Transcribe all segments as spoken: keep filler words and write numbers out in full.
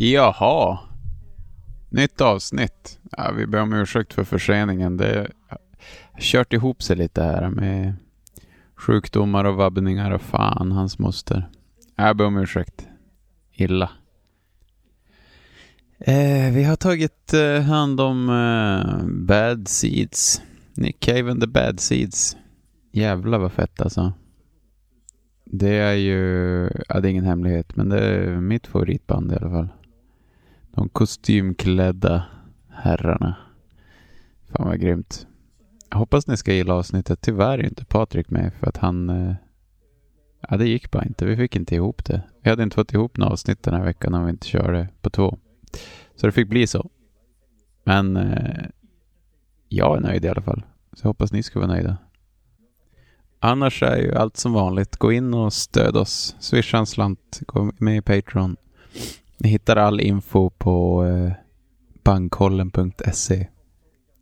Jaha. Nytt avsnitt. Ja, vi ber om ursäkt för förseningen. Det har kört ihop sig lite här med sjukdomar och vabbningar och fan hans moster. Jag ber om ursäkt. Illa. Eh, vi har tagit eh, hand om eh, Bad Seeds. Nick Cave and the Bad Seeds. Jävlar vad fett alltså. Det är ju... Ja, det är ingen hemlighet, men det är mitt favoritband i alla fall. De kostymklädda herrarna. Fan vad grymt. Jag hoppas ni ska gilla avsnittet. Tyvärr är inte Patrik med för att han... Eh, ja, det gick bara inte. Vi fick inte ihop det. Vi hade inte fått ihop några avsnitt den här veckan om vi inte körde på två. Så det fick bli så. Men eh, jag är nöjd i alla fall. Så jag hoppas ni ska vara nöjda. Annars är ju allt som vanligt. Gå in och stöd oss. Swisha en slant. Gå med i Patreon. Ni hittar all info på eh, bankkollen punkt se.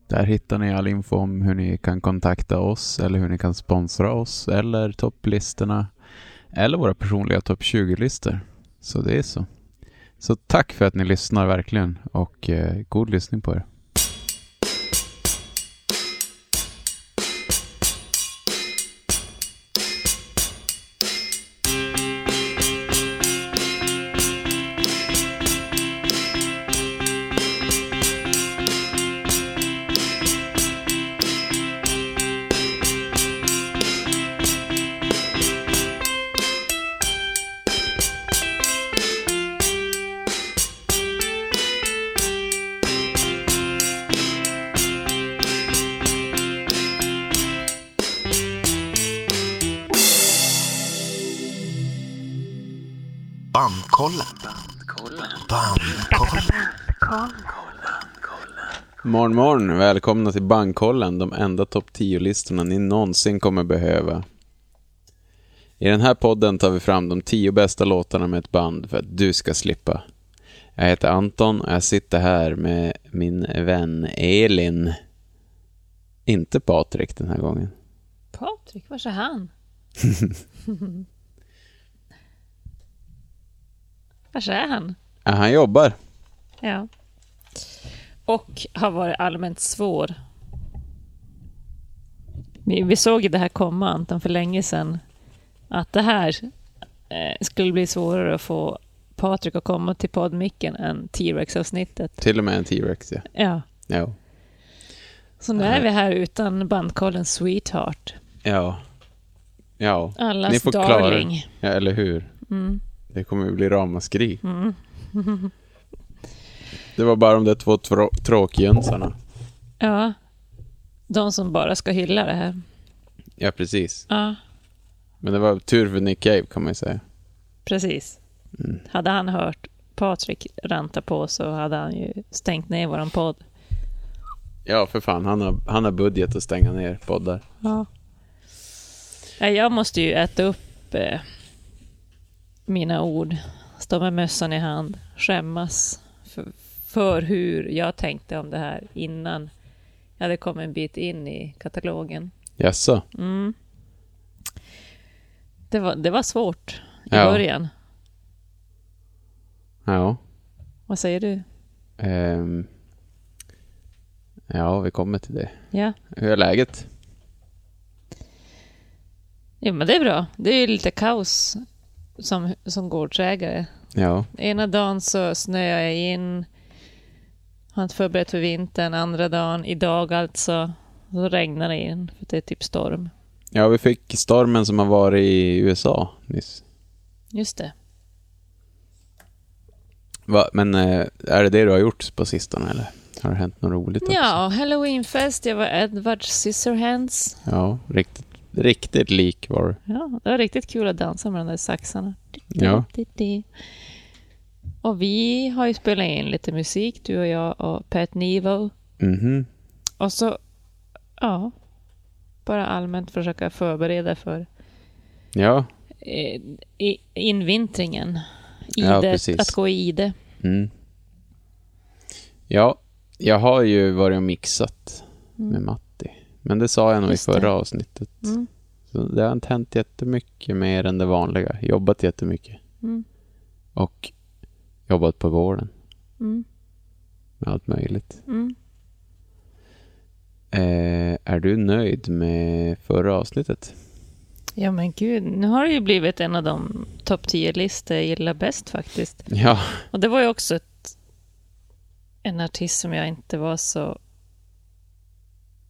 Där hittar ni all info om hur ni kan kontakta oss. Eller hur ni kan sponsra oss. Eller topplistorna. Eller våra personliga topp tjugo-listor. Så det är så. Så tack för att ni lyssnar verkligen. Och eh, god lyssning på er. Morgon, morgon. Välkomna till Bankkollen, de enda topp tio-listorna ni någonsin kommer behöva. I den här podden tar vi fram de tio bästa låtarna med ett band för att du ska slippa. Jag heter Anton och jag sitter här med min vän Elin. Inte Patrik den här gången. Patrik, var är han? Var är han? Ja, han jobbar. Ja. Och har varit allmänt svår. Vi, vi såg ju det här komma, Anton, för länge sedan. Att det här eh, skulle bli svårare att få Patrik att komma till poddmicken än T-Rex-avsnittet. Till och med en T-Rex, ja. Ja. ja. Så nu är vi här utan bandkollens sweetheart. Ja. Ja. Allas ni får darling. Klara. Ja, eller hur? Mm. Det kommer ju bli ramaskri. Mm. Det var bara de där två trå- tråkjönsarna. Ja. De som bara ska hylla det här. Ja, precis. Ja. Men det var tur för Nick Cave, kan man ju säga. Precis. Mm. Hade han hört Patrik ranta på så hade han ju stängt ner våran podd. Ja, för fan. Han har, han har budget att stänga ner poddar. Ja. Jag måste ju äta upp eh, mina ord. Stå med mössan i hand. Skämmas. För hur jag tänkte om det här innan jag hade kommit en bit in i katalogen. Jaså? Mm. Det var, det var svårt i ja. början. Ja. Vad säger du? Um, ja, vi kommer till det. Ja. Hur är läget? Jo, men det är bra. Det är ju lite kaos som, som gårdsägare. Ja. Ena dagen så snöar jag in, har inte förberett för vintern. Andra dagen, idag alltså, så regnar det in för det är typ storm. Ja, vi fick stormen som har varit i U S A nyss. Just det. Va, men är det det du har gjort på sistone eller har det hänt något roligt också? Ja, Halloweenfest, jag var Edward Scissorhands. Ja, riktigt. Riktigt lik var det. Ja, det var riktigt kul att dansa med de där saxarna. Ja. Och vi har ju spelat in lite musik, du och jag och Pat Neville. Mm-hmm. Och så, ja, bara allmänt försöka förbereda för ja. i, invintringen. I ja, det, precis. Att gå i det. Mm. Ja, jag har ju varit och mixat mm. med Matti. Men det sa jag nog i förra avsnittet. Mm. Så det har inte hänt jättemycket mer än det vanliga. Jobbat jättemycket. Mm. Och jobbat på vården. Mm. Med allt möjligt. Mm. Eh, är du nöjd med förra avsnittet? Ja men gud, nu har det ju blivit en av de topp tio-listor jag gillar bäst faktiskt. Ja. Och det var ju också ett, en artist som jag inte var så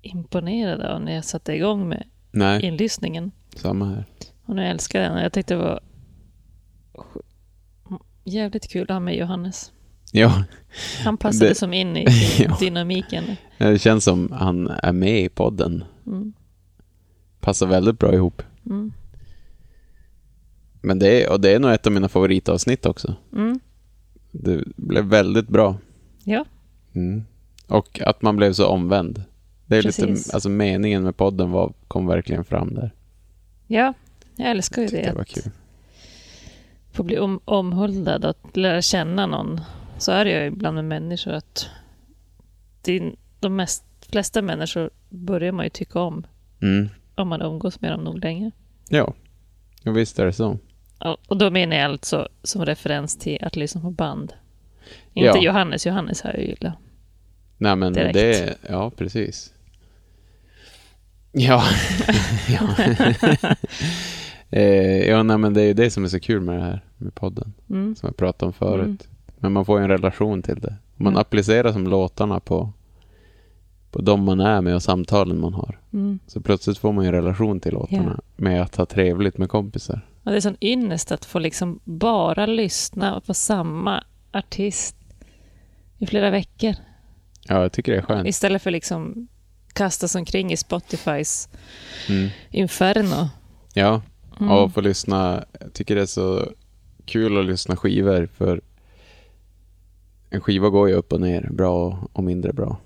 imponerad av när jag satte igång med Nej. inlyssningen. Samma här. Och nu älskar den. Jag tyckte det var jävligt kul att ha med Johannes. Ja. Han passade det... som in i, i ja. dynamiken. Det känns som han är med i podden. Mm. Passar väldigt bra ihop. Mm. Men det är, och det är nog ett av mina favoritavsnitt också. Mm. Det blev väldigt bra. Ja. Mm. Och att man blev så omvänd. Det är Precis. lite, alltså meningen med podden var, kom verkligen fram där. Ja, jag älskar ju jag det. Det var kul. Få bli om, omhuldad och lära känna någon. Så är det ju ibland med människor att din, de mest, flesta människor börjar man ju tycka om. Mm. Om man umgås med dem nog länge. Ja, och visst är det så. Och då menar jag alltså som referens till att lyssna på band. Inte ja. Johannes, Johannes har jag gillat. Nej men direkt. Det, ja precis. Ja. ja. eh, ja nej, men det är ju det som är så kul med det här, med podden. Mm. Som jag pratade om förut. Mm. Men man får ju en relation till det. Man mm. applicerar som låtarna på på de man är med och samtalen man har. Mm. Så plötsligt får man ju en relation till låtarna yeah. med att ha trevligt med kompisar. Ja, det är sån ynnest att få liksom bara lyssna på samma artist i flera veckor. Ja, jag tycker det är skönt. Istället för liksom kastas omkring i Spotifys mm. inferno. Ja, mm. och få lyssna. Jag tycker det är så kul att lyssna skivor, för en skiva går ju upp och ner, bra och mindre bra.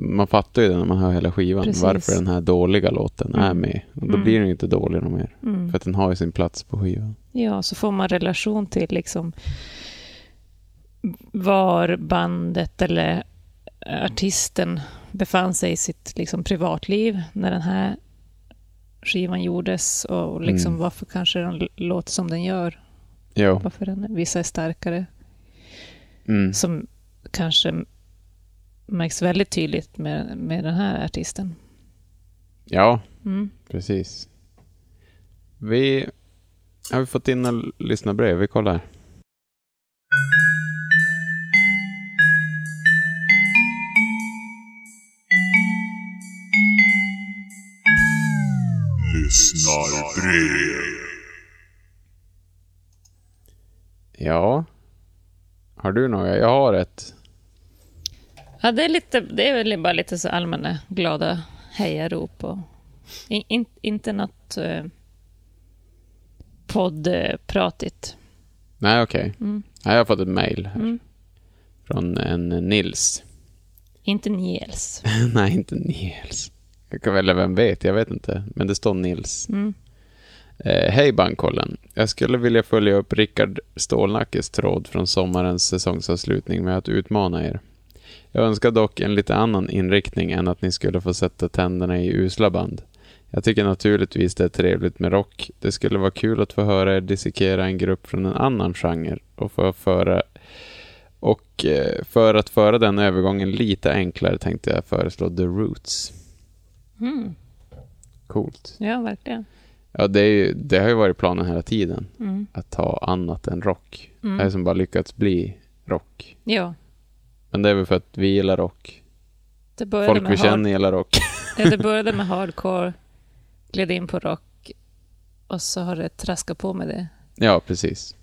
Man fattar ju det när man hör hela skivan. Precis. Varför den här dåliga låten mm. är med. Och då mm. blir den ju inte dålig någon mer. Mm. För att den har ju sin plats på skivan. Ja, så får man relation till liksom var bandet eller artisten befann sig i sitt liksom privatliv när den här skivan gjordes, och liksom mm. varför kanske den låter som den gör. Jo. Varför den, vissa är starkare. Mm. Som kanske märks väldigt tydligt med, med den här artisten. Ja, mm. precis. Vi har vi fått in och lyssna brev. Vi kollar. Lyssnarbrev. Ja. Har du några? Jag har ett. Ja, det är lite, det är väl bara lite så allmänna glada hejarop och in, in, inte något eh, poddpratigt. Nej, okej. Okay. Mm. Ja, jag har fått ett mejl här mm. från en Nils. Inte Nils. Nej, inte Nils. Jag kan välja, vem vet, jag vet inte. Men det står Nils. Mm. Eh, Hej Bankkollen. Jag skulle vilja följa upp Rickard Stålnackes tråd från sommarens säsongsavslutning med att utmana er. Jag önskar dock en lite annan inriktning än att ni skulle få sätta tänderna i usla band. Jag tycker naturligtvis det är trevligt med rock. Det skulle vara kul att få höra er dissekera en grupp från en annan genre och för att föra, och för att föra den övergången lite enklare tänkte jag föreslå The Roots. Mm. Coolt. Ja, verkligen. Ja, det, är ju, det har ju varit planen hela tiden. Mm. Att ta annat än rock. Mm. Det är som bara lyckats bli rock. Ja. Men det är väl för att vi gillar rock. Det började Folk vi känner hard... gillar rock. Ja, det började med hardcore, gled in på rock och så har det traskat på med det. Ja, precis.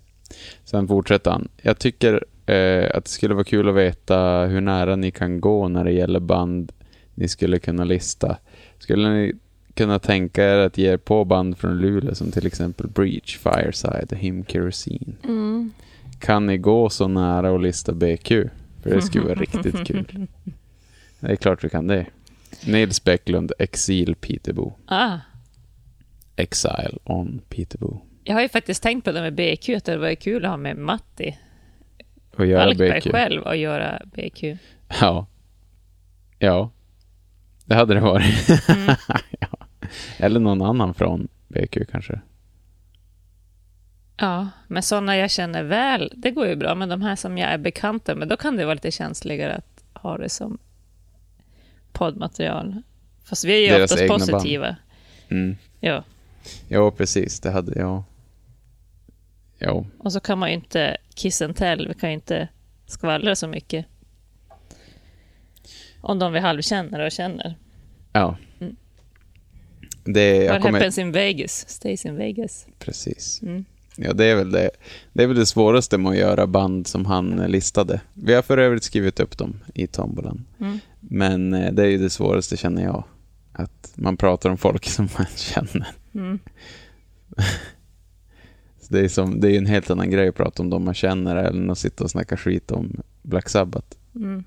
Sen fortsätter han. Jag tycker eh, att det skulle vara kul att veta hur nära ni kan gå när det gäller band ni skulle kunna lista. Skulle ni kunna tänka er att ge er på band från Luleå som till exempel Breach, Fireside, Hymn, Kerosin? Mm. Kan ni gå så nära och lista B Q? För det skulle vara riktigt kul. Det är klart vi kan det. Nils Bäcklund, Exil Peterbo. Ah. Exile on Peterbo. Jag har ju faktiskt tänkt på det med B Q, att det var kul att ha med Matti. Och göra Valkberg B Q. Själv och göra B Q. Ja. Ja. Det hade det varit. Mm. ja. Eller någon annan från B Q kanske. Ja, men sådana jag känner väl, det går ju bra. Men de här som jag är bekanta med, då kan det vara lite känsligare att ha det som poddmaterial. Fast vi är ju deras oftast positiva. Mm. Ja. Ja, precis. Det hade jag. Ja. Och så kan man ju inte kiss and tell. Vi kan ju inte skvallra så mycket om de vi halvkänner och känner. Ja. Mm. Det, jag What kommer... happens in Vegas stays in Vegas. Precis. Mm. Ja, det är väl det. Det är väl det svåraste med att göra band som han listade. Vi har för övrigt skrivit upp dem i tombolan. Mm. Men det är ju det svåraste, känner jag. Att man pratar om folk som man känner. Mm. Så det är som, det är ju en helt annan grej att prata om dem man känner eller att sitta och snacka skit om Black Sabbath. Mm.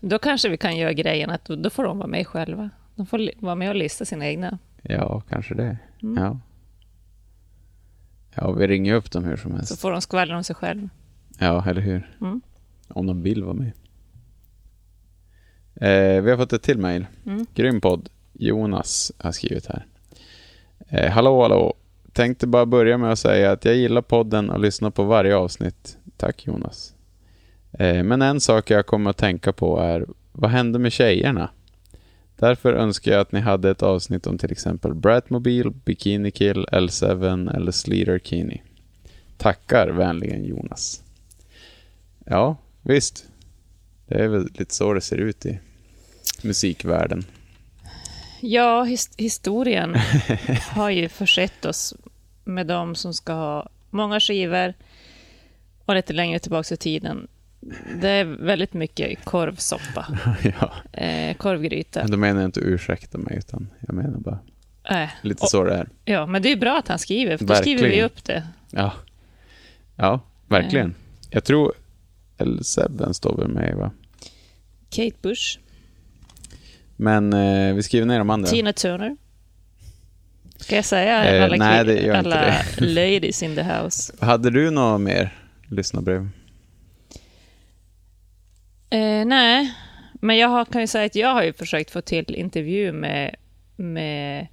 Då kanske vi kan göra grejen att då får de vara med själva. De får li- vara med och lista sina egna. Ja, kanske det. Mm. Ja. Ja, vi ringer upp dem hur som helst. Så får de skvallra om sig själv. Ja, eller hur? Mm. Om de vill vara med. Eh, vi har fått ett till mejl. Mm. Grym podd. Jonas har skrivit här. Eh, hallå, hallå. Tänkte bara börja med att säga att jag gillar podden och lyssnar på varje avsnitt. Tack, Jonas. Eh, men en sak jag kommer att tänka på är, vad hände med tjejerna? Därför önskar jag att ni hade ett avsnitt om till exempel Bradmobile, Bikini Kill, L sju eller Sleater-Kini. Tackar vänligen, Jonas. Ja, visst. Det är väl lite så det ser ut i musikvärlden. Ja, his- historien har ju försett oss med de som ska ha många skivor och lite längre tillbaka i tiden. Det är väldigt mycket korvsoppa. Ja. eh, Korvgryta. Men då menar jag inte ursäkta mig, utan jag menar bara äh. lite och, så det är. Ja, men det är bra att han skriver, för då verkligen. Skriver vi upp det. Ja, ja verkligen. Äh. Jag tror L sju står väl med, va? Kate Bush. Men eh, vi skriver ner de andra. Tina Turner. Ska jag säga eh, alla, nej, krig, det alla ladies in the house. Hade du något mer lyssnarbrev? Eh, nej, men jag har, kan ju säga att jag har ju försökt få till intervju med, med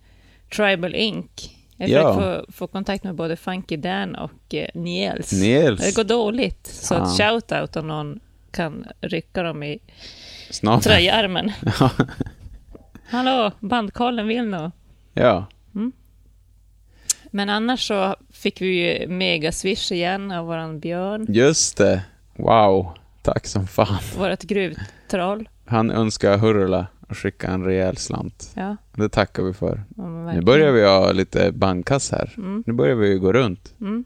Tribal Incorporated. Jag försöker ja. få, få kontakt med både Funky Dan och eh, Niels. Niels. Det går dåligt, så ah. ett shoutout om någon kan rycka dem i tröjarmen. Ja. Hallå, bandkollen vill nog. Ja. Mm. Men annars så fick vi ju mega swish igen av våran Björn. Just det, wow. Tack som fan. Vårat gruvtroll. Han önskar hurla och skicka en rejäl slant. Ja. Det tackar vi för. Ja, nu börjar vi ha lite bandkass här. Mm. Nu börjar vi gå runt. Mm.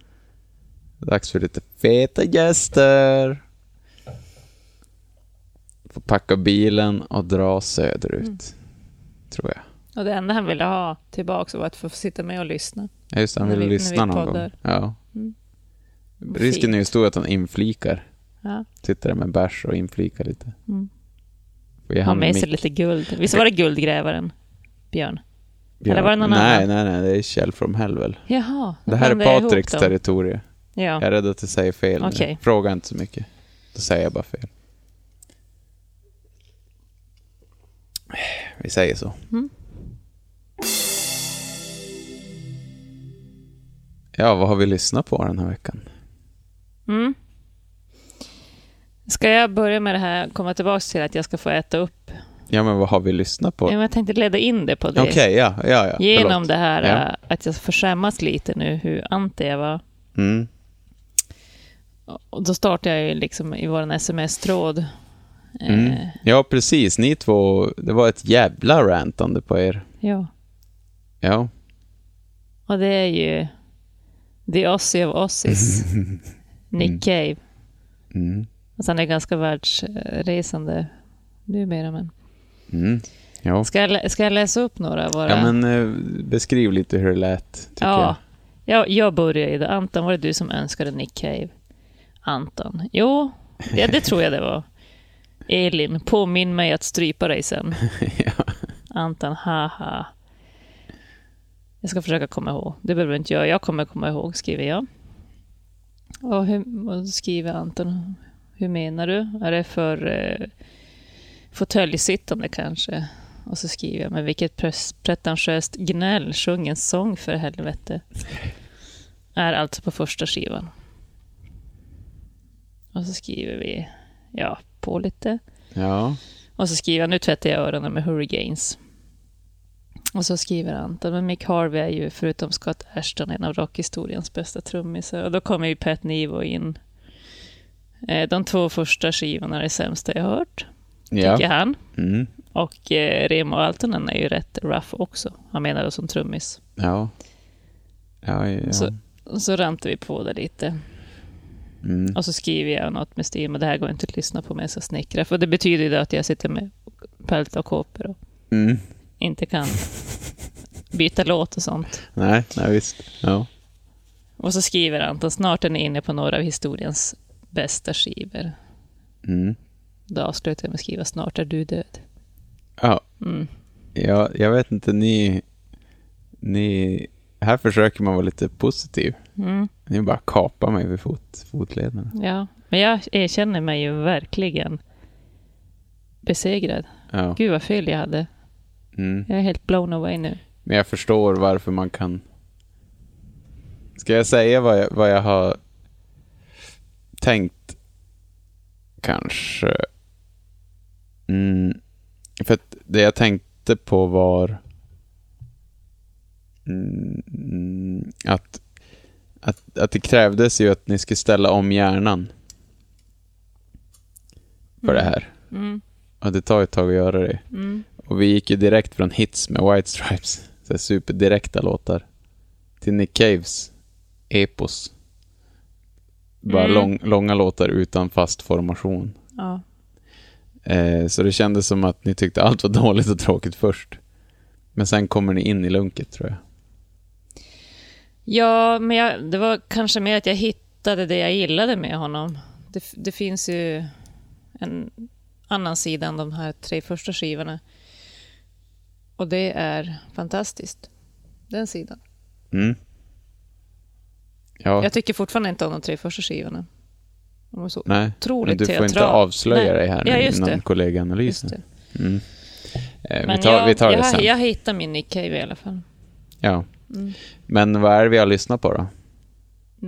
Dags för lite feta gäster. Får packa bilen och dra söderut. Mm. Tror jag. Och det enda han ville ha tillbaka var att få sitta med och lyssna. Ja, just det, han ville lyssna någon gång. Ja. Mm. Risken är ju stor att han inflikar. Ja. Sitter där med bärs och inflika lite. Mm. Han med sig lite guld. Visst var det guldgrävaren, Björn? Björn. Eller var det någon nej, annan? Nej, nej, det är Kjell from Hell väl. Jaha. Det här är Patricks territorium. Ja. Jag är rädd att jag säger fel. Okay. Fråga inte så mycket. Då säger jag bara fel. Vi säger så. Mm. Ja, vad har vi lyssnat på den här veckan? Mm. Ska jag börja med det här, komma tillbaka till att jag ska få äta upp? Ja, men vad har vi lyssnat på? Ja, men jag tänkte leda in det på det. Okej, okay, ja, ja, ja. Genom Förlåt. det här ja. att jag förskämmas lite nu hur anti jag var. Mm. Och då startar jag ju liksom i vår sms-tråd. Mm. Eh. Ja, precis. Ni två, det var ett jävla rantande på er. Ja. Ja. Och det är ju The Ozzy of Ozzys. Nick Cave. Mm. mm. Alltså han är ganska världsresande numera, men... Mm, ja. Ska jag, ska jag läsa upp några av våra... Ja, men beskriv lite hur det lät, tycker ja. jag. Ja, jag börjar i det. Anton, var det du som önskade Nick Cave? Anton. Jo, ja, det tror jag det var. Elin, påminn mig att strypa dig sen. ja. Anton, haha. Jag ska försöka komma ihåg. Det behöver inte jag. Jag kommer komma ihåg, skriver jag. Och hur och skriver Anton... Hur menar du? Är det för eh, fåtöljsittande kanske? Och så skriver jag, men vilket pres- pretentiöst gnäll, sjung en sång för helvete. är alltså på första skivan. Och så skriver vi ja, på lite. Ja. Och så skriver han, nu tvättar jag öronen med Hurricanes. Och så skriver han, men Mick Harvey är ju förutom Scott Ashton en av rockhistoriens bästa trummisar. Och då kommer ju Pat Neville in. De två första skivorna är det sämsta jag hört, ja, tycker han. Mm. Och eh, Remo Altonen är ju rätt rough också. Han menar det som trummis. Ja. Ja, ja. Så, så rantar vi på det lite. Mm. Och så skriver jag något med Steam, och det här går inte att lyssna på mig så snickra. För det betyder ju att jag sitter med pälta och kåpor och mm. inte kan byta låt och sånt. Nej, nej visst. Ja. Och så skriver Anton, snart är ni inne på några av historiens bästa skivor. Mm. Då avslutar jag med att skriva, snart är du död. Ja. Mm. Ja, jag vet inte, ni, ni... Här försöker man vara lite positiv. Mm. Ni bara kapar mig vid fot, fotlederna. Ja, men jag erkänner mig ju verkligen besegrad. Ja. Gud vad fel jag hade. Mm. Jag är helt blown away nu. Men jag förstår varför man kan... Ska jag säga vad jag, vad jag har tänkt? Kanske... Mm. För att det jag tänkte på var... Mm, att, att, att det krävdes ju att ni skulle ställa om hjärnan för mm. det här. Mm. Och det tar ju ett tag att göra det. Mm. Och vi gick ju direkt från hits med White Stripes, så superdirekta låtar, till Nick Caves epos. Bara mm. lång, långa låtar utan fast formation. Ja. Eh, så det kändes som att ni tyckte allt var dåligt och tråkigt först. Men sen kommer ni in i lunket, tror jag. Ja, men jag, det var kanske mer att jag hittade det jag gillade med honom. Det, det finns ju en annan sida än de här tre första skivorna. Och det är fantastiskt. Den sidan. Mm. Ja. Jag tycker fortfarande inte om de tre första skivorna. De var så Nej, otroligt men du får teatral. Inte avslöja Nej. Dig här ja, just innan kollegaanalysen. Mm. Men vi tar, jag, vi tar det jag, sen. Jag hittar min Nick Cave i alla fall. Ja. Mm. Men vad är det vi har lyssnat på då?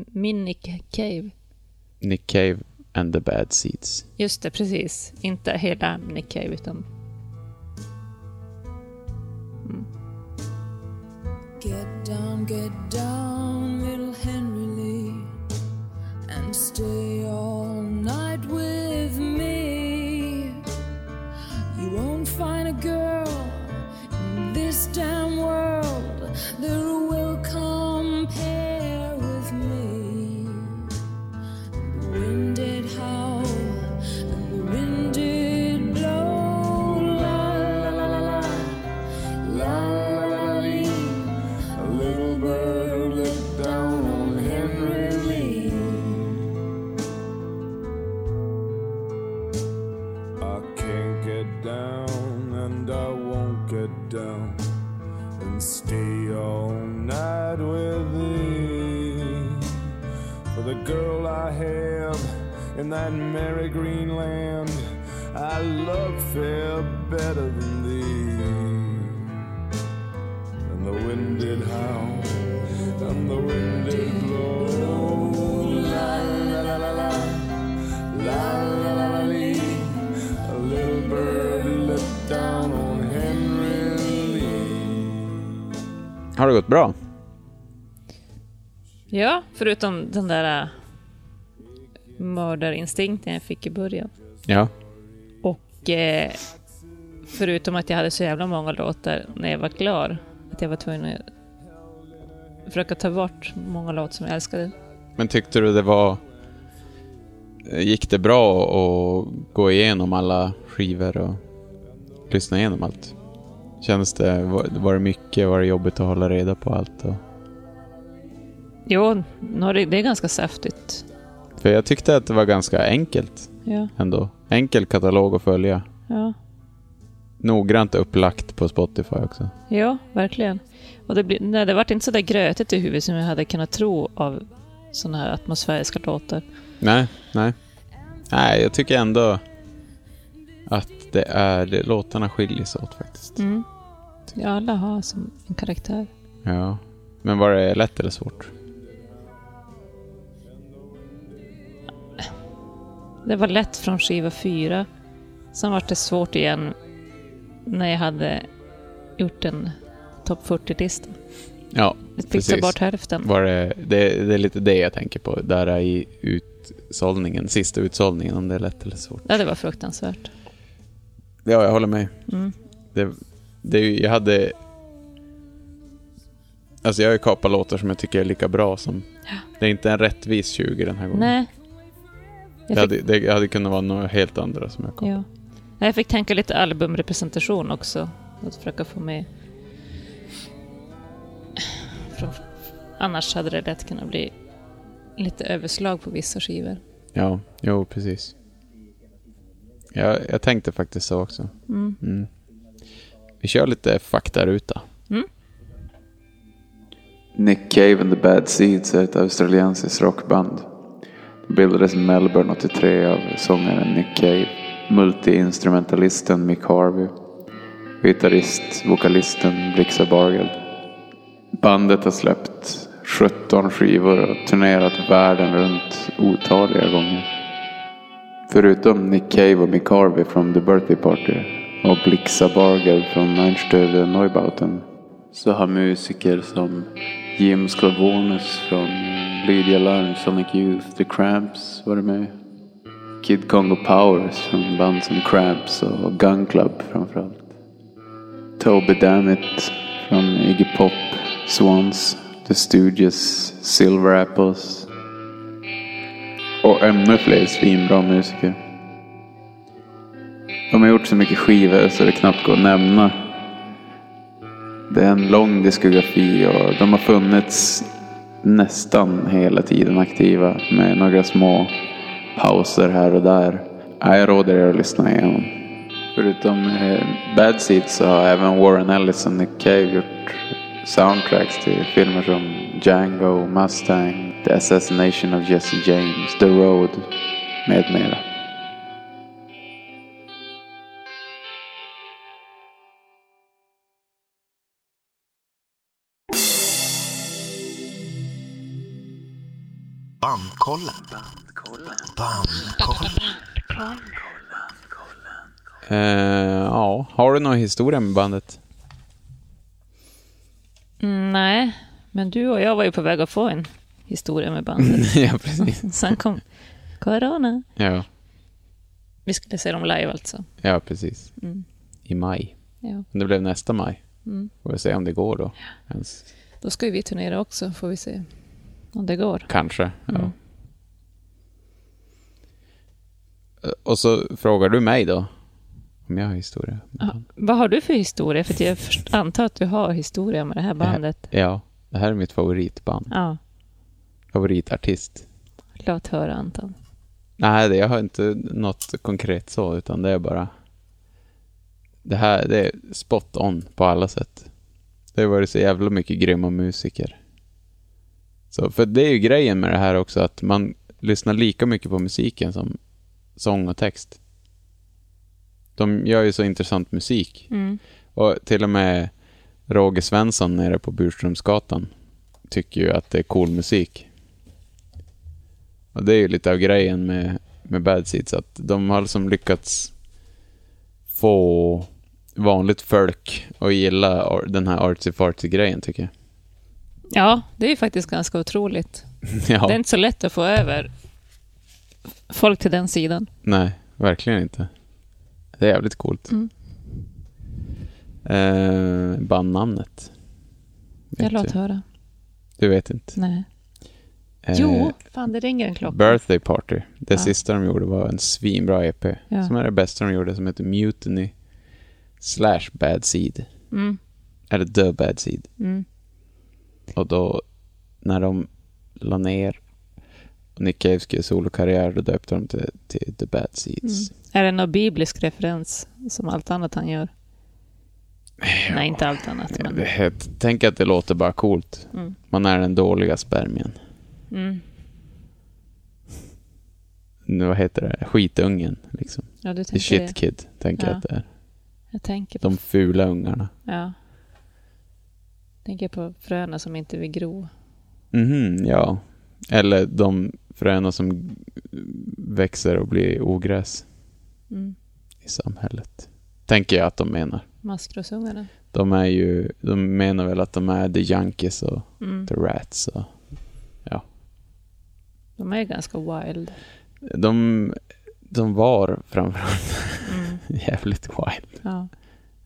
Min Nick Cave. Nick Cave and the Bad Seeds. Just det, precis. Inte hela Nick Cave utan... Mm. Get down, get down, little Henry Lee, and stay all night with me. You won't find a girl in this damn world that will compare with me. The wind did howl and the wind did blow. La la la la la, la la la. A little bird looked down on Henry Lee. I can't get down. I won't get down and stay all night with thee. For the girl I have in that merry green land, I love fair better than thee. And the wind did howl, and the wind did blow. La la la la la, la la la la. A little bird looked down on. Har det gått bra? Ja, förutom den där äh, mördarinstinkten jag fick i början. Ja. Och eh, förutom att jag hade så jävla många låtar när jag var klar, att jag var tvungen att försöka ta bort många låtar som jag älskade. Men tyckte du det var... Gick det bra att gå igenom alla skivor och lyssna igenom allt? Känns det, var det mycket, var det jobbigt att hålla reda på allt då? Jo, det är ganska saftigt. För jag tyckte att det var ganska enkelt ja. Ändå. Enkel katalog att följa. Ja. Noggrant upplagt på Spotify också. Ja, verkligen. Och det, blir, nej, det var inte så där grötigt i huvudet som jag hade kunnat tro av sådana här atmosfäriska låtar. Nej, nej. Nej, jag tycker ändå att det är, det, låtarna skiljer sig åt faktiskt. Mm. Ja, alla har som en karaktär. Ja, men var det lätt eller svårt? Det var lätt från skiva fyra. Sen var det svårt igen när jag hade gjort en topp fyrtio-lista. Ja, jag precis. Bort hälften. Var det, det, det är lite det jag tänker på. Där i utsållningen, sista utsållningen, om det är lätt eller svårt. Ja, det var fruktansvärt. Ja, jag håller med. Mm. Det, det, jag hade... Alltså jag har ju kapat låtar som jag tycker är lika bra som... Ja. Det är inte en rättvis tjugo den här gången. Nej. Jag fick... det, hade, det hade kunnat vara några helt andra som jag kapat. Ja. Jag fick tänka lite albumrepresentation också. Att försöka få med... Annars hade det lätt kunnat bli lite överslag på vissa skivor. Ja, jo, precis. Jag, jag tänkte faktiskt så också. Mm. Mm. Vi kör lite faktaruta. Mm. Nick Cave and the Bad Seeds är ett australiensiskt rockband. Det bildades i Melbourne åttiotre av sångaren Nick Cave, multiinstrumentalisten Mick Harvey, gitarrist, vokalisten Blixa Bargeld. Bandet har släppt sjutton skivor och turnerat världen runt otaliga gånger. Förutom Nick Cave och Mick Harvey från The Birthday Party och Blixa Bargeld från Einstürzende Neubauten så har musiker som Jim Sklavonis från Lydia Lunch, Sonic Youth, The Cramps var det med. Kid Congo Powers från band som Cramps och Gun Club framförallt. Toby Dammit från Iggy Pop, Swans, The Stooges, Silver Apples och ännu fler svinbra musiker. De har gjort så mycket skivor så det knappt går att nämna. Det är en lång diskografi och de har funnits nästan hela tiden aktiva med några små pauser här och där. Jag råder er att lyssna igenom. Förutom Bad Seeds så har även Warren Ellis och Nick Cave gjort soundtracks till filmer som Django, Mustang, The Assassination of Jesse James, The Road med mera. Bandkollen. Bandkollen. Bandkollen. Uh, ja, har du någon historia med bandet? Mm, nej, men du och jag var ju på väg att få en historia med bandet. Ja, precis. Sen kom corona. Ja. Vi skulle se dem live alltså. Ja, precis. Mm. I maj. Ja. Men det blev nästa maj. Mm. Får vi se om det går då. Ja. Ens. Då ska ju vi turnera också, får vi se om det går. Kanske, ja. Mm. Och så frågar du mig då om jag har historia. Ah, vad har du för historia? För jag antar att du har historia med det här bandet. Ja, det här är mitt favoritband. Ah. Favoritartist. Låt höra, Anton. Nej, jag har inte något konkret så, utan det är bara... Det här det är spot on på alla sätt. Det har varit så jävla mycket grymma musiker. Så, för det är ju grejen med det här också, att man lyssnar lika mycket på musiken som sång och text. De gör ju så intressant musik. Mm. Och till och med Roger Svensson nere på Burströmsgatan tycker ju att det är cool musik. Och det är ju lite av grejen med, med Bad Seeds, att de har liksom lyckats få vanligt folk att gilla den här artsy-fartsy-grejen, tycker jag. Ja, det är ju faktiskt ganska otroligt. Ja. Det är inte så lätt att få över folk till den sidan. Nej, verkligen inte. Det är jävligt coolt. Mm. Eh, bandnamnet. Jag låt höra. Du vet inte. Nej. Eh, jo, fan det ringer en klocka. Birthday Party. Det ja. sista de gjorde var en svinbra E P. Ja. Som är det bästa de gjorde, som heter Mutiny slash Bad Seed. Mm. Eller The Bad Seed. Mm. Och då när de la ner Nick Cave skrev solokarriär, då döpte de till, till The Bad Seeds. Mm. Är det någon biblisk referens som allt annat han gör? Ja. Nej, inte allt annat. Ja, men... jag tänker att det låter bara coolt. Mm. Man är den dåliga spermien. Mm. Nu, vad heter det? Skitungen, liksom. Ja, du tänker shit det. Kid, tänker ja. jag att det är. Jag tänker på... de fula ungarna. Ja. Tänker på fröna som inte vill gro. Mhm, ja. Eller de fröna som växer och blir ogräs mm. i samhället. Tänker jag att de menar. Maskrosungarna. De är ju, de menar väl att de är The Junkies och mm. The Rats och ja. De är ju ganska wild. De, de var framförallt mm. jävligt wild. Ja.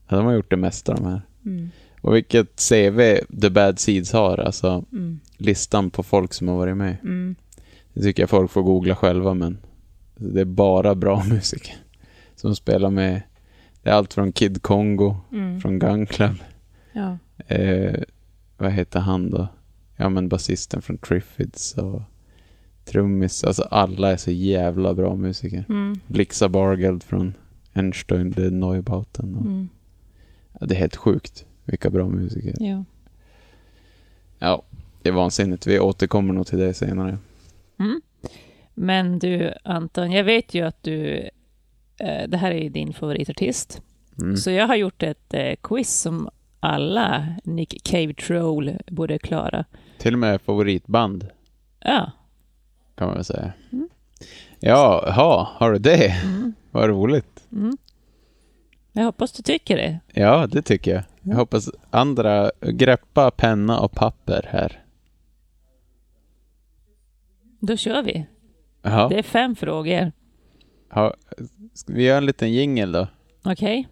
De har gjort det mesta de här. Mm. Och vilket C V The Bad Seeds har, alltså mm. listan på folk som har varit med. Mm. Det tycker jag folk får googla själva, men det är bara bra musik som spelar med. Det är allt från Kid Congo, mm. från Gun Club. Ja. Eh, vad heter han då? Ja, men basisten från Triffids och trummis. Alltså alla är så jävla bra musiker. Mm. Blixa Bargeld från Einstürzende Neubauten. Och, mm. ja, det är helt sjukt. Vilka bra musiker. Ja. Ja, det är vansinnigt. Vi återkommer nog till det senare. Mm. Men du, Anton, jag vet ju att du... Det här är din favoritartist. Mm. Så jag har gjort ett eh, quiz som alla Nick Cave Troll borde klara. Till och med favoritband. Ja. Kan man väl säga. Mm. Ja, ha, har du det? Mm. Vad roligt. Mm. Jag hoppas du tycker det. Ja, det tycker jag. Jag hoppas andra greppa penna och papper här. Då kör vi. Aha. Det är fem frågor. Ha, ska vi göra en liten jingle då? Okej.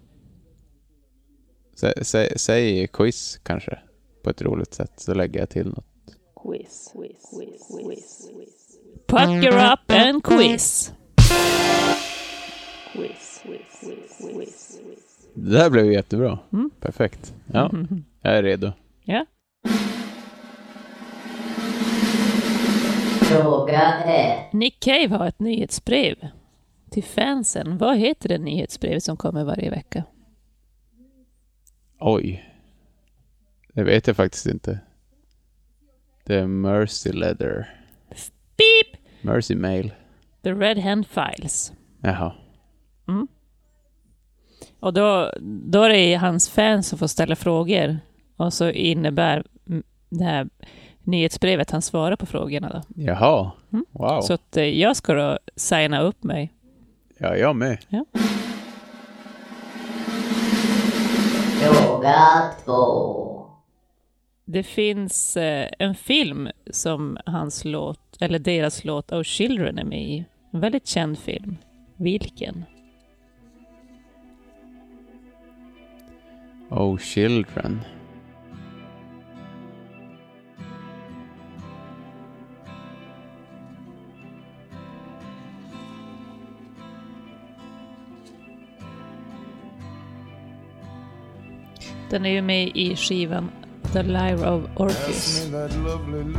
Okay. S- s- säg quiz kanske på ett roligt sätt, så lägger jag till något. Quiz, quiz, quiz, quiz, quiz. Pucker up and quiz. Quiz, quiz, quiz, quiz. Det där blev jättebra. Mm. Perfekt. Ja, mm-hmm. Jag är redo. Ja. Fråga ett. Nick Cave har ett nyhetsbrev till fansen. Vad heter det nyhetsbrevet som kommer varje vecka? Oj. Det vet jag faktiskt inte. Det är Mercy Letter. Beep! Mercy Mail. The Red Hand Files. Jaha. Mm. Och då, då är det hans fans som får ställa frågor. Och så innebär det här nyhetsbrevet han svarar på frågorna då. Jaha. Mm. Wow. Så att jag ska då signa upp mig. Ja, jag med. Ja. Fråga två. Det finns eh, en film som hans låt, eller deras låt Oh Children är med i. En väldigt känd film. Vilken? Oh Children. Den är ju med i skivan The Lyre of Orpheus. Mm.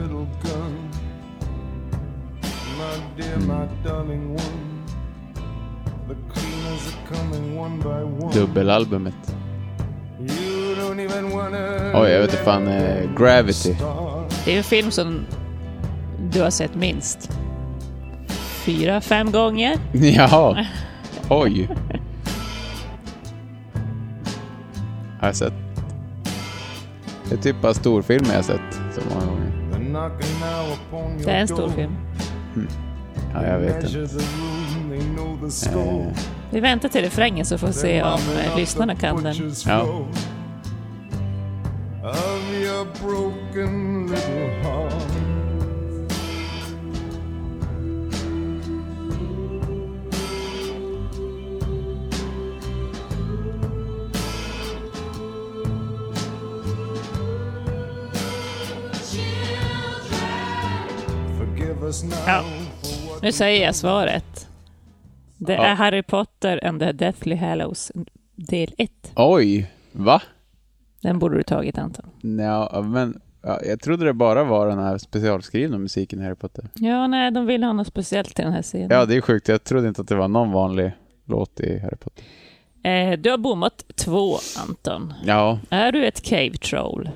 Dubbelalbumet. Oj, jag vet inte fan. Eh, Gravity. Det är en film som du har sett minst fyra, fem gånger. Jaha. Oj. Har jag sett. Det är typ av storfilm jag har sett så många gånger. Det är en storfilm. Mm. Ja, jag vet inte. Eh. Vi väntar till refrängen så får vi se om eh, lyssnarna kan den. Ja. Ja, nu säger jag svaret. Det ja. är Harry Potter and the Deathly Hallows del ett. Oj, va? Den borde du tagit, Anton. Ja, men ja, jag trodde det bara var den här specialskrivna musiken i Harry Potter. Ja, nej, de ville ha något speciellt till den här scenen. Ja, det är sjukt. Jag trodde inte att det var någon vanlig låt i Harry Potter. Eh, du har bommat två, Anton. Ja. Är du ett cave troll?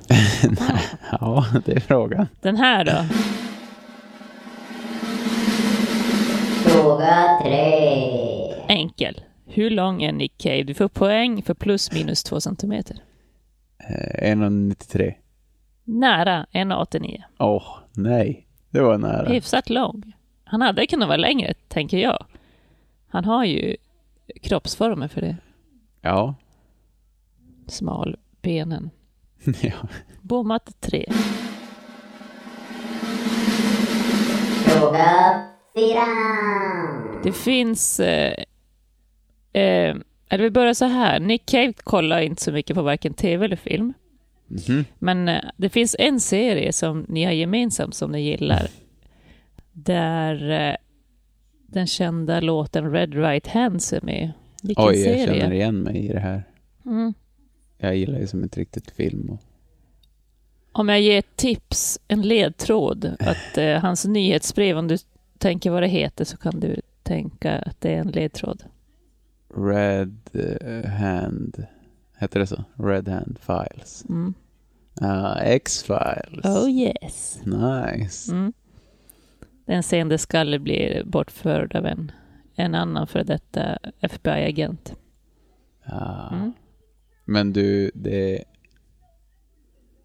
Ah. Ja, det är frågan. Den här då? Fråga tre. Enkel. Hur lång är Nick Cave? Du får poäng för plus minus två centimeter. Eh, en komma nittiotre. Nära, en komma åttionio. Åh, oh, nej. Det var nära. Hyfsat lång. Han hade kunnat vara längre, tänker jag. Han har ju kroppsformen för det. Ja. Smal benen. Ja. Bommat tre. Fråga fyra. Det finns... Eh, eh, eller vi börjar så här. Nick Cave kollar inte så mycket på varken tv eller film. Mm-hmm. Men eh, det finns en serie som ni har gemensamt som ni gillar. Där eh, den kända låten Red Right Hands är med. Vilken Oj, serie? Jag känner igen mig i det här. Mm. Jag gillar ju som ett riktigt film. Och... Om jag ger ett tips, en ledtråd, att eh, hans nyhetsbrev, om du tänker vad det heter så kan du tänka att det är en ledtråd. Red Hand, heter det så? Red Hand Files. Mm. Uh, X-Files. Oh yes. Nice. Mm. Den senare skalle blir bortförd av en, en annan för detta F B I-agent. Ja. Mm. Men du, det...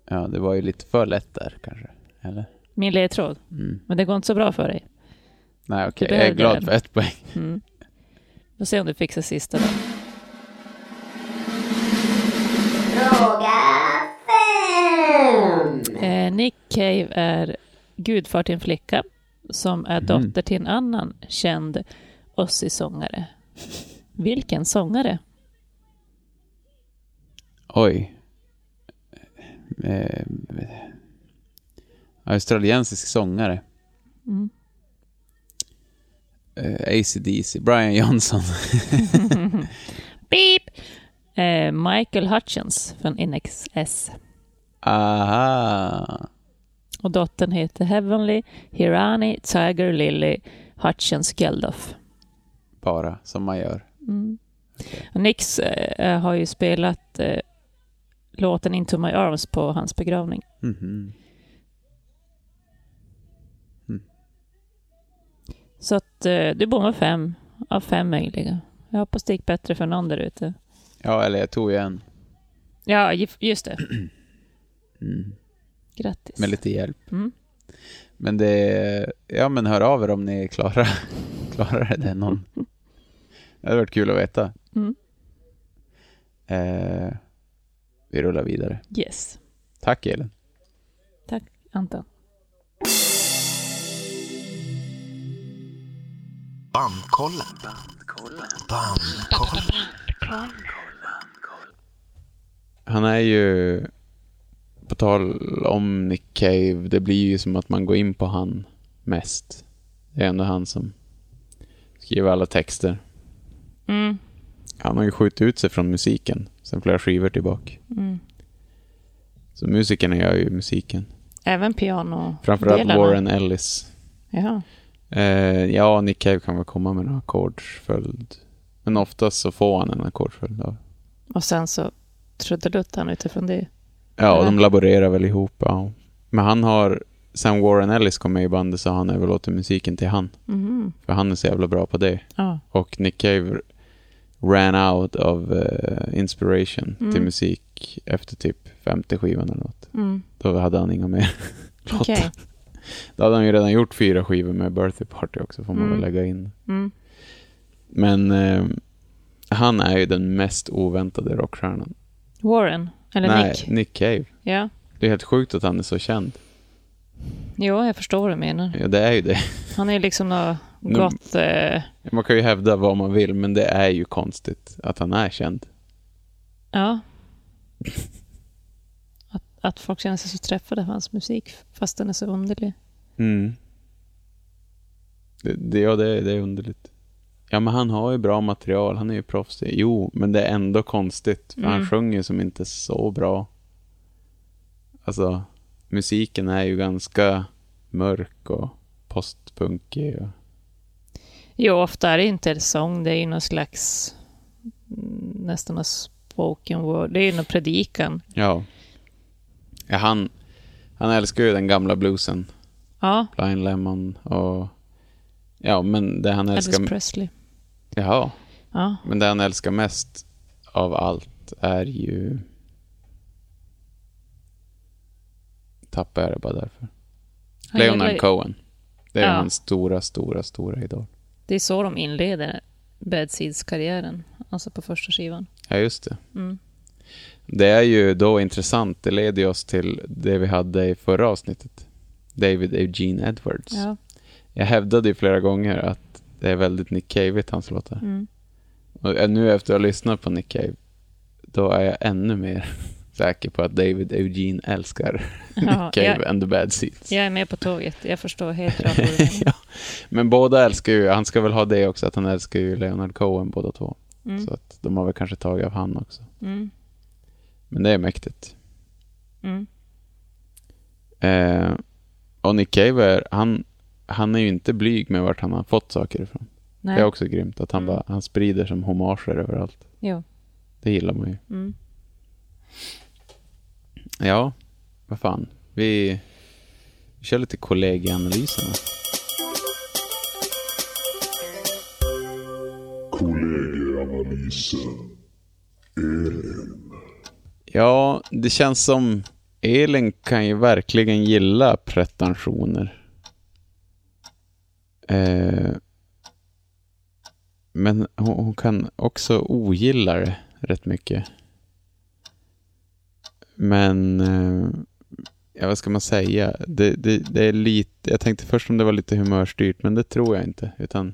Ja, det var ju lite för lätt där kanske, eller? Min ledtråd. Mm. Men det går inte så bra för dig. Nej, okej. Okay. Jag är glad den. För ett poäng. Mm. Då ser om du fixar sista då. Fråga fem! Eh, Nick Cave är gudfar till en flicka som är mm. dotter till en annan känd Aussie-sångare. Vilken sångare? Oj. Eh, australiensisk sångare. Mm. Eh, A C D C, Brian Johnson. Beep. Eh, Michael Hutchence från N X S. Aha. Och dottern heter Heavenly Hirani Tiger Lily Hutchence Geldof. Bara som man gör. Mm. Okay. Nix eh, har ju spelat eh, låten Into My Arms på hans begravning. Mm-hmm. Mm. Så att eh, du bommar fem av fem möjliga. Jag hoppas det gick bättre för någon där ute. Ja, eller jag tog ju en. Ja, just det. Mm. Grattis. Med lite hjälp. Mm. Men det... Ja, men hör av er om ni klarar, klarar det någon. Det hade varit kul att veta. Mm. Eh... Vi rullar vidare. Yes. Tack Elin. Tack Anton. Bandkollen. Bandkollen. Bandkollen. Bandkollen. Han är ju, på tal om Nick Cave, det blir ju som att man går in på han mest. Det är ändå han som skriver alla texter. Mm. Han har ju skjutit ut sig från musiken. Sen flera skivor tillbaka. Mm. Så musikerna gör ju musiken. Även piano. Framförallt delarna. Warren Ellis. Jaha. Eh, ja, Nick Cave kan väl komma med en ackordsföljd. Men oftast så får han en ackordsföljd av. Och sen så trudeluttar han utifrån det. Ja, eller? De laborerar väl ihop. Ja. Men han har, sen Warren Ellis kom med i bandet så har han överlåtit musiken till han. Mm. För han är så jävla bra på det. Ja. Och Nick Cave... ran out of uh, inspiration mm. till musik efter typ femte skivan eller något. Mm. Då hade han inga mer låtar. Okay. Då hade han ju redan gjort fyra skivor med Birthday Party också, får man mm. väl lägga in. Mm. Men uh, han är ju den mest oväntade rockstjärnan. Warren? Eller Nej, Nick? Nick Cave. Ja. Det är helt sjukt att han är så känd. Jo, jag förstår vad du menar. Ja, det är ju det. Han är ju liksom något gott... Eh... Man kan ju hävda vad man vill, men det är ju konstigt att han är känd. Ja. Att, att folk känner sig så träffade av hans musik, fast den är så underlig. Mm. Det, det, ja, det, det är underligt. Ja, men han har ju bra material, han är ju proffsig. Jo, men det är ändå konstigt, för mm. han sjunger som inte så bra. Alltså... Musiken är ju ganska mörk och postpunkig. Och... Jo, ofta är det inte en sång. Det är ju någon slags nästan en spoken word. Det är ju någon predikan. Ja. ja han, han älskar ju den gamla bluesen. Ja. Blind Lemon och... Ja, men det han älskar... Elvis Presley. Jaha. Ja. Men det han älskar mest av allt är ju... Tappar jag det bara därför. Leonard Cohen. Det är ja. hans stora, stora, stora idol. Det är så de inleder Bad Seeds-karriären. Alltså på första skivan. Ja, just det. Mm. Det är ju då intressant. Det leder oss till det vi hade i förra avsnittet. David Eugene Edwards. Ja. Jag hävdade ju flera gånger att det är väldigt Nick Cave-igt hans låtar. Mm. Och nu efter att ha lyssnat på Nick Cave, då är jag ännu mer säker på att David Eugene älskar Jaha, Nick Cave jag, and the Bad Seeds. Jag är med på tåget. Jag förstår helt rätt. Ja. Men båda älskar ju, han ska väl ha det också, att han älskar ju Leonard Cohen båda två. Mm. Så att de har väl kanske tagit av han också. Mm. Men det är mäktigt. Mm. Eh, och Nick Cave, han, han är ju inte blyg med vart han har fått saker ifrån. Nej. Det är också grymt att han, mm. bara, han sprider som homager överallt. Jo. Det gillar man ju. Mm. Ja, vad fan. Vi, vi kör lite kollegieanalyserna. Kollegieanalysen. Elin. Ja, det känns som Elin kan ju verkligen gilla pretensioner. Eh... Men hon kan också ogilla det rätt mycket. Men ja, vad ska man säga? Det, det, det är lite, jag tänkte först om det var lite humörstyrt, men det tror jag inte. Utan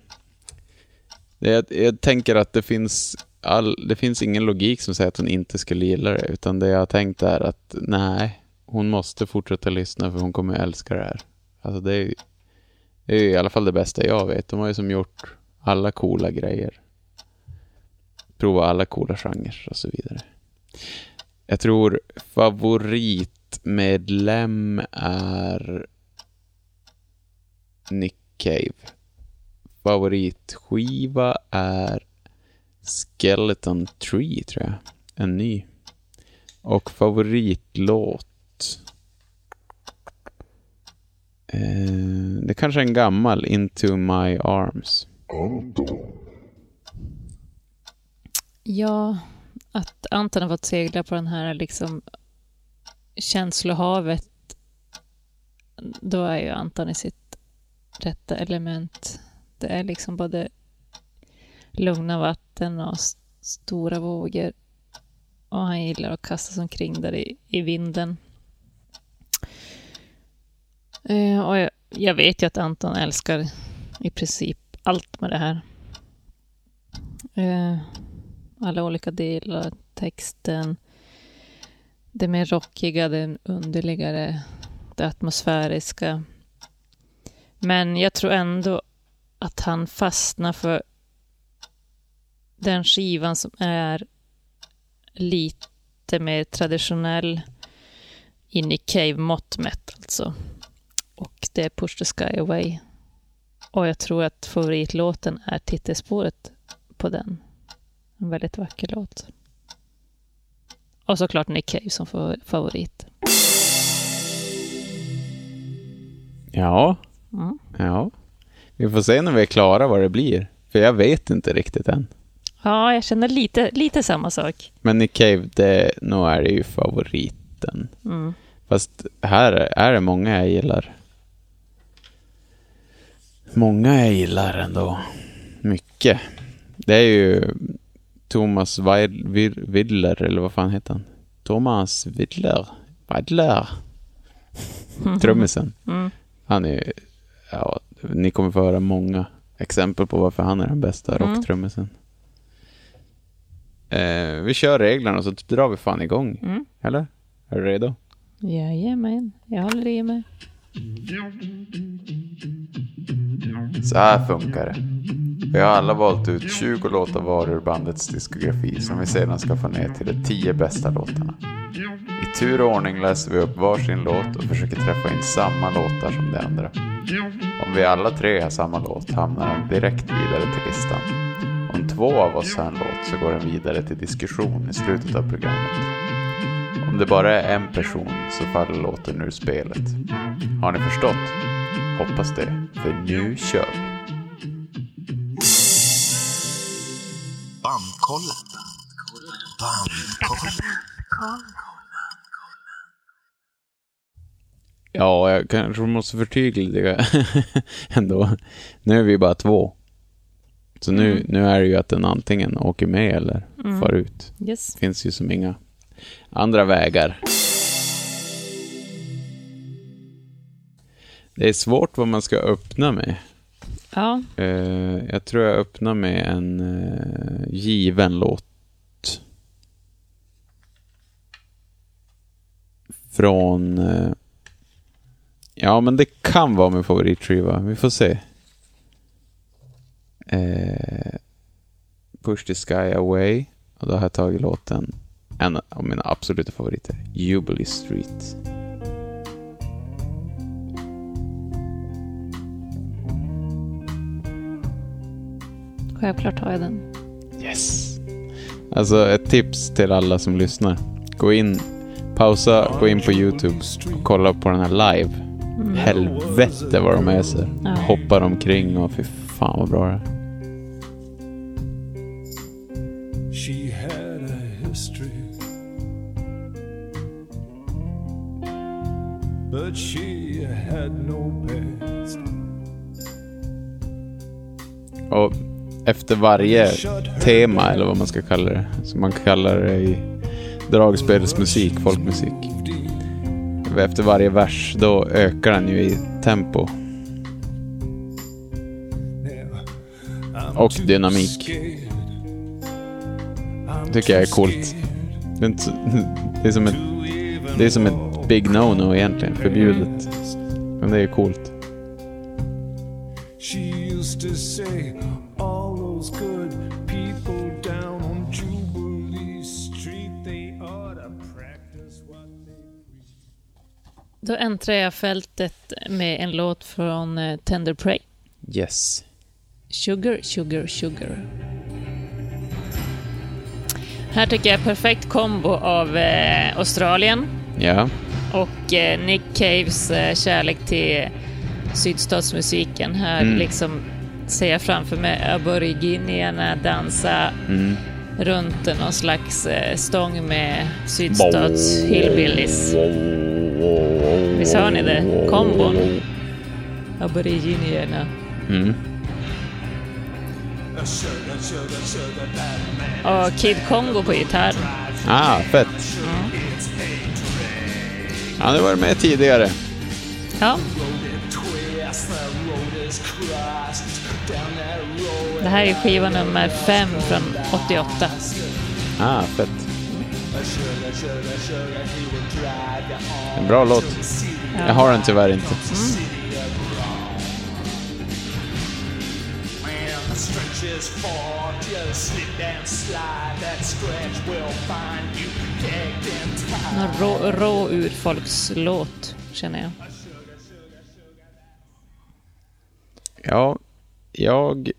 det, jag, jag tänker att det finns, all, det finns ingen logik som säger att hon inte skulle gilla det. Utan det jag har tänkt är att nej, hon måste fortsätta lyssna för hon kommer älska det här. Alltså det är, det är i alla fall det bästa jag vet. De har ju som gjort alla coola grejer. Prova alla coola genrer och så vidare. Jag tror favoritmedlem är Nick Cave. Favoritskiva är Skeleton Tree, tror jag. En ny. Och favoritlåt, eh, det kanske är en gammal, Into My Arms. Ja, att Anton har fått segla på den här liksom känslohavet, då är ju Anton i sitt rätta element. Det är liksom både lugna vatten och st- stora vågor, och han gillar att kasta sig omkring där i, i vinden. Eh, och jag, jag vet ju att Anton älskar i princip allt med det här. Eh, alla olika delar, texten, det mer rockiga, det underligare, det atmosfäriska. Men jag tror ändå att han fastnar för den skivan som är lite mer traditionell in i Cave-mått mätt alltså. Och det är Push the Sky Away. Och jag tror att favoritlåten är titelspåret på den. En väldigt vacker låt. Och såklart Nick Cave som favorit. Ja. Mm. Ja. Vi får se när vi är klara vad det blir. För jag vet inte riktigt än. Ja, jag känner lite, lite samma sak. Men Nick Cave, det, nog är det ju favoriten. Mm. Fast här är det många jag gillar. Många jag gillar ändå. Mycket. Det är ju Thomas Widler, eller vad fan heter han? Thomas Widler. Widler. Trummisen. Mm. Han är, ja, ni kommer få höra många exempel på varför han är den bästa mm. rocktrummelsen. Eh, vi kör reglerna och så drar vi fan igång. Mm. Eller? Är du redo? Jajamän, jag håller i mig. Så här funkar det. Vi har alla valt ut tjugo låtar var ur bandets diskografi som vi sedan ska få ner till de tio bästa låtarna. I tur och ordning läser vi upp varsin låt och försöker träffa in samma låtar som de andra. Om vi alla tre har samma låt hamnar den direkt vidare till listan. Om två av oss har en låt så går den vidare till diskussion i slutet av programmet. Om det bara är en person så faller låten ur spelet. Har ni förstått? Hoppas det, för nu kör vi. Bandkollen. Bandkollen. Ja, jag kanske måste förtydliga det ändå. Nu är vi bara två. Så nu, mm. nu är det ju att den antingen åker med eller mm. far ut. Yes. Det finns ju som inga andra vägar. Det är svårt vad man ska öppna med. Ja. Uh, jag tror jag öppnar med en uh, given låt. Från... Uh, ja, men det kan vara min favoritskiva. Vi får se. Eh, Push the Sky Away. Och då har jag tagit låten, en av mina absoluta favoriter, Jubilee Street. Självklart har jag den. Yes. Alltså ett tips till alla som lyssnar. Gå in, pausa, gå in på YouTube och kolla på den här live. Mm. Helvete vad de är så. Ja. Hoppar omkring och fy fan vad bra det är. She had a history, but she had no past. Och efter varje tema, eller vad man ska kalla det, som man kallar det i dragspelsmusik, folkmusik, efter varje vers då ökar den ju i tempo och dynamik. Tycker jag är coolt. Det är, inte, det är som ett det är som ett big no-no egentligen, förbjudet. Men det är ju coolt. Då äntrar jag fältet med en låt från Tender Prey. Yes. Sugar, sugar, sugar. Här tycker jag perfekt kombo av eh, Australien. Ja. Och eh, Nick Caves eh, kärlek till sydstatsmusiken. Här mm. liksom ser jag framför mig aboriginerna dansa mm. runt någon slags eh, stång med sydstats hillbillies. Visst hör ni det? Kombon. Aboriginierna. Mm. Och Kid Congo på gitarr. Ah, fett. Mm. Ja, det var med tidigare. Ja. Det här är skiva nummer fem från åttioåtta. Ah, fett. En bra låt. Ja. Jag har den tyvärr inte. Mm. En rå, rå ur folkslåt, känner jag. Ja, jag...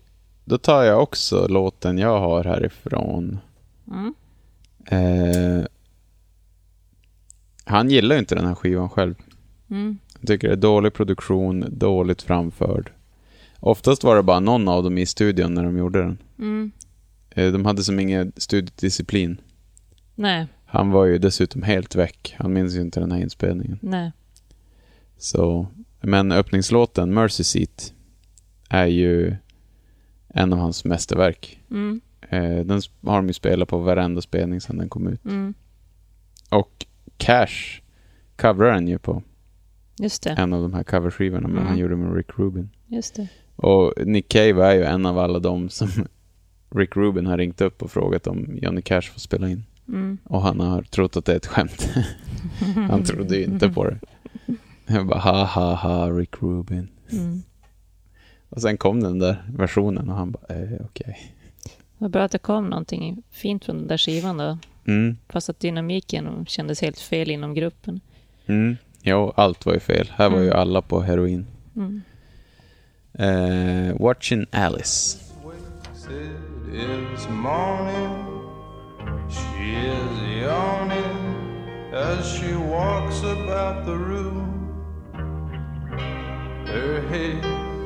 Då tar jag också låten jag har härifrån. Mm. Eh, han gillar ju inte den här skivan själv. Mm. Jag tycker det är dålig produktion, dåligt framförd. Oftast var det bara någon av dem i studion när de gjorde den. Mm. De hade som ingen studiedisciplin. Nej. Han var ju dessutom helt väck. Han minns ju inte den här inspelningen. Nej. Så, men öppningslåten Mercy Seat är ju en av hans mästerverk. Mm. Den har de ju spelat på varenda spelning sedan den kom ut. Mm. Och Cash coverar den ju på. Just det. En av de här coverskivorna mm. men han gjorde med Rick Rubin. Just det. Och Nick Cave är ju en av alla de som Rick Rubin har ringt upp och frågat om Johnny Cash får spela in. Mm. Och han har trott att det är ett skämt. Han trodde ju inte på det. Han bara ha ha ha Rick Rubin. Mm. Och sen kom den där versionen och han bara eh, okej. Okay. Vad bra att det kom någonting fint från den där skivan då. Mm. Fast att dynamiken kändes helt fel inom gruppen. Mm. Jo, allt var ju fel. Här var mm. ju alla på heroin. Mm. Uh, watching Alice. It is morning. She is yawning as she walks about the room. Her head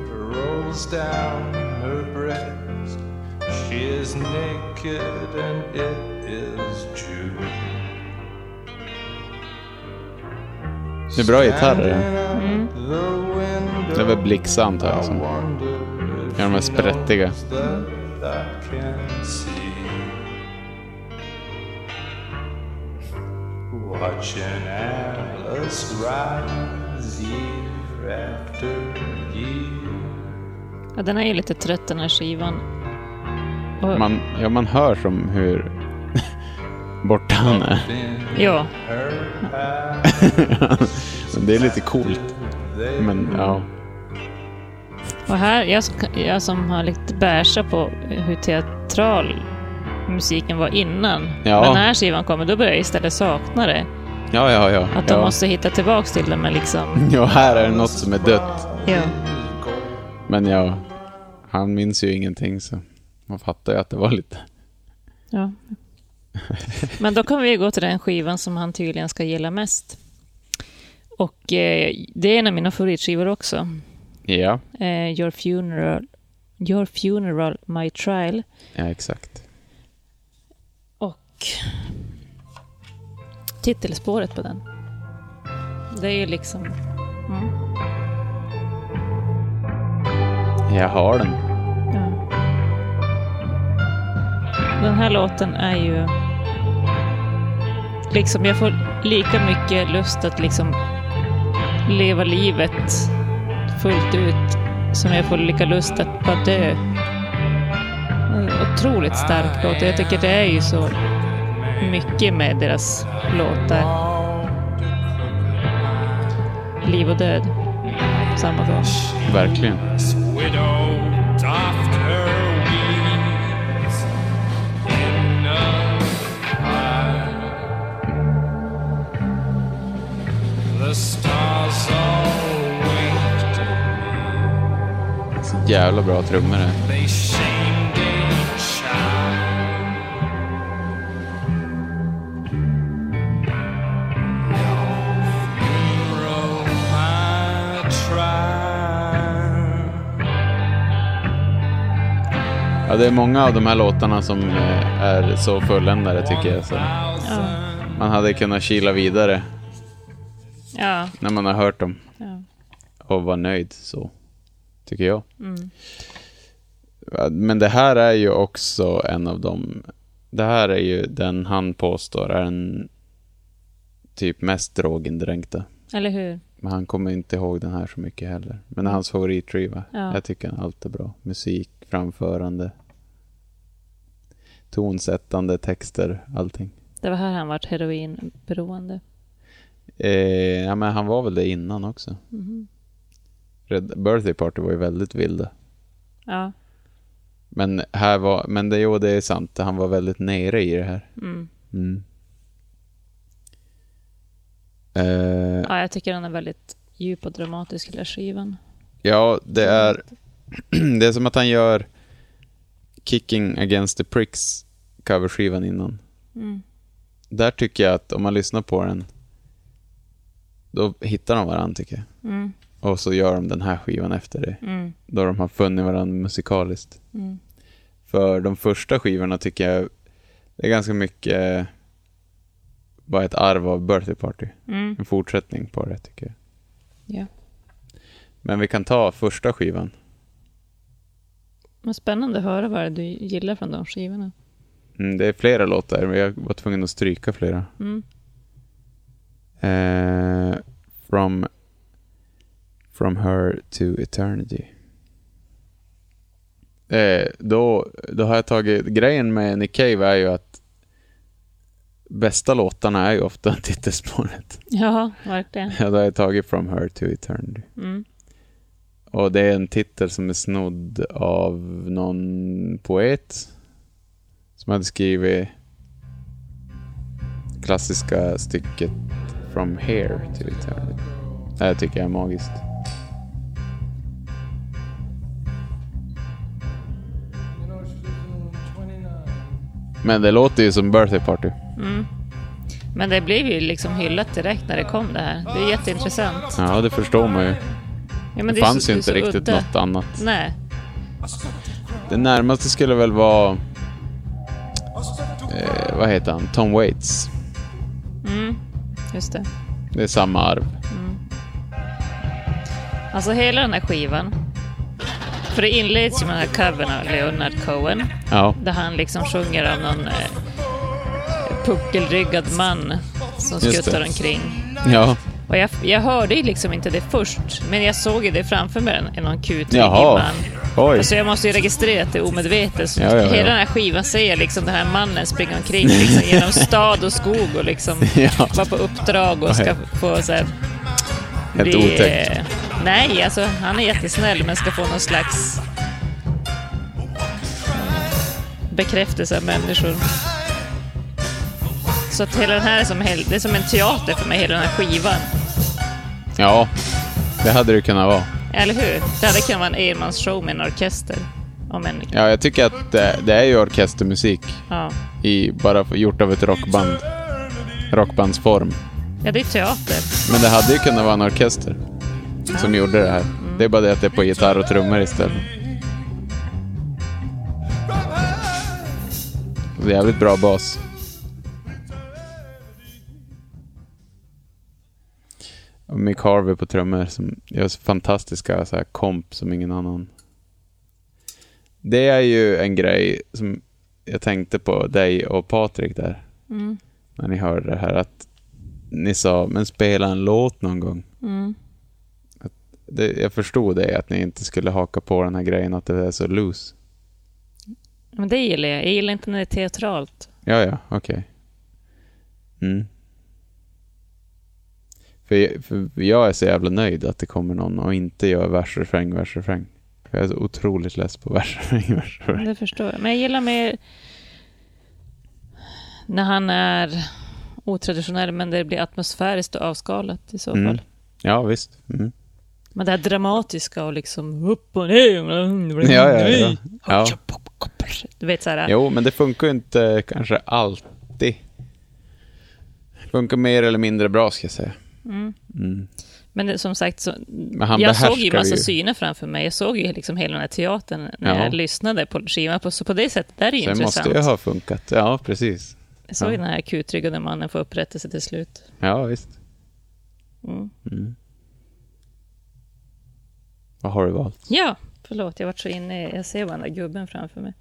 rolls down her breast. She is naked and it is June. Det är bra gitarrer. Mm. Det är väl Blixa antar jag som är de här sprättiga. Watching Alice rise year after year. Ja, den är ju lite trött den här skivan. Och... Man, ja, man hör som hur borta han är. Ja. Det är lite coolt. Men ja. Och här, jag, jag som har lite bärsa på hur teatral musiken var innan. Ja. Men när skivan kommer, då börjar jag istället sakna det. Ja, ja, ja. Att de ja. måste hitta tillbaka till det, men liksom... Ja, här är det något som är dött. Ja. Men ja, han minns ju ingenting, så man fattar ju att det var lite... Ja. Men då kan vi gå till den skivan som han tydligen ska gilla mest. Och eh, det är en av mina favoritskivor också. Ja. Eh, Your Funeral, Your Funeral, My Trial. Ja, exakt. Och titelspåret på den. Det är ju liksom... Mm. Jag har den. Ja. Den här låten är ju... Liksom, jag får lika mycket lust att liksom leva livet fullt ut som jag får lika lust att bara dö. Otroligt stark låt. Jag tycker det är ju så mycket med deras låtar. Liv och död. Samma gång. Verkligen. Så jävla bra trummor här. Ja, det är många av de här låtarna som är så fulländade tycker jag. Så. Ja. Man hade kunnat kila vidare. Ja. När man har hört dem. Ja. Och var nöjd så. Tycker jag. Mm. Men det här är ju också en av dem. Det här är ju den han påstår är den typ mest drogindränkta. Eller hur? Men han kommer inte ihåg den här så mycket heller. Men hans favoritskiva. Ja. Jag tycker allt är bra. Musik, framförande, tonsättande, texter, allting. Det var här han var heroinberoende. Eh, ja, men han var väl det innan också. Mm. Red Birthday Party var ju väldigt vilda. Ja. Men här var, men det, jo, det är sant. Han var väldigt nere i det här. Mm. Mm. Eh, ja, jag tycker den är väldigt djup och dramatisk, hela skivan. Ja, det är det är som att han gör Kicking Against the Pricks coverskivan innan. Mm. Där tycker jag att om man lyssnar på den då hittar de varandra tycker jag. Mm. Och så gör de den här skivan efter det. Mm. Då de har funnit varandra musikaliskt. Mm. För de första skivorna tycker jag det är ganska mycket bara ett arv av Birthday Party. Mm. En fortsättning på det tycker jag. Ja. Men vi kan ta första skivan. Men spännande att höra vad du gillar från de skivorna. Mm, det är flera låtar, men jag var tvungen att stryka flera. Mm. Eh, from From Her to Eternity. Eh, då, då har jag tagit... Grejen med Nick Cave är ju att bästa låtarna är ju ofta titelspåret. Ja, verkligen. Ja, då har jag tagit From Her to Eternity. Mm. Och det är en titel som är snodd av någon poet som hade skrivit klassiska stycket From Here till Eternity. Det här tycker jag är magiskt. Men det låter ju som Birthday Party. Mm. Men det blev ju liksom hyllat direkt när det kom det här. Det är jätteintressant. Ja, det förstår man ju. Ja, det, det fanns ju inte riktigt udda. Något annat. Nej. Det närmaste skulle väl vara eh, vad heter han? Tom Waits. Mm, just det. Det är samma arv. Mm. Alltså hela den här skivan. För det inleds ju med den här covern av Leonard Cohen. Ja. Där han liksom sjunger om någon eh, puckelryggad man som skuttar omkring. Ja. Och jag, jag hörde ju liksom inte det först. Men jag såg ju det framför mig, en någon kutrygg man. Oj. Alltså jag måste ju registrera att det är omedvetet. Ja, ja, ja. Hela den här skivan säger liksom den här mannen springer omkring liksom, genom stad och skog och liksom ja. Var på uppdrag och ska få så här... Helt otäckt. Nej, alltså han är jättesnäll men ska få någon slags bekräftelse av människor. Så att hela den här är som, det är som en teater för mig, hela den här skivan. Ja, det hade det kunnat vara. Eller hur? Det hade kunnat vara en enmansshow med en orkester. Om en... Ja, jag tycker att det, det är ju orkestermusik. Ja. I, bara gjort av ett rockband. Rockbandsform. Ja, det är teater. Men det hade ju kunnat vara en orkester som gjorde det här. Mm. Det är bara det att det är på gitarr och trummor istället. Det är jävligt bra bas. Och Mick Harvey på trummor som gör så fantastiska så här komp som ingen annan. Det är ju en grej som jag tänkte på dig och Patrik där. Mm. När ni hörde det här att ni sa, men spela en låt någon gång. Mm. Att det, jag förstod det, att ni inte skulle haka på den här grejen att det är så loose. Men det gillar jag. Jag gillar inte när det är teatralt. Ja, ja, okej. Okay. Mm. För jag, för jag är så jävla nöjd att det kommer någon och inte gör vers, refräng, vers, refräng. För jag är så otroligt less på vers, refräng, vers, refräng. Det förstår jag. Men jag gillar mer när han är otraditionell, men det blir atmosfäriskt och avskalat i så mm. fall. Ja, visst. Mm. Men det här dramatiska och liksom upp och ner. Ja, ja, ja. ja. Du vet så här. Jo, men det funkar ju inte kanske alltid. Det funkar mer eller mindre bra, ska jag säga. Mm. Mm. Men som sagt så, jag såg ju massa ju. syner framför mig. Jag såg ju liksom hela den här teatern när ja. jag lyssnade på skivan. Så på det sättet, där är ju så intressant. Det måste ju ha funkat. Ja, precis. Jag såg ja. den här akutryggade mannen få upprättelse till slut. Ja, visst. Mm. Mm. Vad har du valt? Ja, förlåt. Jag har varit så inne. Jag ser bara den där gubben framför mig.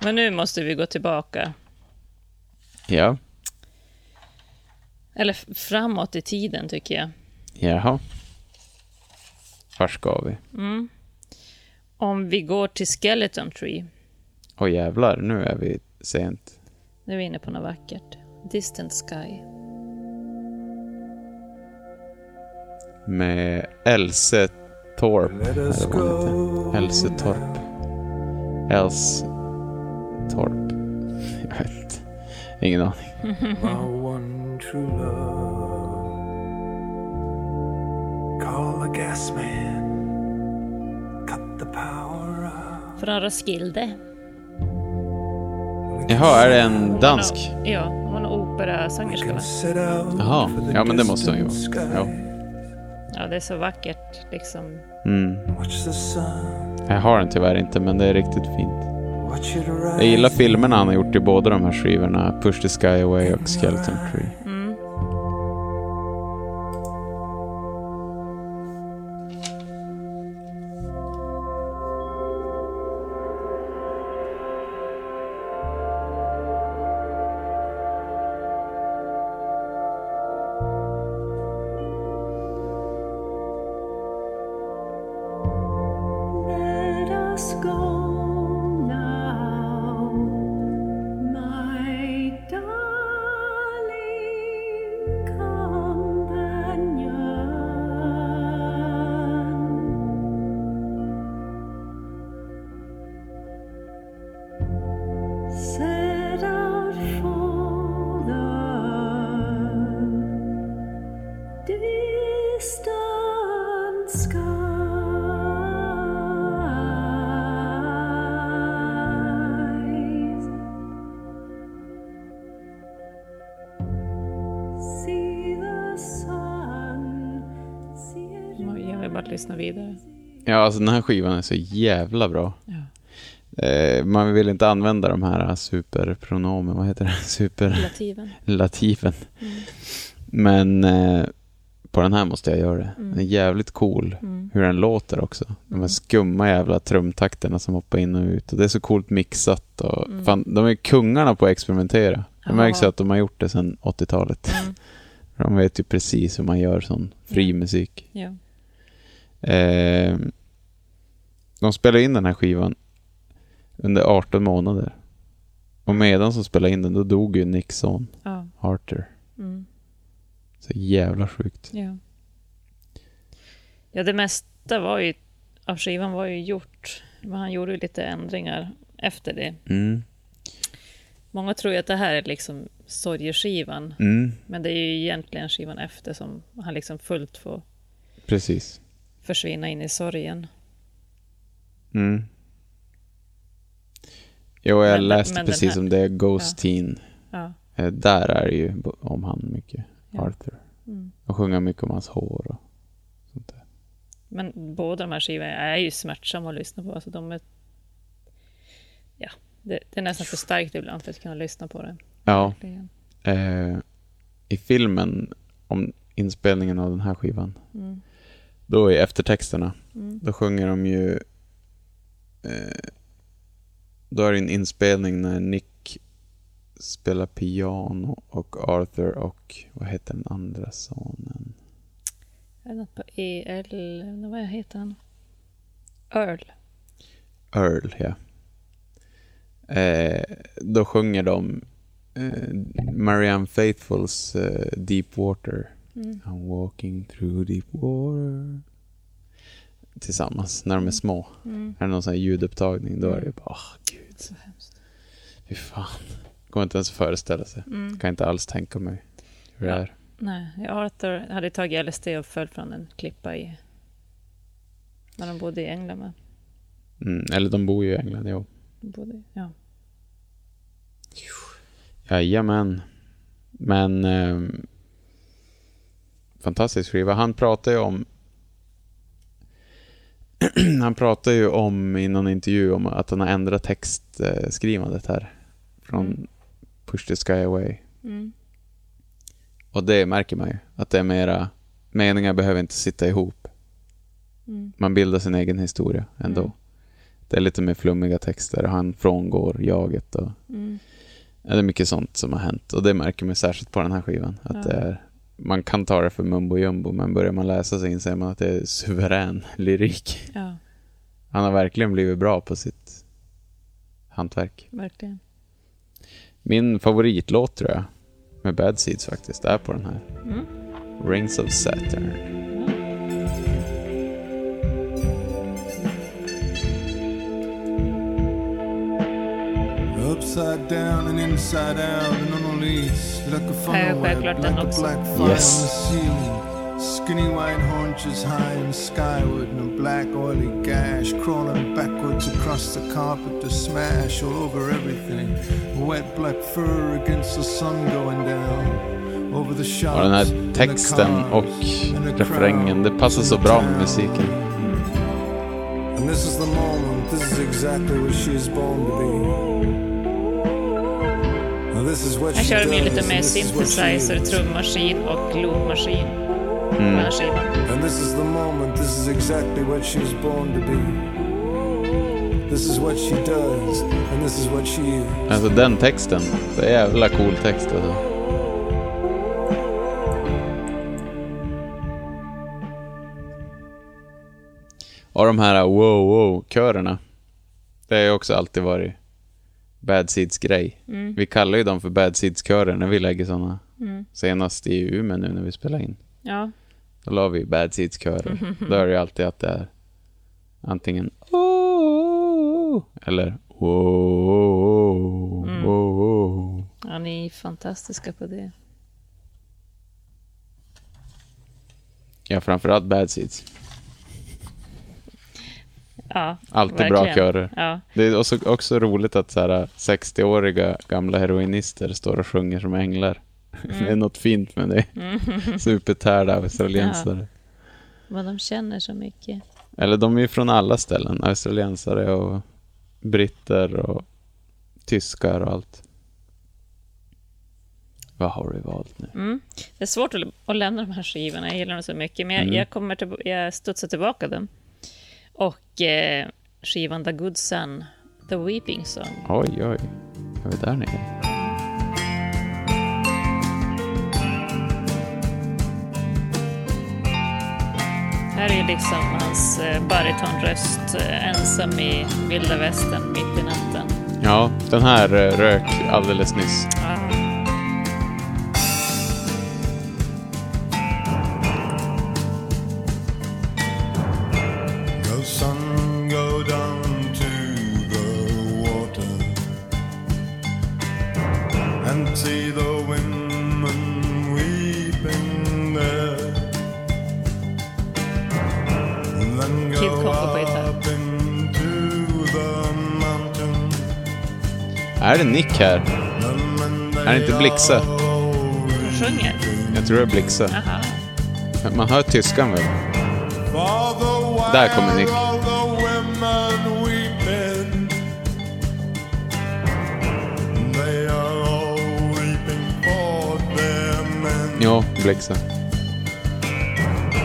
Men nu måste vi gå tillbaka. Ja. Eller framåt i tiden, tycker jag. Jaha. Var ska vi? Mm. Om vi går till Skeleton Tree. Åh jävlar, nu är vi sent. Nu är vi inne på något vackert. Distant Sky. Med Else Torp. Else Torp. Else Torp. Jag vet inte. Ingen aning. True love. Call the gas man. Cut the power up. Från Roskilde. Jaha, är det en dansk? Hon har, ja, hon är operasångerska. Jaha, ja men det måste hon ju vara. Ja. Ja, det är så vackert liksom. Mm. Jag har den tyvärr inte, men det är riktigt fint. Jag gillar filmerna han har gjort i båda de här skivorna, Push the Sky Away och Skeleton Tree. Mm. Ja, alltså den här skivan är så jävla bra. Ja. Eh, man vill inte använda de här superpronomen, vad heter det? Superlativen. Lativen. Mm. Men eh, på den här måste jag göra det. Mm. Den är jävligt cool mm. hur den låter också. De här skumma jävla trumtakterna som hoppar in och ut. Och det är så coolt mixat. Och mm. fan, de är kungarna på att experimentera. Jag märker att de har gjort det sedan åttiotalet. Mm. De vet ju precis hur man gör sån fri musik. Mm. Ja. Eh, de spelar in den här skivan under arton månader. Och medan som spelade in den, då dog ju Nixon ja. Harter. Mm. Så jävla sjukt. Ja. Ja, det mesta var ju, av skivan var ju gjort. Men han gjorde ju lite ändringar efter det. Mm. Många tror ju att det här är liksom sorgeskivan. Mm. Men det är ju egentligen skivan efter som han liksom fullt får precis. Försvinna in i sorgen. Mm. Jo, jag men, läste men precis om det. Ghost Teen. Ja. Ja. Där är det ju om han mycket. Ja. Arthur. Mm. Och sjunger mycket om hans hår och sånt där. Men båda de här skivorna är ju smärtsamma att lyssna på. Alltså de är... Ja, det, det är nästan för starkt ibland för att kunna lyssna på det. Ja. Eh, i filmen om inspelningen av den här skivan mm. då i eftertexterna mm. då sjunger de ju eh, då är det en inspelning när Nick spelar piano och Arthur och vad heter den andra sonen? Är det på E L? Vad heter han? Earl. Earl, ja. Eh, då sjunger de eh, Marianne Faithfuls eh, Deep Water. Mm. I'm walking through deep water. Tillsammans när de är små. Mm. Är det någon sån här ljudupptagning då är det ju bara, åh oh, gud. Så hemskt. Fy fan. Går inte ens att föreställa sig. Mm. Kan inte alls tänka mig hur det är. Nej, Arthur hade tagit L S D och föll från en klippa i när de bodde i England. Men... Mm, eller de bor ju i England, ja. De bodde i, ja. Jajamän. Men eh, fantastisk skriva. Han pratar ju om han pratar ju om i någon intervju om att han har ändrat textskrivandet här från mm. Push the Sky Away mm. och det märker man ju att det är mera meningar behöver inte sitta ihop mm. man bildar sin egen historia ändå mm. det är lite mer flummiga texter och han frångår jaget och mm. det är mycket sånt som har hänt och det märker man särskilt på den här skivan att ja. Det är man kan ta det för mumbo jumbo men börjar man läsa sig in säger man att det är suverän lyrik. Ja. Han har verkligen blivit bra på sitt hantverk. Verkligen. Min favoritlåt tror jag med Bad Seeds faktiskt är på den här. Mm. Rings of Saturn. Upside down and inside out and on all leads like a funnel web, like a black fire yes. on the ceiling. Skinny white haunches high in skyward and a black oily gash crawling backwards across the carpet to smash all over everything. Wet black fur against the sun going down over the shops. Och den här texten och refrängen, det passar så bra med musiken. And this is the moment, this is exactly what she is born to be. Här kör de ju lite med synthesizer, trummaskin och glowmaskin. Mm. And this is the moment, this is exactly what she's born to be. This is what she does, and this is what she is. Alltså den texten, det är jävla cool text alltså. Och de här wow wow körerna. Det har ju också alltid varit Bad Seeds grej. Mm. Vi kallar ju dem för Bad Seeds körer när vi lägger såna. Mm. Senast i Umeå nu när vi spelar in. Ja. Då la vi Bad Seeds körer. Då är det alltid att det är antingen oh, eller oh, oh, mm. oh, oh. Ja, ni är fantastiska på det. Ja, framförallt Bad Seeds. Ja, alltid verkligen. Bra körer. Ja. Det är också, också roligt att så här, sextioåriga gamla heroinister står och sjunger som änglar. Mm. Det är något fint med det. Mm. Supertärda australiensare. Ja. Vad de känner så mycket. Eller de är ju från alla ställen. Australiensare och britter och tyskar och allt. Vad har du valt nu? Mm. Det är svårt att lämna de här skivorna. Jag gillar dem så mycket. Men jag, mm. jag, kommer till, jag studsar tillbaka dem. Och eh, skivan The Good Son, The Weeping Song. Oj, oj. Är vi där nere? Här är liksom hans eh, baritonröst eh, ensam i vilda västern mitt i natten. Ja, den här eh, rök alldeles nyss. Ah. Är det Nick här? Är det inte Blixa? Hon sjunger. Jag tror det är Blixa. Aha. Man hör tyskan väl? Där kommer Nick. Jo, Blixa.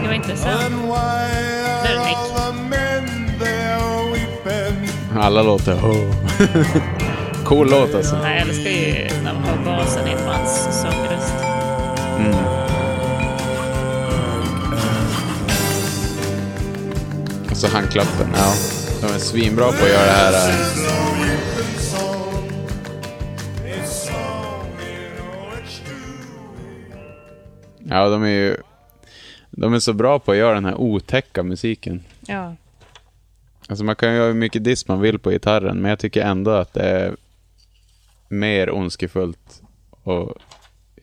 Det var intressant. Det är Nick. Alla låter. Oh. Cool låt alltså. Jag älskar ju när man har basen i hans sångröst. Mm. Och så handklappen. Ja, de är svinbra på att göra det här. Ja, de är ju de är så bra på att göra den här otäcka musiken. Ja. Alltså man kan göra hur mycket diss man vill på gitarren, men jag tycker ändå att det är mer ondskefullt och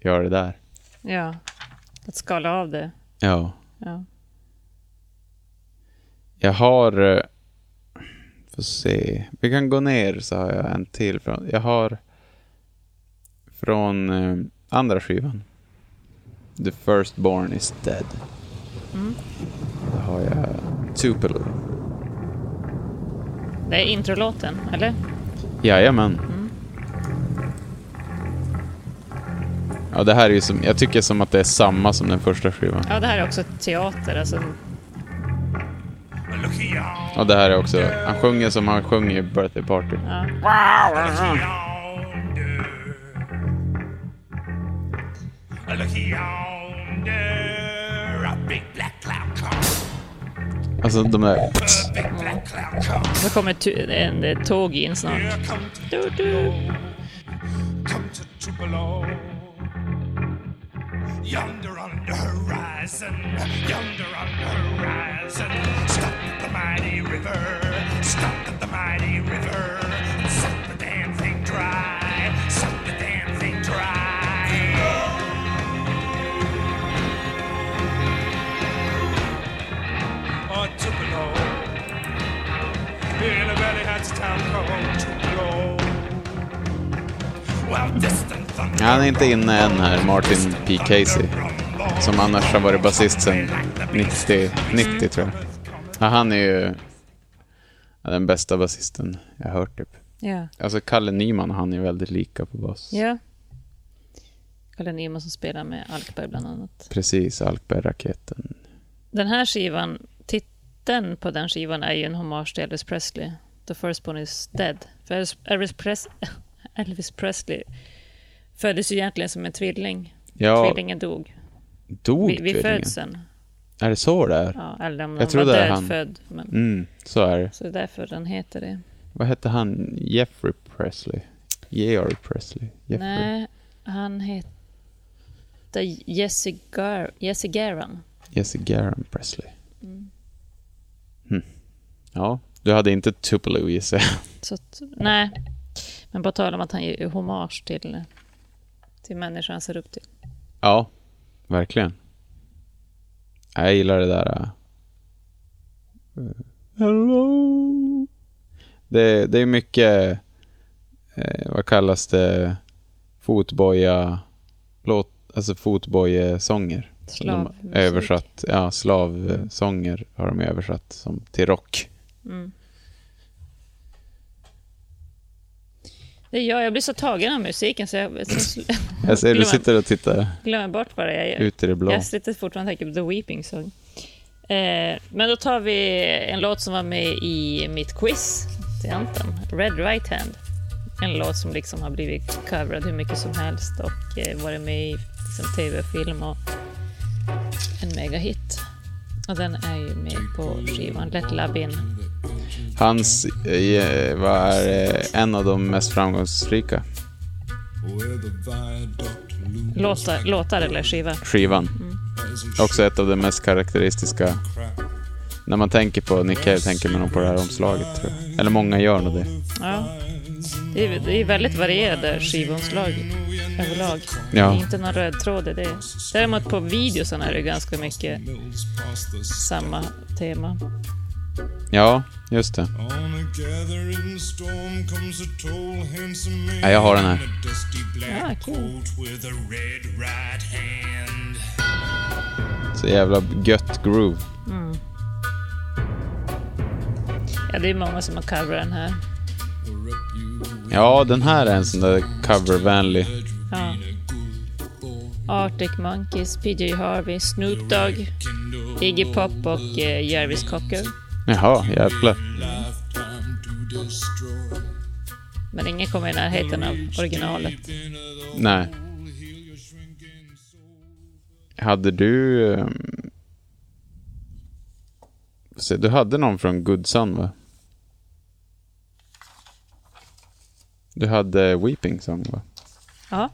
gör det där. Ja, att skala av det. Ja. Ja. Jag har... Får se. Vi kan gå ner, så har jag en till. Från, jag har från andra skivan. The Firstborn is Dead. Mm. Då har jag Tupelo. Det är introlåten, eller? Jajamän. Mm. Ja, det här är ju som, jag tycker som att det är samma som den första skivan. Ja, det här är också teater, alltså. Ja, det här är också, han sjunger som han sjunger i Birthday Party. Ja. Alltså de där. Nu kommer t- en, en tåg in snart. Du, du. Yonder on the horizon, yonder on the horizon. Stop at the mighty river, stop at the mighty river. Suck the damn thing dry, suck the damn thing dry. Oh, Tupelo, in a valley that's town called Tupelo. Well, distant. Han är inte inne än här, Martin P. Casey, som annars har varit basist sedan nittio, nittio mm. tror jag. Ja, han är ju den bästa basisten jag hört typ. Yeah. Alltså Kalle Nyman, han är väldigt lika på bas. Ja. Yeah. Kalle Nyman som spelar med Alkberg bland annat. Precis, Alkberg-raketen. Den här skivan, titeln på den skivan är ju en hommage till Elvis Presley. The Firstborn is Dead. För Elvis, Pres- Elvis Presley föddes ju egentligen som en tvilling. Ja, tvillingen dog. Dog vi, vi föds sen. Är det så där? Ja, eller om jag tror var det är han. Född, men... Mm, så är det. Så därför den heter det. Vad hette han? Jeffrey Presley? George Presley? Jeffrey. Nej, han hette Jesse, Gar- Jesse Garon. Jesse Garon Presley. Mm. Hm. Ja, du hade inte Tupelo i sig. Så, nej, men bara tala om att han ger hommage till... till människan ser upp till. Ja, verkligen. Jag gillar det där. Uh, hello. Det, det är mycket eh, vad kallas det? Fotboja låt, alltså fotbojesånger. Slav. Översatt, ja, slavsånger har de översatt som till rock. Mm. Det gör, jag blir så tagen av musiken så jag, så, jag ser, glömmer, du sitter och tittar. Glömmer bort vad jag gör. Ut i det blå. Jag sitter fortfarande och tänker på The Weeping Song. Eh, men då tar vi en låt som var med i mitt quiz till Anton. Red Right Hand. En låt som liksom har blivit coverad hur mycket som helst och eh, varit med i liksom, tv-film och en megahit. Och den är ju med på skivan Let Love In. Hans eh, var eh, en av de mest framgångsrika. Låta, låtar eller skiva? Skivan. Mm. Också ett av de mest karaktäristiska. När man tänker på Nick Cave tänker man nog på det här omslaget, tror jag. Eller många gör nog det. Ja. Det är, det är väldigt varierade skivomslag överlag. Ja. Det är inte någon röd tråd i det. Däremot på videosen är det ganska mycket samma tema. Ja, just det. Ja, jag har den här. Ja, cool. Så jävla gött groove. Mm. Ja, det är många som har coverat den här. Ja, den här är en sån där covervänlig. Ja. Arctic Monkeys, P J Harvey, Snoop Dogg, Iggy Pop och eh, Jarvis Cocker. Jaha, jävlar. Men ingen kommer i närheten av originalet. Nej. Hade du... Um... Du hade någon från Good Son, va? Du hade Weeping Song, va? Ja.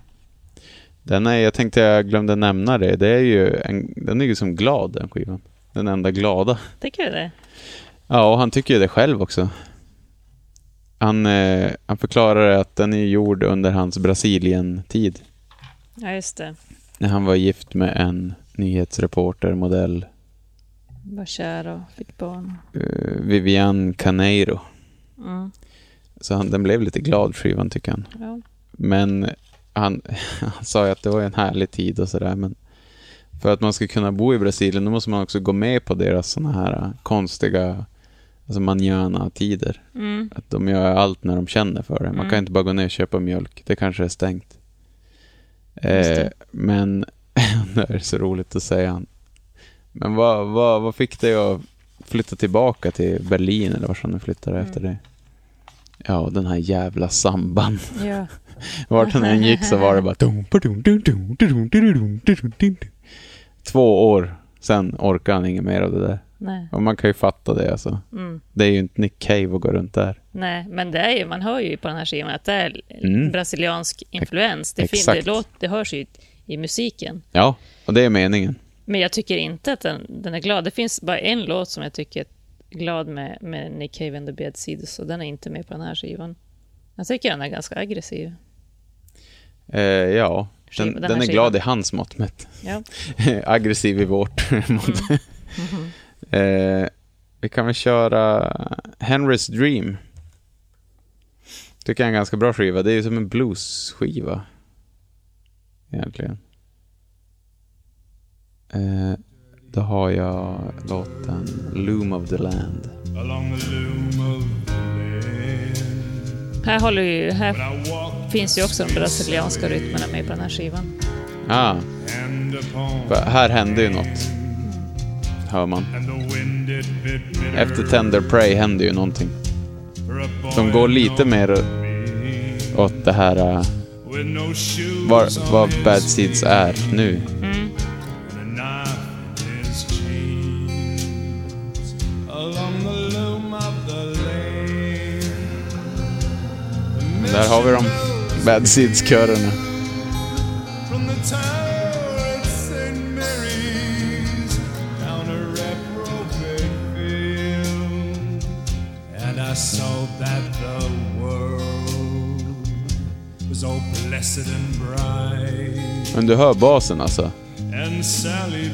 Den är, jag tänkte jag glömde nämna det. Det är ju en, den är ju som glad, den skivan. Den enda glada. Tycker du det? Ja, och han tycker ju det själv också. Han, eh, han förklarar att den är gjord under hans Brasilien-tid. Ja, just det. När han var gift med en nyhetsreporter, modell. Var kär och fick barn. Uh, Vivian Caneiro. Mm. Så han, den blev lite glad, skivan, tycker han. Ja. Men han, han sa ju att det var en härlig tid och sådär. Men för att man ska kunna bo i Brasilien då måste man också gå med på deras såna här konstiga, alltså manjana-tider. Mm. Att de gör allt när de känner för det. Man mm. kan inte bara gå ner och köpa mjölk. Det kanske är stängt. Eh, men det är så roligt att säga han. Men vad, vad, vad fick dig att flytta tillbaka till Berlin eller var du flyttade mm. efter det? Ja, den här jävla samban. Ja. Vart han än gick så var det bara... Två år sen orkar han inget mer av det där. Nej. Och man kan ju fatta det, alltså. Mm. Det är ju inte Nick Cave att gå runt där. Nej, men det är ju, man hör ju på den här skivan att det är mm. brasiliansk influens. Det, fin, det, låt, det hörs ju i musiken. Ja, och det är meningen. Men jag tycker inte att den, den är glad. Det finns bara en låt som jag tycker är glad med, med Nick Cave and the Bad Seeds, och den är inte med på den här skivan. Jag tycker den är ganska aggressiv. Eh, ja, den, den, den är skivan. Glad i hans mått mätt. Ja. Aggressiv i vårt mått. Mm. Mm-hmm. eh, vi kan väl köra Henry's Dream. Tycker jag är en ganska bra skiva. Det är ju som en bluesskiva. Egentligen. Eh, då har jag låten Loom of the Land. Along the loom of the land. Här, håller ju, här finns ju också de brasilianska rytmerna med på den här skivan. Ja, ah. Här hände ju något. Hör man. Efter Tender Prey hände ju någonting. De går lite mer åt det här uh, var, vad Bad Seeds är nu. Mm. Där har vi de Bad Seeds-körerna. Men du hör basen, alltså.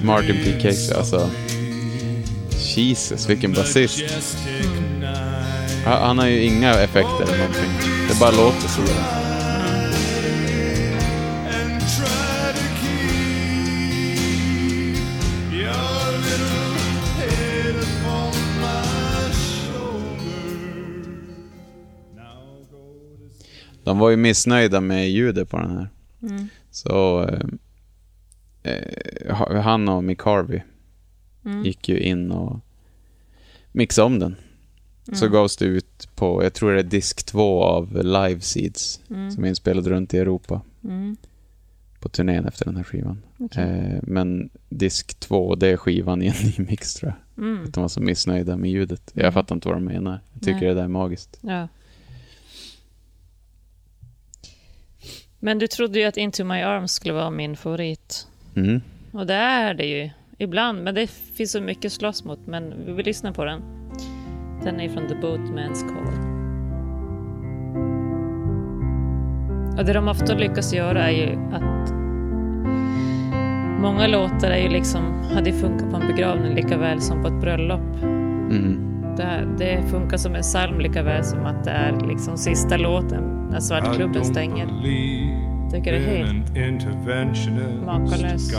Martin P. Case, alltså. Jesus, vilken basist. Han har ju inga effekter eller någonting. Det bara låter så där. de var ju missnöjda med ljudet på den här. Mm. Så eh, han och Mick Harvey mm. gick ju in och mixade om den. Mm. Så gavs det ut på, jag tror det är disk två av Live Seeds mm. som är inspelad runt i Europa mm. på turnén efter den här skivan. Okay. eh, Men disk två, det är skivan i en ny mix, tror jag. Mm. Att de var så missnöjda med ljudet. Jag mm. fattar inte vad de menar. Jag tycker Nej. det där är magiskt. Ja. Men du trodde ju att Into My Arms skulle vara min favorit. Mm. Och det är det ju ibland. Men det finns så mycket att slåss mot. Men vi vill lyssna på den. Den är från The Boatman's Call. Och det de ofta lyckas göra är ju att många låtar är ju liksom, hade funkat på en begravning lika väl som på ett bröllop. Mm. Det, det funkar som en psalm lika väl som att det är liksom sista låten när Svartklubben stänger. Jag tycker det är helt makalöst.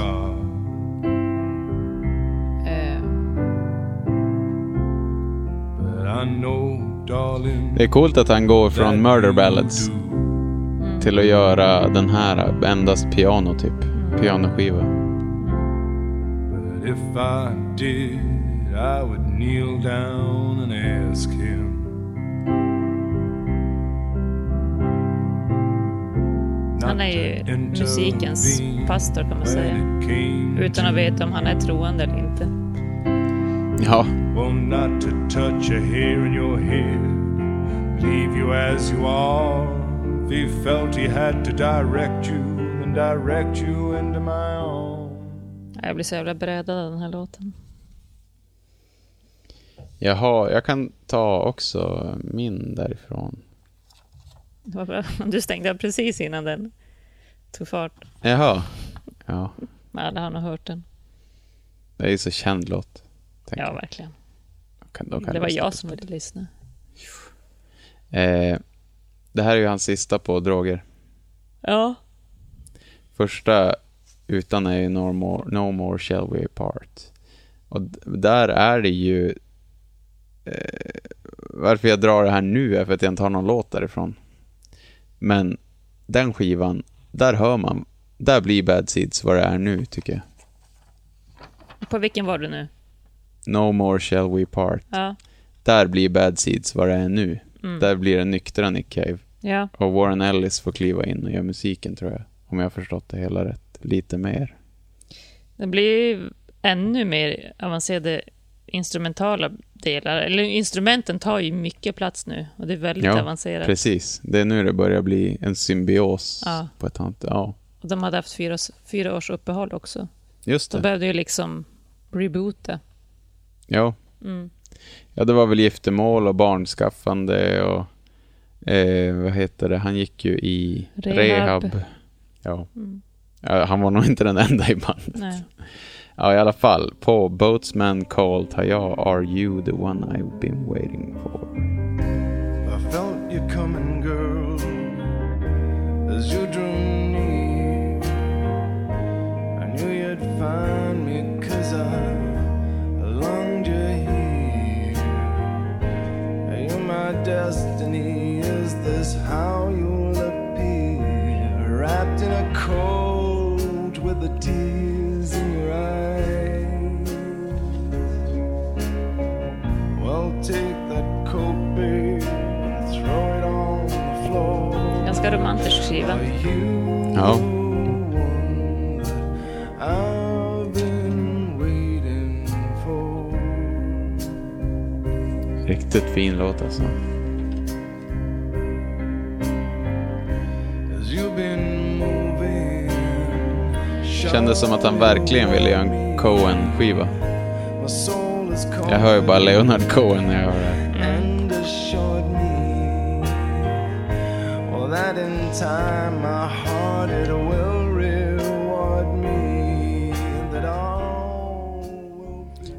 Det är coolt att han går från Murder Ballads mm. till att göra den här endast piano typ, pianoskiva. But if I did, I would kneel down and ask him. Han är ju musikens pastor kan man säga, utan att veta om han är troende eller inte. Ja. Well, not to touch a hair in your head, leave you as you are. If he felt he had to direct you and direct you into my own. Jag blir så jävla brädad av den här låten. Jaha, jag kan ta också min därifrån. Det var bra. Du stängde precis innan den tog fart. Jaha, ja. Men alla har nog hört den. Det är ju så känd låt. Ja, verkligen. Kan, då kan det var jag som ville lyssna. Eh, det här är ju hans sista på droger. Ja. Första utan är ju No More, No More Shall We Part. Och d- där är det ju... Eh, varför jag drar det här nu är för att jag inte har någon låt därifrån. Men den skivan, där hör man. Där blir Bad Seeds vad det är nu, tycker jag. På vilken var du nu? No More Shall We Part. Ja. Där blir Bad Seeds vad det är nu. Mm. Där blir det nyktra Nick Cave. Ja. Och Warren Ellis får kliva in och göra musiken, tror jag. Om jag har förstått det hela rätt. Lite mer. Det blir ännu mer avancerade instrumentala delar. Eller instrumenten tar ju mycket plats nu. Och det är väldigt ja, avancerat. Precis. Det är nu det börjar bli en symbios. Ja. På ett annat, ja. Och de hade haft fyra, fyra års uppehåll också. Just det. Då behövde ju liksom reboota. Ja. Mm. Ja, det var väl giftermål och barnskaffande och eh, vad heter det? Han gick ju i rehab. rehab. Ja. Mm. Ja, han var nog inte den enda i bandet. Nej. Ja, i alla fall. På Boatsman Call tar jag Are You The One I've Been Waiting For. I felt you coming, girl, as you drew me. I knew you'd find me 'cause I my destiny, is this how you'll appear, wrapped in a coat with the tears in your eyes? Well, take that coat, babe, and throw it on the floor. Ganska romantisk skiva. Ja. Riktigt fin låt alltså. Kändes som att han verkligen ville göra en Cohen-skiva. Jag hör ju bara Leonard Cohen när jag hör det. Mm.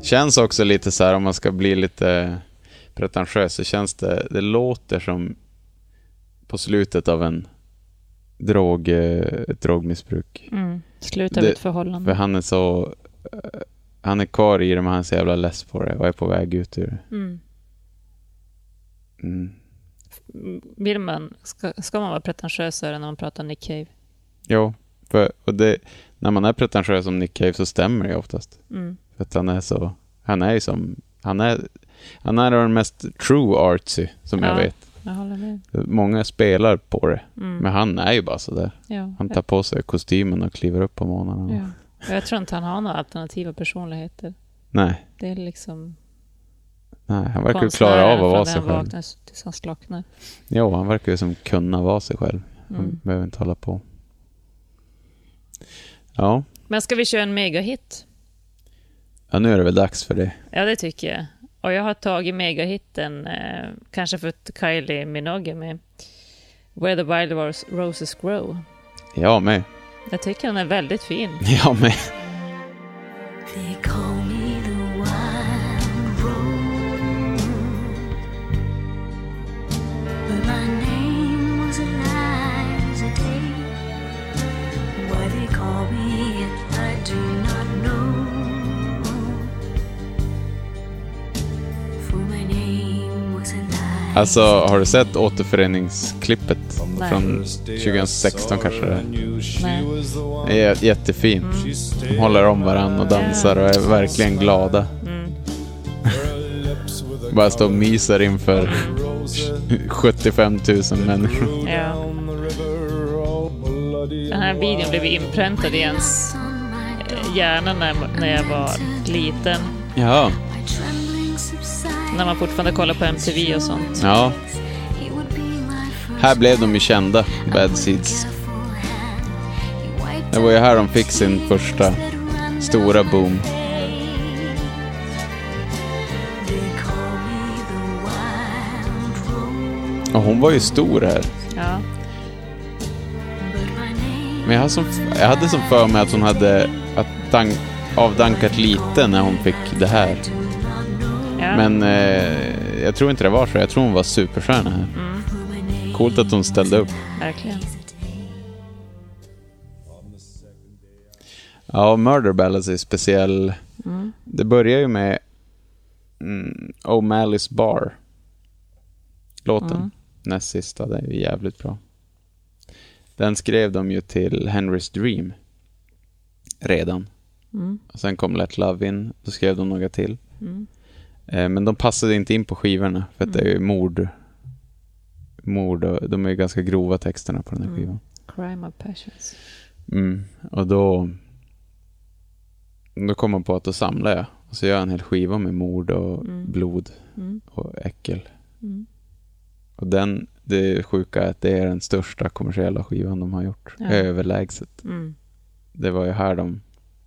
Känns också lite så här, om man ska bli lite pretentiös, så känns det, det låter som på slutet av en drog, ett drogmissbruk. Mm. Slut av ett förhållande. För han är så, han är kvar i det, men han är så jävla less på det och är på väg ut ur det. Mm. Mm. vill man, ska, ska man vara pretentiösare när man pratar Nick Cave? Jo, för, och det, när man är pretentiös som Nick Cave så stämmer det oftast. Mm. För att han är så, han är ju som, han är, han är den mest true artsy som ja, jag vet. Jag håller med. Många spelar på det, mm. men han är ju bara sådär. Ja, han tar på sig kostymen och kliver upp på morgonen. Ja. Jag tror inte han har några alternativa personligheter. Nej. Det är liksom... Nej, han verkar ju klara av att vara sig själv. Tills han slocknar. Jo, han verkar ju som kunna vara sig själv. Han mm. behöver inte hålla på. Ja. Men ska vi köra en megahit? Ja, nu är det väl dags för det. Ja, det tycker jag. Och jag har tagit megahitten, eh, kanske för att Kylie Minogue med Where the Wild Roses Grow. Ja, med. Jag tycker den är väldigt fin. Ja, med. Alltså, har du sett återföreningsklippet? Nej. Från tjugohundrasexton kanske? Nej. Det är jättefint. Mm. De håller om varandra och dansar och är verkligen glada. Mm. Bara står och myser inför sjuttiofem tusen människor. Ja. Den här videon blev inpräntad i ens hjärna när, när jag var liten. Ja. När man fortfarande kollar på M T V och sånt. Ja. Här blev de ju kända, Bad Seeds. Det var ju här de fick sin första stora boom. Och hon var ju stor här. Ja. Men jag hade som, jag hade som för mig att hon hade att dank, avdankat lite när hon fick det här. Ja. Men eh, jag tror inte det var så. Jag tror hon var superstjärna här. Mm. Coolt att hon ställde upp. Verkligen. Ja, Murder Ballads är speciell. Mm. Det börjar ju med mm, O'Malley's Bar. Låten. Mm. Näst sista, det är ju jävligt bra. Den skrev de ju till Henry's Dream redan. Mm. Och sen kom Let Love In. Då skrev de några till. Mm. Men de passade inte in på skivorna för att mm. det är ju mord. Mord och de är ju ganska grova texterna på den här mm. skivan. Crime of Passions. Mm. Och då då kom man på att då samlar jag och så gör jag en hel skiva med mord och mm. blod mm. och äckel. Mm. Och den, det är sjuka är att det är den största kommersiella skivan de har gjort. Ja. Överlägset. Mm. Det var ju här de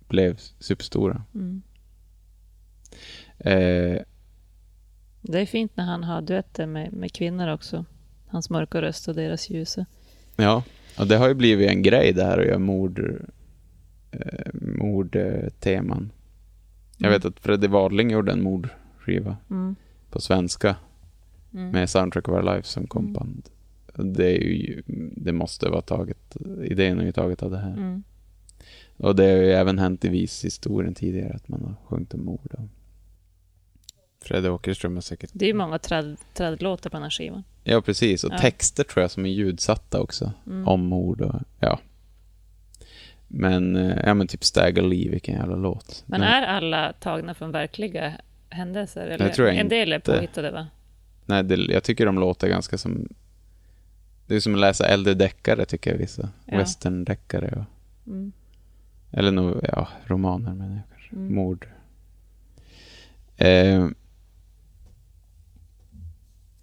blev superstora. Mm. Eh, det är fint när han har duetter med, med kvinnor också. Hans mörka röst och deras ljusa. Ja, och det har ju blivit en grej det här att göra mord, eh, mordteman. Mm. Jag vet att Freddy Wadling gjorde en mordskiva mm. på svenska mm. med Soundtrack of Our Life som kompband. Mm. Det är ju, det måste vara taget, idén är ju taget av det här. Mm. Och det har ju även hänt i vis historien tidigare att man har sjungit om mord och Fredde Åkerström är säkert... Det är ju många träd, trädlåtar på den här skivan. Ja, precis. Och ja. Texter tror jag som är ljudsatta också. Mm. Om mord och... Ja. Men, ja, men typ Stag och Liv, vilken jävla låt. Men nej. Är alla tagna från verkliga händelser? Eller jag tror jag en inte. Del är påhittade, va? Nej, det, jag tycker de låter ganska som... Det är som att läsa äldre deckare, tycker jag vissa. Ja. Western-deckare. Och... Mm. Eller nog, ja, romaner menar jag kanske. Mm. Mord. Eh...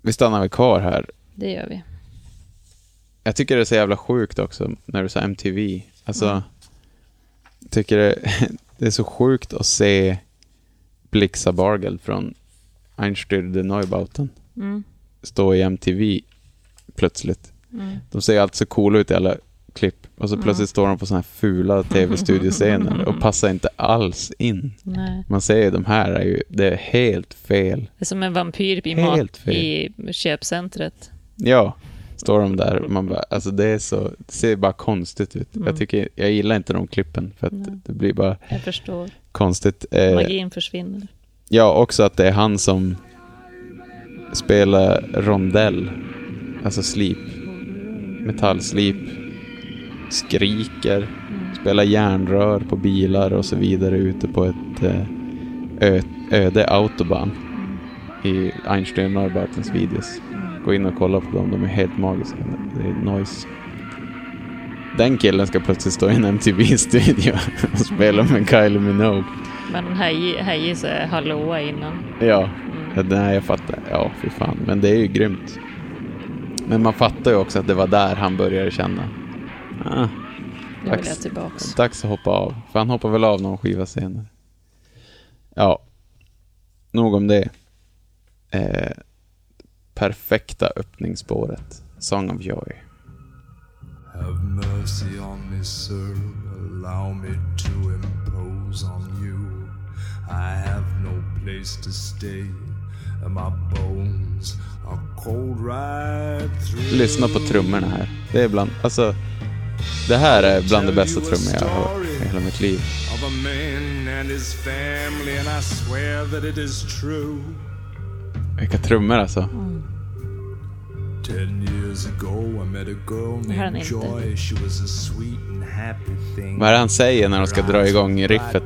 Vi stannar väl kvar här. Det gör vi. Jag tycker det är så jävla sjukt också när du sa M T V. Alltså, mm. jag tycker det, det är så sjukt att se Blixa Bargeld från Einstürzende Neubauten mm. stå i M T V plötsligt. Mm. De ser allt så coola ut i alla klipp. Och så plötsligt mm. står de på såna här fula tv-studioscener och passar inte alls in. Nej. Man ser de här är ju, det är helt fel. Det är som en vampyr i, mat, i köpcentret. Ja, står de där. Man bara, alltså det, är så, det ser bara konstigt ut. Mm. Jag, tycker, jag gillar inte de klippen för att nej. Det blir bara jag förstår. Konstigt. Eh, Magin försvinner. Ja, också att det är han som spelar rondell. Alltså slip, metallslip, skriker, spelar järnrör på bilar och så vidare ute på ett ö- öde autobahn i Einstürzende Neubautens videos. Gå in och kolla på dem, de är helt magiska. Det är noise. Den killen ska plötsligt stå i en M T V-studio och spela med Kylie Minogue. Men hej, hej så hallå innan. Ja, mm. Nej, jag fattar. Ja, fy fan. Men det är ju grymt. Men man fattar ju också att det var där han började känna. Ah, nu vill jag tillbaks. Dags att hoppa av. För han hoppar väl av någon skiva senare. Ja, nog om det. Eh, perfekta öppningsspåret. Song of Joy. Have mercy on me, sir, allow me to impose on you. I have no place to stay, and my bones are cold right through. Lyssna på trummorna här. Det är bland, alltså, det här är bland de bästa trummor jag har hört i hela mitt liv. Of a man and his family, and I swear that it is true. Vilka trummor alltså. Mm. Det här är inte. Vad är det han säger när de ska dra igång riffet?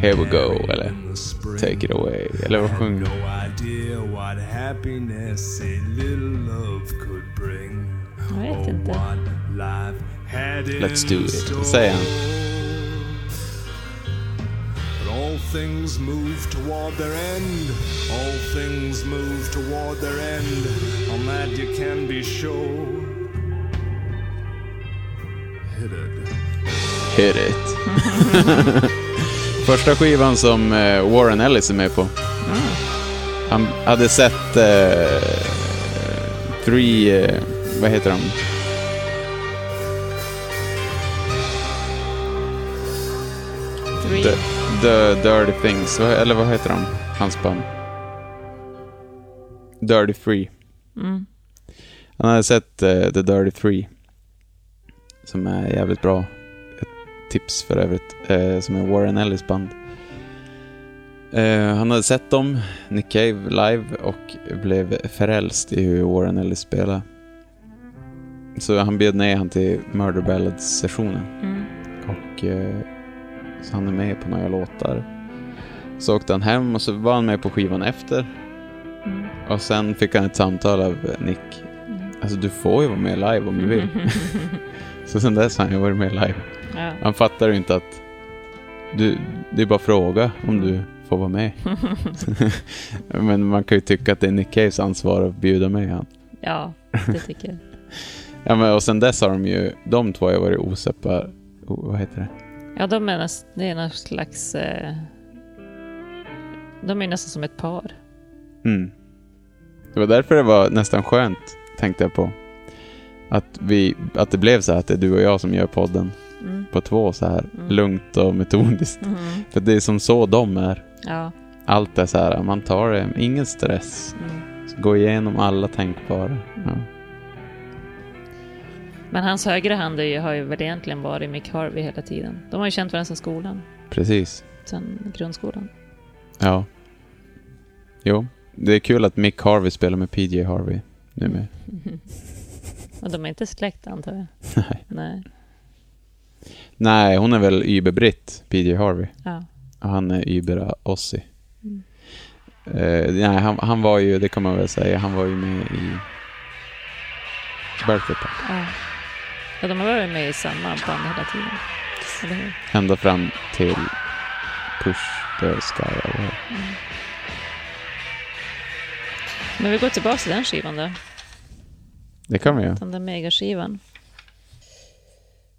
Here we go, eller take it away, eller vad sjunger. Jag vet inte. Let's do it, säger han. All things move toward their end. All things move toward their end. On that you can be sure. Hit it. Hit it. Första skivan som uh, Warren Ellis är med på. Mm. Han hade sett uh, Three uh, vad heter de? Three The- The Dirty Things, eller vad heter de? Hans band Dirty Three. Mm. Han hade sett uh, The Dirty Three, som är jävligt bra. Ett tips för övrigt, uh, som är Warren Ellis band. uh, Han hade sett dem, Nick Cave live, och blev förälst i hur Warren Ellis spelade. Så han bjöd ner han till Murder Ballads sessionen. Mm. Och uh, så han är med på några låtar. Så åkte han hem och så var han med på skivan efter. Mm. Och sen fick han ett samtal av Nick. Mm. Alltså du får ju vara med live om du vill. Så sen dess har han ju varit med live. Ja. Han fattar ju inte att du, det är bara fråga om du får vara med. Men man kan ju tycka att det är Nick Caves ansvar att bjuda med han. Ja, det tycker jag. Ja, men och sen dess har de ju, de två har varit osäpar. Oh, vad heter det? Ja, de är nästan, det är någon slags... Eh, de är nästan som ett par. Mm. Det var därför det var nästan skönt, tänkte jag på. Att, vi, att det blev så här, att det är du och jag som gör podden. Mm. På två så här, mm. lugnt och metodiskt. Mm. För det är som så de är. Ja. Allt är så här, man tar det, ingen stress. Mm. Gå igenom alla tänkbara. Mm. Ja. Men hans högra hand ju, har ju väl egentligen varit Mick Harvey hela tiden. De har ju känt varandra sedan skolan. Precis. Sen grundskolan. Ja. Jo, det är kul att Mick Harvey spelar med P J Harvey nu med. Mm. Och de är inte släkt, antar jag. Nej. Nej. Nej, hon är väl überbritt, P J Harvey. Ja. Och han är über-ossi. Mm. Uh, nej, han, han var ju, det kan man väl säga, han var ju med i Birthday Party. Ja. Ja, de har varit med i samma band hela tiden. Eller hur? Ända fram till Push the Sky Away. Mm. Men vi går tillbaka till den skivan då. Det kan vi göra. Den där megaskivan.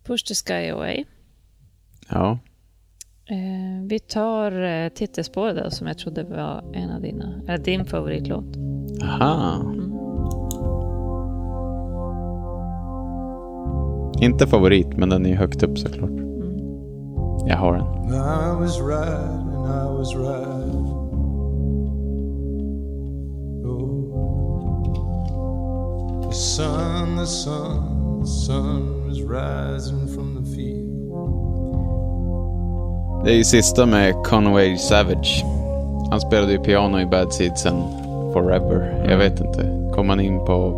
Push the Sky Away. Ja. Eh, vi tar eh, titelspåret då, som jag trodde var en av dina, eller din favoritlåt. Aha. Mm. Inte favorit, men den är högt upp såklart. Mm. Jag har den. I was right and I was right. Oh. The sun, the sun, the sun was rising from the field. Det är ju sista med Conway Savage. Han spelade ju piano i Bad Seeds sen Forever. Jag vet inte. Kom man in på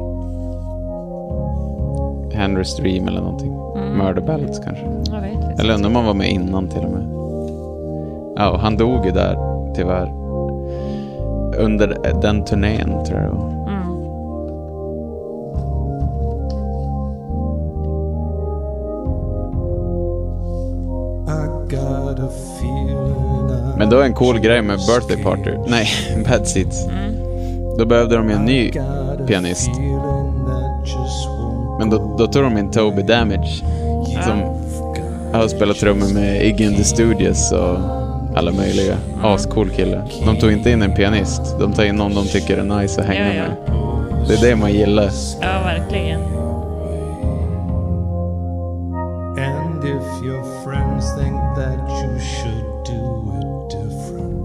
Henry's Dream eller någonting. Mm. Murder Ballads kanske. Jag vet, eller undrar om man var med innan till och med. Ja, och han dog ju där tyvärr. Under den turnén tror jag. Mm. Men då är en cool grej med Birthday Party. Nej, Bad Seeds. Mm. Då behövde de ju en ny pianist. Men då, då tog de in Toby Dammit som har spelat trummor med Iggy and the Studios och alla möjliga. Ascool kille. De tog inte in en pianist. De tar in någon de tycker är nice att hänga ja, ja. med. Det är det man gillar. Ja, verkligen. And if your friends think that you should do it different.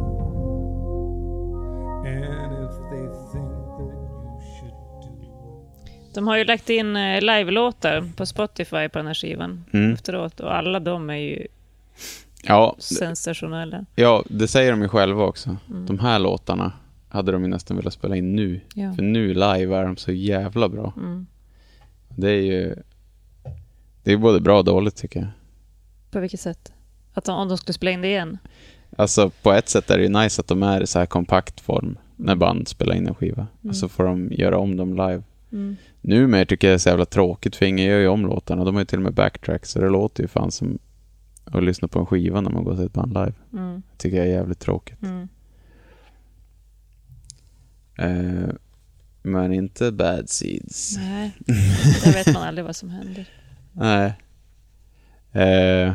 And if they think that you should do it. De har ju lagt in live-låtar på Spotify på den här skivan mm. efteråt. Och alla de är ju ja, sensationella. Ja, det säger de ju själva också. Mm. De här låtarna hade de ju nästan velat spela in nu. Ja. För nu live är de så jävla bra. Mm. Det är ju det är både bra och dåligt tycker jag. På vilket sätt? Att de, om de skulle spela in det igen? Alltså på ett sätt är det ju nice att de är i så här kompakt form när band spelar in en skiva. Mm. Alltså får de göra om dem live. Mm. Numera tycker jag det är så jävla tråkigt för ingen gör ju om låtarna. De har ju till och med backtracks så det låter ju fan som att lyssna på en skiva när man går till ett band live. Mm. Det tycker jag är jävligt tråkigt. Mm. Eh, men inte Bad Seeds. Nej, där vet man aldrig vad som händer. Nej. Eh...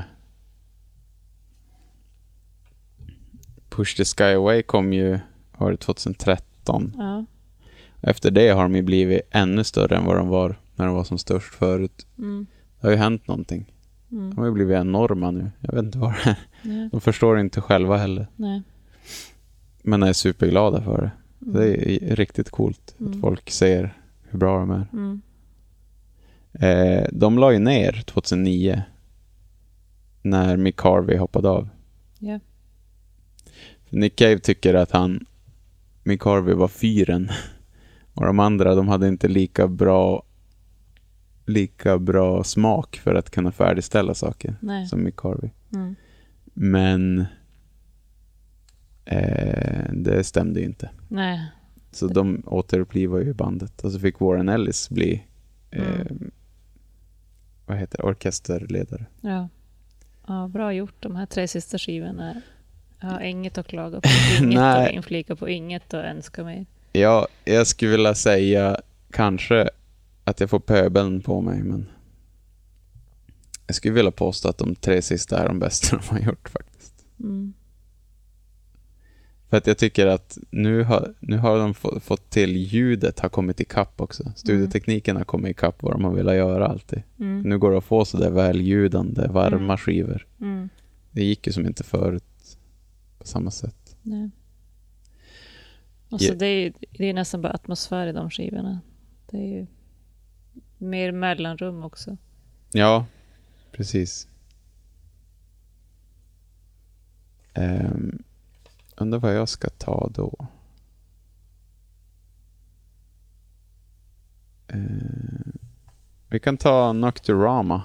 Push the Sky Away kom ju var tjugohundratretton. Ja. Efter det har de ju blivit ännu större än vad de var när de var som störst förut. Mm. Det har ju hänt någonting. Mm. De har ju blivit enorma nu. Jag vet inte vad det är. Ja. De förstår inte själva heller. Nej. Men är superglada för det. Mm. Det är riktigt coolt mm. att folk ser hur bra de är. Mm. Eh, de la ju ner tjugohundranio när Mick Harvey hoppade av. Ja. Nick Cave tycker att han Mick Harvey var fyren och de andra de hade inte lika bra lika bra smak för att kunna färdigställa saker Nej. Som Mick Harvey. Mm. Men eh, det stämde ju inte. Nej. Så de återupplivade ju bandet och så fick Warren Ellis bli eh, mm. vad heter det? Orkesterledare. Ja. Ja, bra gjort de här tre sista skivorna. Ja, inget att klaga på, inget att inflika på, inget att önska mig. Ja, jag skulle vilja säga kanske att jag får pöbeln på mig, men jag skulle vilja påstå att de tre sista är de bästa de har gjort faktiskt. Mm. För att jag tycker att nu har, nu har de få, fått till ljudet har kommit i kapp också. Studiotekniken har kommit i kapp vad de har velat göra alltid. Mm. Nu går det att få sådär väljudande, varma mm. skivor. Mm. Det gick ju som inte förut. Samma sätt. Nej. Och så yeah. det, är, det är nästan bara atmosfär i de skivorna. Det är ju mer mellanrum också. Ja, precis. Um, undrar vad jag ska ta då. Uh, vi kan ta Nocturama.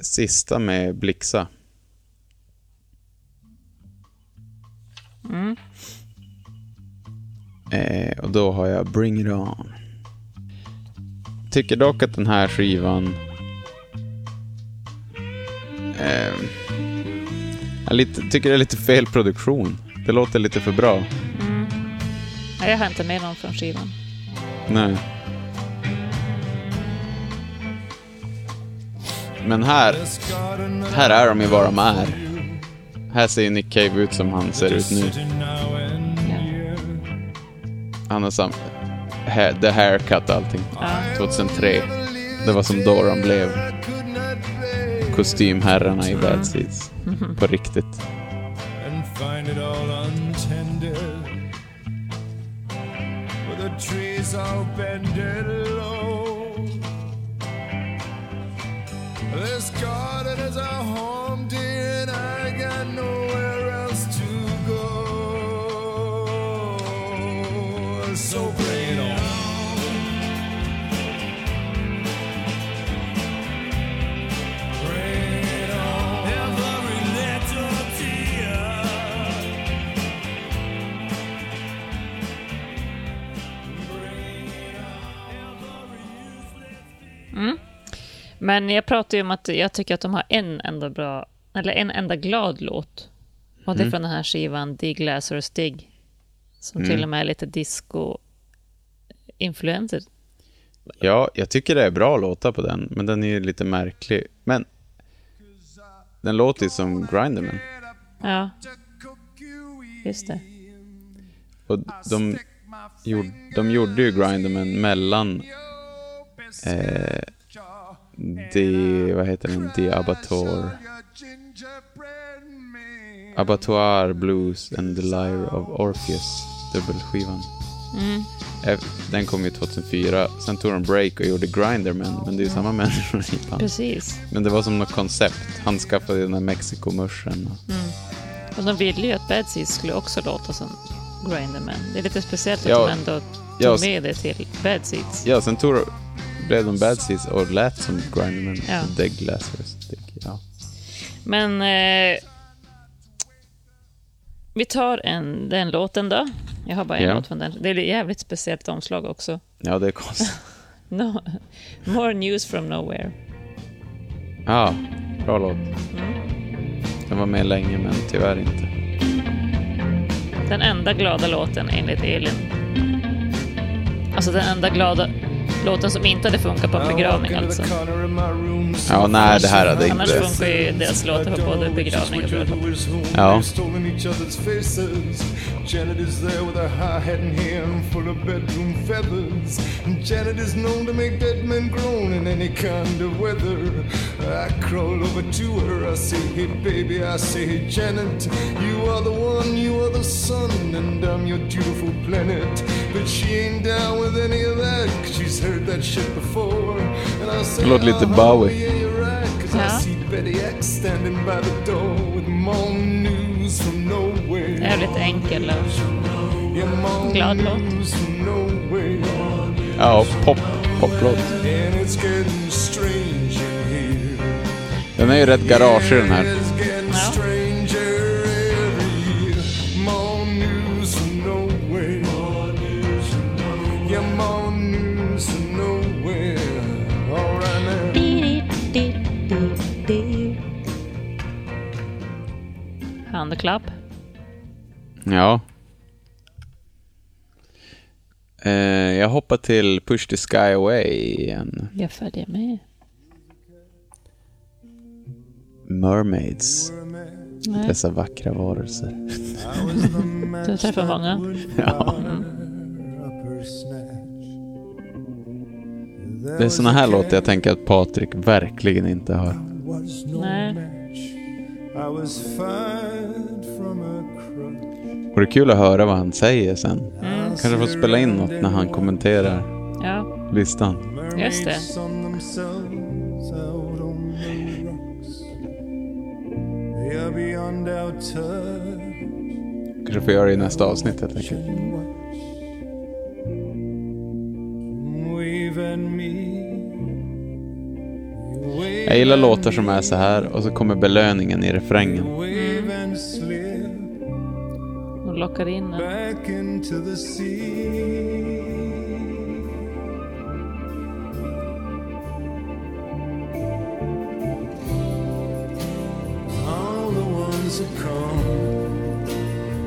Sista med Blixa. Mm. Eh, och då har jag Bring It On. Tycker dock att den här skivan eh, jag lite, tycker det är lite fel produktion. Det låter lite för bra. Mm. Nej, jag har inte med någon från skivan. Nej. Men här, här är de ju vad de är. Här ser ju Nick Cave ut som han ser ut nu. Han har sam- ha- the haircut allting. tjugohundratre. Det var som då de blev kostymherrarna i Bad Seeds. På riktigt. This garden is our home, dear, and I got nowhere else to go. Mm. Men jag pratar ju om att jag tycker att de har en enda bra, eller en enda glad låt. Och det är mm. från den här skivan Dig Lazarus Dig, som mm. till och med är lite disco-influencer. Ja, jag tycker det är bra låtar på den, men den är ju lite märklig. Men den låter ju som Grinderman. Ja, just det. Och de gjorde, de gjorde ju Grinderman mellan eh, de, vad heter den? The Abattoir Abattoir Blues and the Lyre of Orpheus, dubbelskivan. Mm. Den kom ju tjugohundrafyra. Sen tog de break och gjorde Grinderman, men det är ju samma människor i band. Precis. Men det var som något koncept. Han skaffade den här Mexiko-mörsen. Mm. Och de ville ju att Bad Seeds skulle också låta som Grinderman. Det är lite speciellt att ja, de ändå tog ja, med det till Bad Seeds. Ja, sen tog de, blev de Bad Seeds och lät som Grinderman. Ja. Dig Lazarus Dig, ja. Men eh, vi tar en, den låten då. Jag har bara en yeah. låt från den. Det är jävligt speciellt omslag också. Ja, det är konstigt. No, more news from nowhere. Ja, ah, bra låt. Mm. Den var med länge, men tyvärr inte. Den enda glada låten enligt Elin. Alltså den enda glada låten som inte hade funkat på en begravning alltså. Ja, nej, det här hade inte. Annars funkar ju deras låtar på både begravning och bröllop. Ja. Det låter lite Bowie. Ja. Det är lite enkel och glad låt. Ja, pop, poplåt. Den är ju rätt garage i den här. Ja. Handklapp. Ja. Eh, jag hoppar till Push the Sky Away igen. Jag följer med. Mermaids. Nej. Dessa vackra varelser. Du träffar många. Ja. Mm. Det är såna här låter jag tänker att Patrik verkligen inte har. Nej. Och det är kul att höra vad han säger sen. Mm. Kanske får spela in något när han kommenterar ja. listan. Just det. Kanske får göra det i nästa avsnitt helt enkelt. Jag gillar låtar som är så här och så kommer belöningen i refrängen. Och lockar in en. All the ones that come,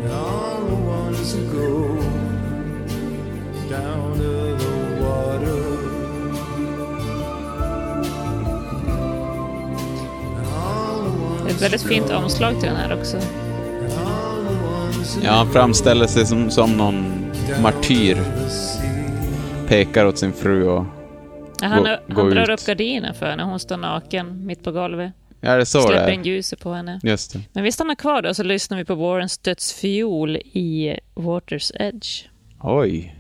all the ones that go down to the water. Väldigt fint omslag till den här också. Ja, han framställer sig som, som någon martyr. Pekar åt sin fru och ja, han, gå, han går drar ut. Upp gardinen för när hon står naken mitt på golvet. Ja, det så släpper en ljuset på henne. Just det. Men vi stannar kvar då och så lyssnar vi på Warrens dödsfiol i Water's Edge. Oj.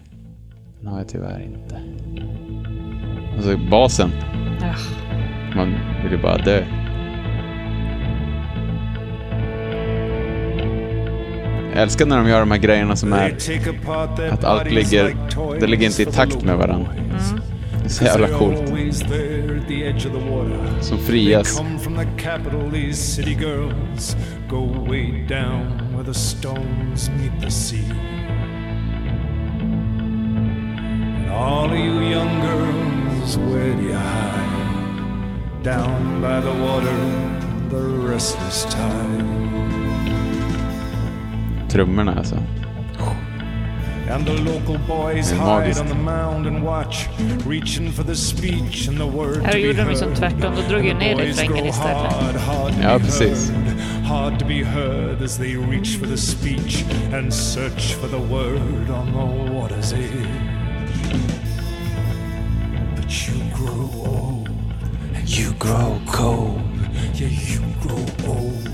Den har jag tyvärr inte. Alltså basen. Ja. Man vill ju bara dö. Jag älskar när de gör de här grejerna som är att allt ligger, det ligger inte i takt med varandra. Mm. Det är så jävla coolt. Som frias. All you young girls, where do you hide? down by the water the restless time. Trummorna alltså. And the local boys hide on the mound and watch, reaching for the speech and the word. Här gjorde de som tvärtom, då drog ju ner det svängen istället. Ja, precis. Hard to be heard as they reach for the speech and search for the word on the water's edge. But you grow old and you grow cold. Yeah, you grow old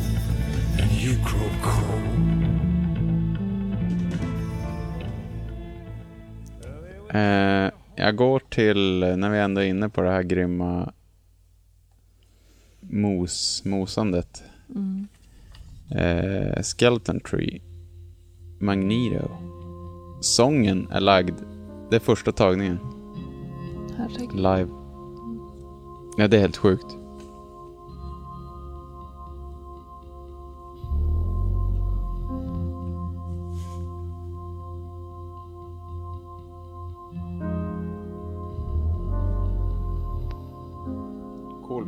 and you grow cold. Eh, jag går till, när vi ändå är inne på det här grymma mos, mosandet. Mm. Eh, Skeleton Tree, Magneto. Sången är lagd, det är första tagningen. Herregud. Live. Ja, det är helt sjukt.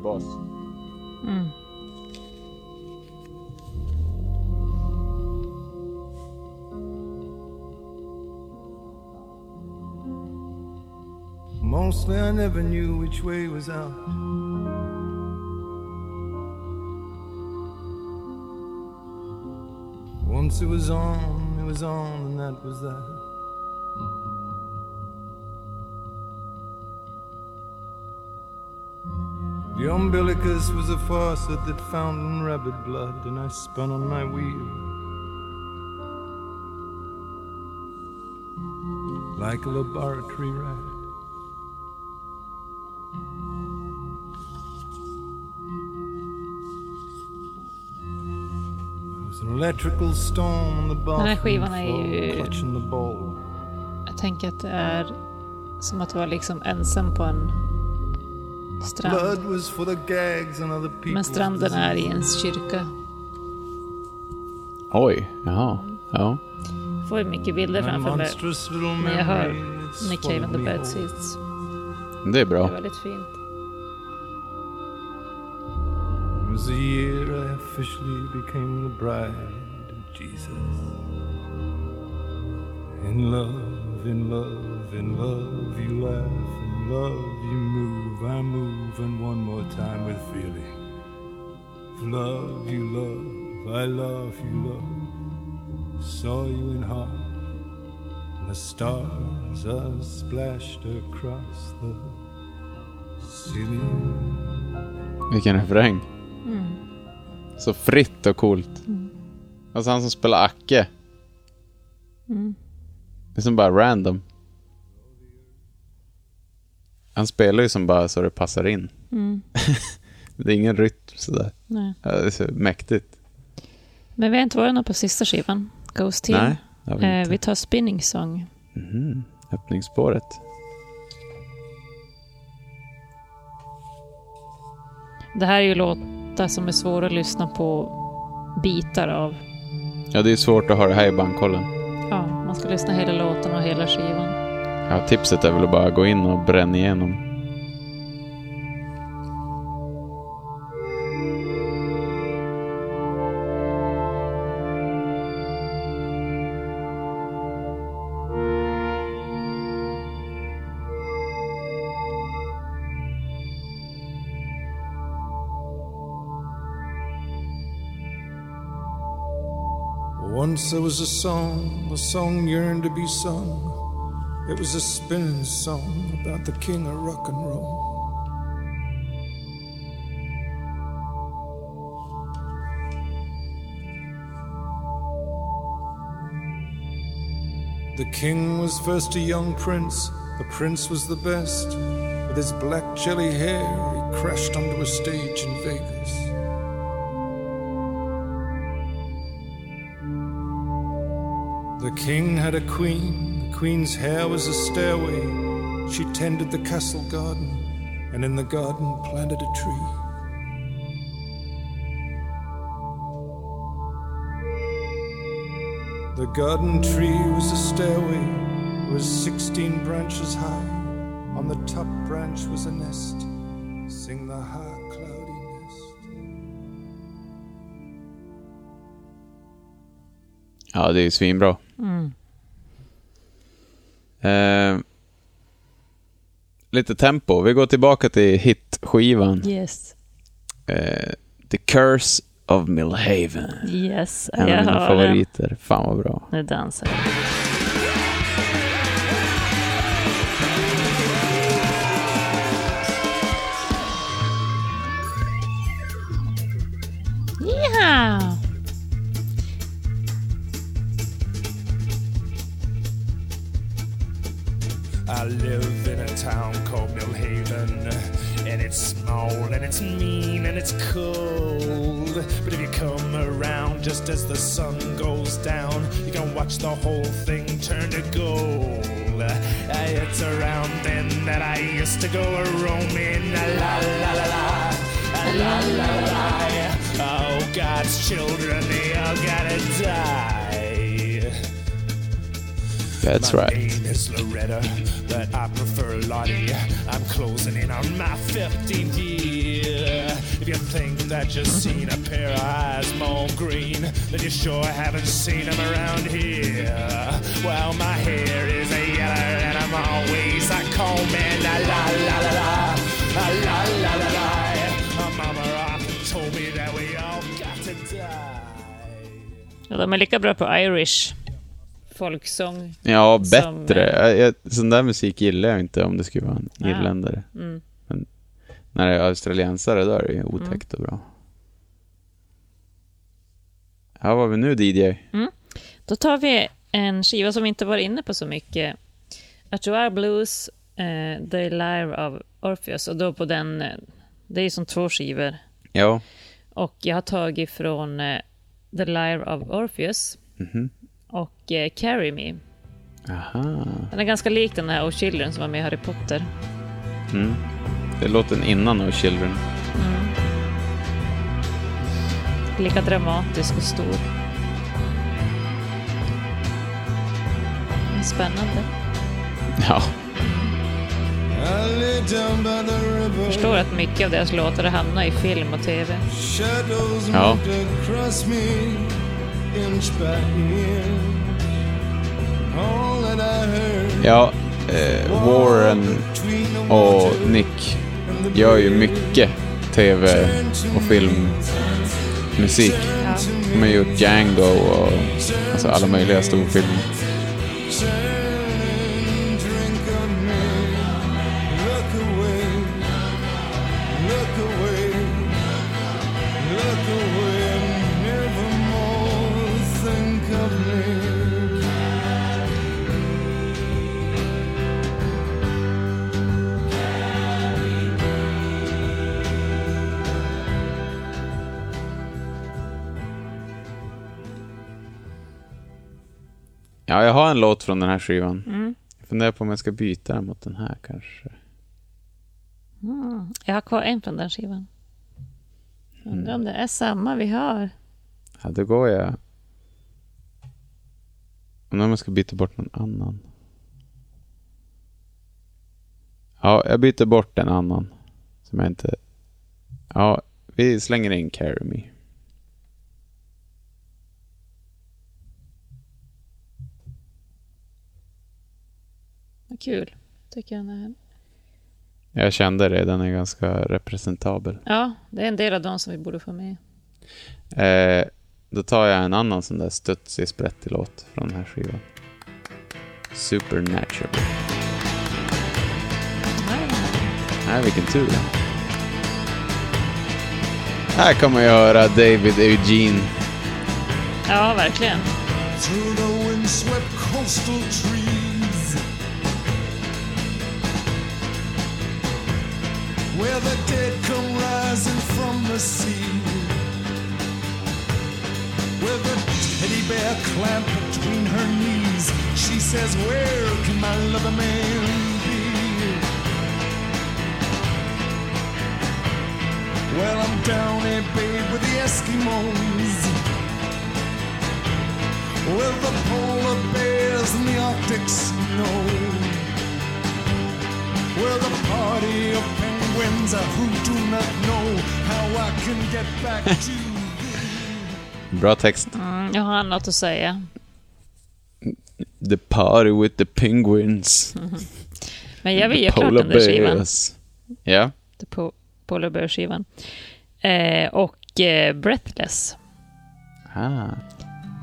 Bas. Mm. Mostly I never knew which way was out. Once it was on, it was on, and that was that. The umbilicus was a faucet that fountained rabid blood, and I spun on my wheel like a laboratory rat. There was an electrical storm on the bar. Den här skivan är ju... Jag tänker att det är som att vara liksom ensam på en strand. Men stranden är i ens kyrka. Oj, jaha, ja. Jag får mycket bilder framför mig när jag hör Nick Cave and the Bad Seeds. Det är bra. Det är väldigt fint. It was the year I officially became the bride of Jesus. In love, in love, in love you laugh, in love you move, I move, and one more time with feeling. Love you, love, I love you, love. Saw you in heart, and the stars are splashed across the ceiling. Vilken refräng. Mm. Så fritt och coolt. Mm. Alltså han som spelar Acke. Mm. Det är som bara random. Han spelar ju som bara så det passar in. Mm. Det är ingen rytm sådär. Nej. Ja, det är så mäktigt. Men vi har inte varit på sista skivan. Ghost Team. Nej, eh, vi tar Spinning Song. Mm-hmm. Öppningsspåret. Det här är ju låtar som är svåra att lyssna på bitar av. Ja, det är svårt att ha det här i bandkollen. Ja, man ska lyssna hela låten och hela skivan. Ja, tipset är väl att bara gå in och bränna igenom. Once there was a song, a song yearned to be sung. It was a spinning song about the king of rock and roll. The king was first a young prince, the prince was the best. With his black jelly hair, he crashed onto a stage in Vegas. The king had a queen. Queen's hair was a stairway. She tended the castle garden, and in the garden planted a tree. The garden tree was a stairway. It was sixteen branches high. On the top branch was a nest. Sing the hark. Ja, det är ju svinbra. Mm. Eh, lite tempo. Vi går tillbaka till hitskivan. Yes. Eh, The Curse of Millhaven. Yes, en jag av mina favoriter. Den. Fan vad bra. Nu dansar jag. Yeah. I live in a town called Millhaven, and it's small, and it's mean, and it's cold. But if you come around just as the sun goes down, you can watch the whole thing turn to gold. It's around then that I used to go a-roaming, la la la la, la la la. Oh, God's children, they all gotta die. That's right. My name is Loretta, but I prefer Lottie. I'm closing in on my fifteenth year. If you think that you've seen a pair of eyes more green, then you sure haven't seen them around here. Well, my hair is a yellow and I'm always a cold man. La la la la la, la la la la la. My mama often told me that we all got to die. Ja, de är lika bra på Irish. Folksång. Ja, bättre. Som, jag, sån där musik gillar jag inte om det skulle vara en ja. irländare. Mm. Men när det är australiensare då är det otäckt mm. och bra. Här var vi nu, D J. Mm. Då tar vi en skiva som vi inte var inne på så mycket. Achoir Blues, uh, The Lyre av Orpheus. Och då på den, det är som två skivor. Ja. Och jag har tagit från uh, The Lyre av Orpheus. Mhm. Och eh, Carry Me. Aha. Den är ganska lik den här Oh Children som var med i Harry Potter. Mm. Det är låten innan Oh Children. Mm. Lika dramatisk och stor. Spännande. Ja. Jag förstår att mycket av deras låtar hamnar i film och tv. Ja. Ja, eh, Warren och Nick gör ju mycket tv och filmmusik. De har gjort Django och alltså alla möjliga storfilmer. Ja, jag har en låt från den här skivan. Mm. Jag funderar på om jag ska byta den mot den här kanske. Mm. Jag har kvar en från den skivan. Undrar mm. om det är samma vi har. Ja, då går jag. Undrar om jag ska byta bort någon annan. Ja, jag byter bort en annan. Som jag inte... Ja, vi slänger in Carry Me. Kul, tycker jag. När... Jag kände det, den är ganska representabel. Ja, det är en del av dem som vi borde få med. Eh, då tar jag en annan sån där studsig, sprättig låt från den här skivan. Supernatural. Nej, Nej vilken tur. Här kommer jag höra David Eugene. Ja, verkligen. Where the dead come rising from the sea, where the teddy bear clamped between her knees. She says, where can my lover man be? Well, I'm down here, babe, with the Eskimos, with the polar bears and the Arctic snow, where the party of penguins who do not know how I can get back to. Bra text. Mm, jag har annat att säga. The Party with the Penguins. Mm-hmm. Men jag vill ju klart den där skivan. Ja. Yeah. The po- Polar Bear-skivan. Eh, och eh, Breathless. Ah.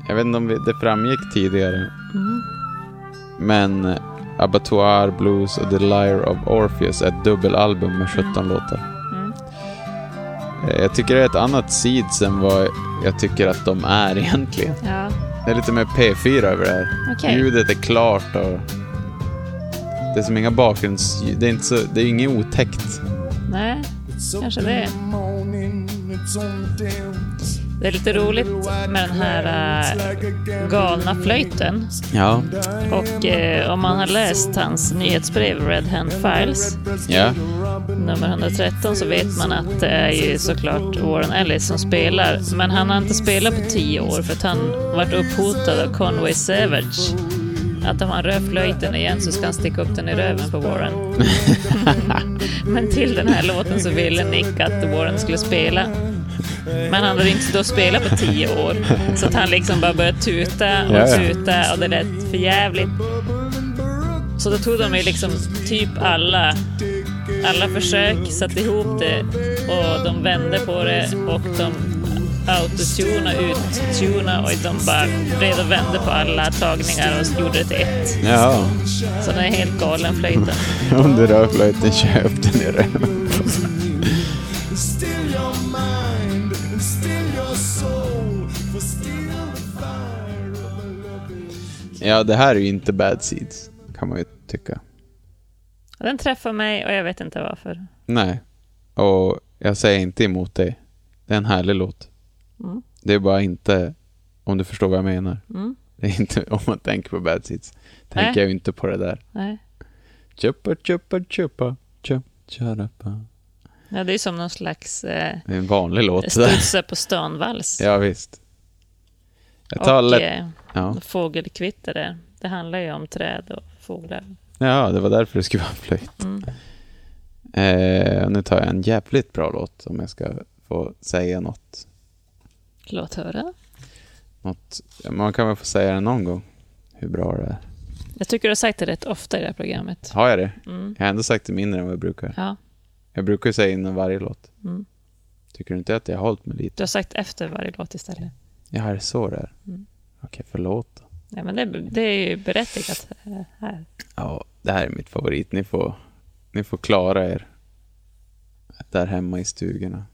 Jag vet inte om det framgick tidigare. Mm. Men Abattoir Blues och The Lyre of Orpheus är ett dubbelalbum med sjutton mm. låtar. Mm. Eh, jag tycker det är ett annat Seeds än vad jag tycker att de är egentligen. Ja. Det är lite mer P fyra över det här. Okay. Ljudet är klart och det är som inga bakgrunds... Det är, inte så... det är inget otäckt. Nej, kanske det är. Det är lite roligt med den här äh, galna flöjten. Ja. Och äh, om man har läst hans nyhetsbrev Red Hand Files, ja, nummer hundratretton, så vet man att det är ju såklart Warren Ellis som spelar. Men han har inte spelat på tio år för att han varit upphotad av Conway Savage. Att om han rör flöjten igen så ska han sticka upp den i röven på Warren. Men till den här låten så ville Nick att Warren skulle spela. Men han hade inte då spelat på tio år. Så att han liksom bara började tuta och ja, ja. tuta och det lät för jävligt. Så då tog de ju liksom typ alla, alla försök, satte ihop det och de vände på det och de autotuna, uttuna och de bara red och vände på alla tagningar och gjorde det till ett. Ja. Så den är helt galen flöjten. Om du rör flöjten, köp den i röven. Ja, det här är ju inte Bad Seeds, kan man ju tycka. Den träffar mig och jag vet inte varför. Nej, och jag säger inte emot dig. Det är en härlig låt. Mm. Det är bara inte, om du förstår vad jag menar. Mm. Det är inte, om man tänker på Bad Seeds, tänker Nej. jag ju inte på det där. Nej. Chuppa, chuppa, chuppa, chuppa, chuppa. Ja, det är som någon slags eh, en vanlig låt. Studsa på stönvals. Ja, visst. Jag tar och lätt... ja. Fågelkvitter där. Det handlar ju om träd och fåglar. Ja, det var därför det skulle vara flöjt. Mm. Eh, nu tar jag en jävligt bra låt om jag ska få säga något. Låt höra. Något. Man kan väl få säga det någon gång. Hur bra det är. Jag tycker du har sagt det rätt ofta i det här programmet. Har jag det? Mm. Jag har ändå sagt det mindre än vad jag brukar. Ja. Jag brukar säga innan varje låt. Mm. Tycker du inte att jag har hållit mig lite? Du har sagt efter varje låt istället. Ja, det är så där. Mm. Okej, förlåt. Ja, men det, det är ju berättigat här. Ja, det här är mitt favorit. Ni får, ni får klara er där hemma i stugorna.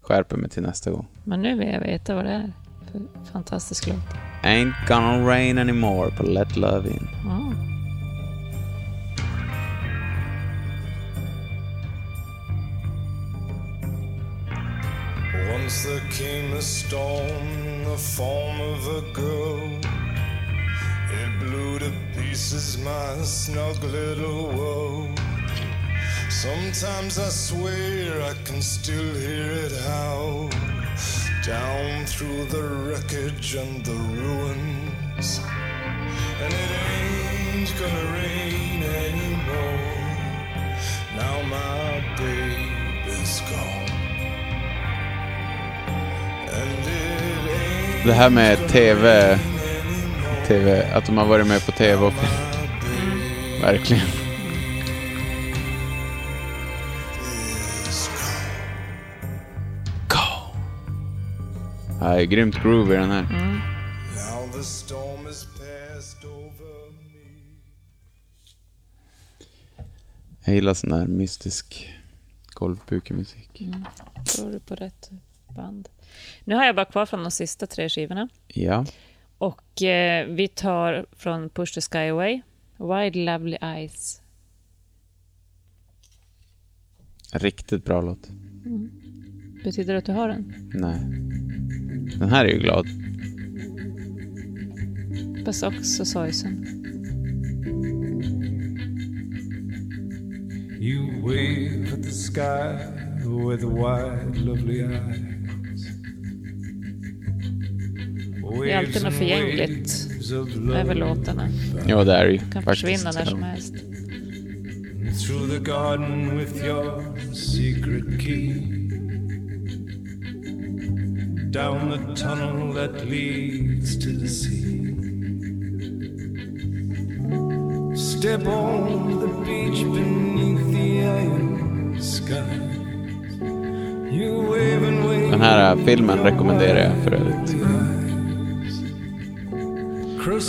Skärper mig till nästa gång. Men nu vill jag veta vad det är. Fantastisk låt. Ain't gonna rain anymore, but let love in. Mm. Once there came a storm in the form of a girl. It blew to pieces my snug little world. Sometimes I swear I can still hear it howl down through the wreckage and the ruins. And it ain't gonna rain anymore. Now my baby's gone. Det här med tv, tv, att de har varit med på tv och verkligen. Go. Det här är grymt groove i den här. Mm. Jag gillar sån här mystisk golvbukemusik. Mm. Tror du på rätt band? Nu har jag bara kvar från de sista tre skivorna. Ja. Och eh, vi tar från Push the Sky Away, Wide Lovely Eyes. Riktigt bra låt. Mm. Betyder det att du har den? Nej. Den här är ju glad. Fast också sorgsen. You wave at the sky with wide lovely eyes. Det är alltid något förgängligt över låtarna. Ja, det är ju. Kan försvinna när som helst. Through the garden with your secret key. Down the tunnel that leads to the sea. step on the beach beneath the iron sky. You wave and wave. Den här filmen rekommenderar jag för övrigt.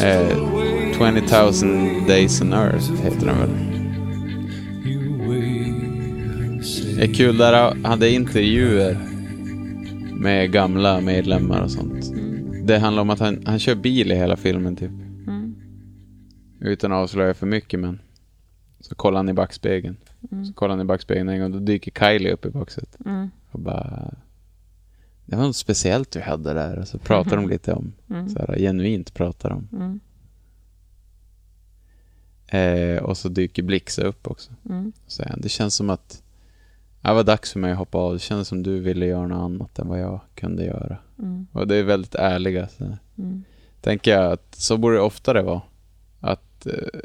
Eh, twenty thousand Days on Earth heter den väl. Det är kul, där hade intervjuer med gamla medlemmar och sånt. Det handlar om att han, han kör bil i hela filmen typ. Mm. Utan att avslöja för mycket, men så kollar han i backspegeln. Mm. Så kollar han i backspegeln en gång, då dyker Kylie upp i baksätet. Mm. Och bara, det var något speciellt du hade där. Och så pratar de lite om, mm. så här, genuint pratar de. Mm. Eh, och så dyker Blixa upp också. Mm. Så det känns som att det var dags för mig att hoppa av. Det kändes som du ville göra något annat än vad jag kunde göra. Mm. Och det är väldigt ärliga. Så. Mm. Tänker jag att så borde det oftare vara. Att, eh,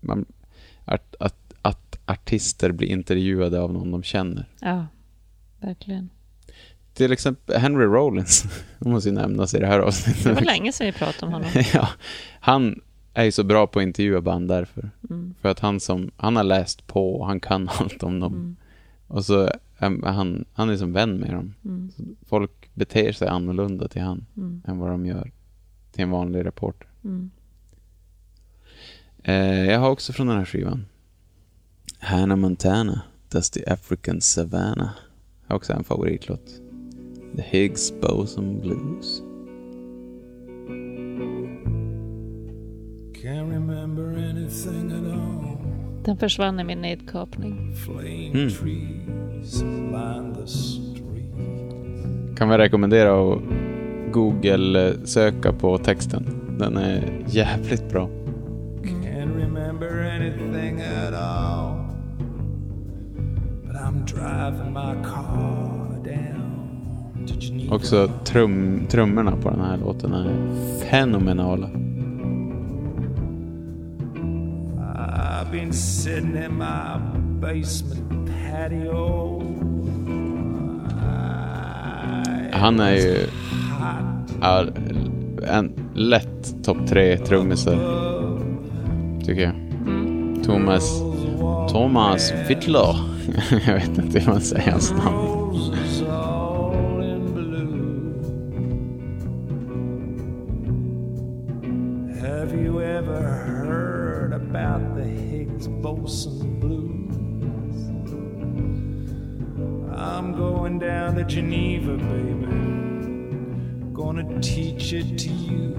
man, att, att, att artister blir intervjuade av någon de känner. Ja, verkligen. Till exempel Henry Rollins. Han måste ju nämnas i det här avsnittet. Det var länge sedan vi pratade om honom. Ja, han är ju så bra på att intervjua band därför. Mm. För att han, som, han har läst på och han kan allt om dem. Mm. Och så är han, han är som vän med dem. Mm. Folk beter sig annorlunda till han mm. än vad de gör till en vanlig reporter. Mm. Eh, jag har också från den här skivan Hannah Montana, Dusty African Savannah. Jag har också en favoritlåt. The Higgs Bosom Blues. Can't remember anything at all. Den försvann i min nedkapning. Mm. Kan vi rekommendera att Google söka på texten. Den är jävligt bra. Can't remember anything at all. But I'm driving my car down. Också trum, trummorna på den här låten är fenomenala. I've been sitting in my basement patio. Han är ju är en lätt topp tre trummisar, tycker jag. Mm. Thomas Thomas Fittler. Jag vet inte hur man säger hans namn. Have you ever heard about Boson Blues. I'm going down to Geneva, baby. Gonna teach it to you.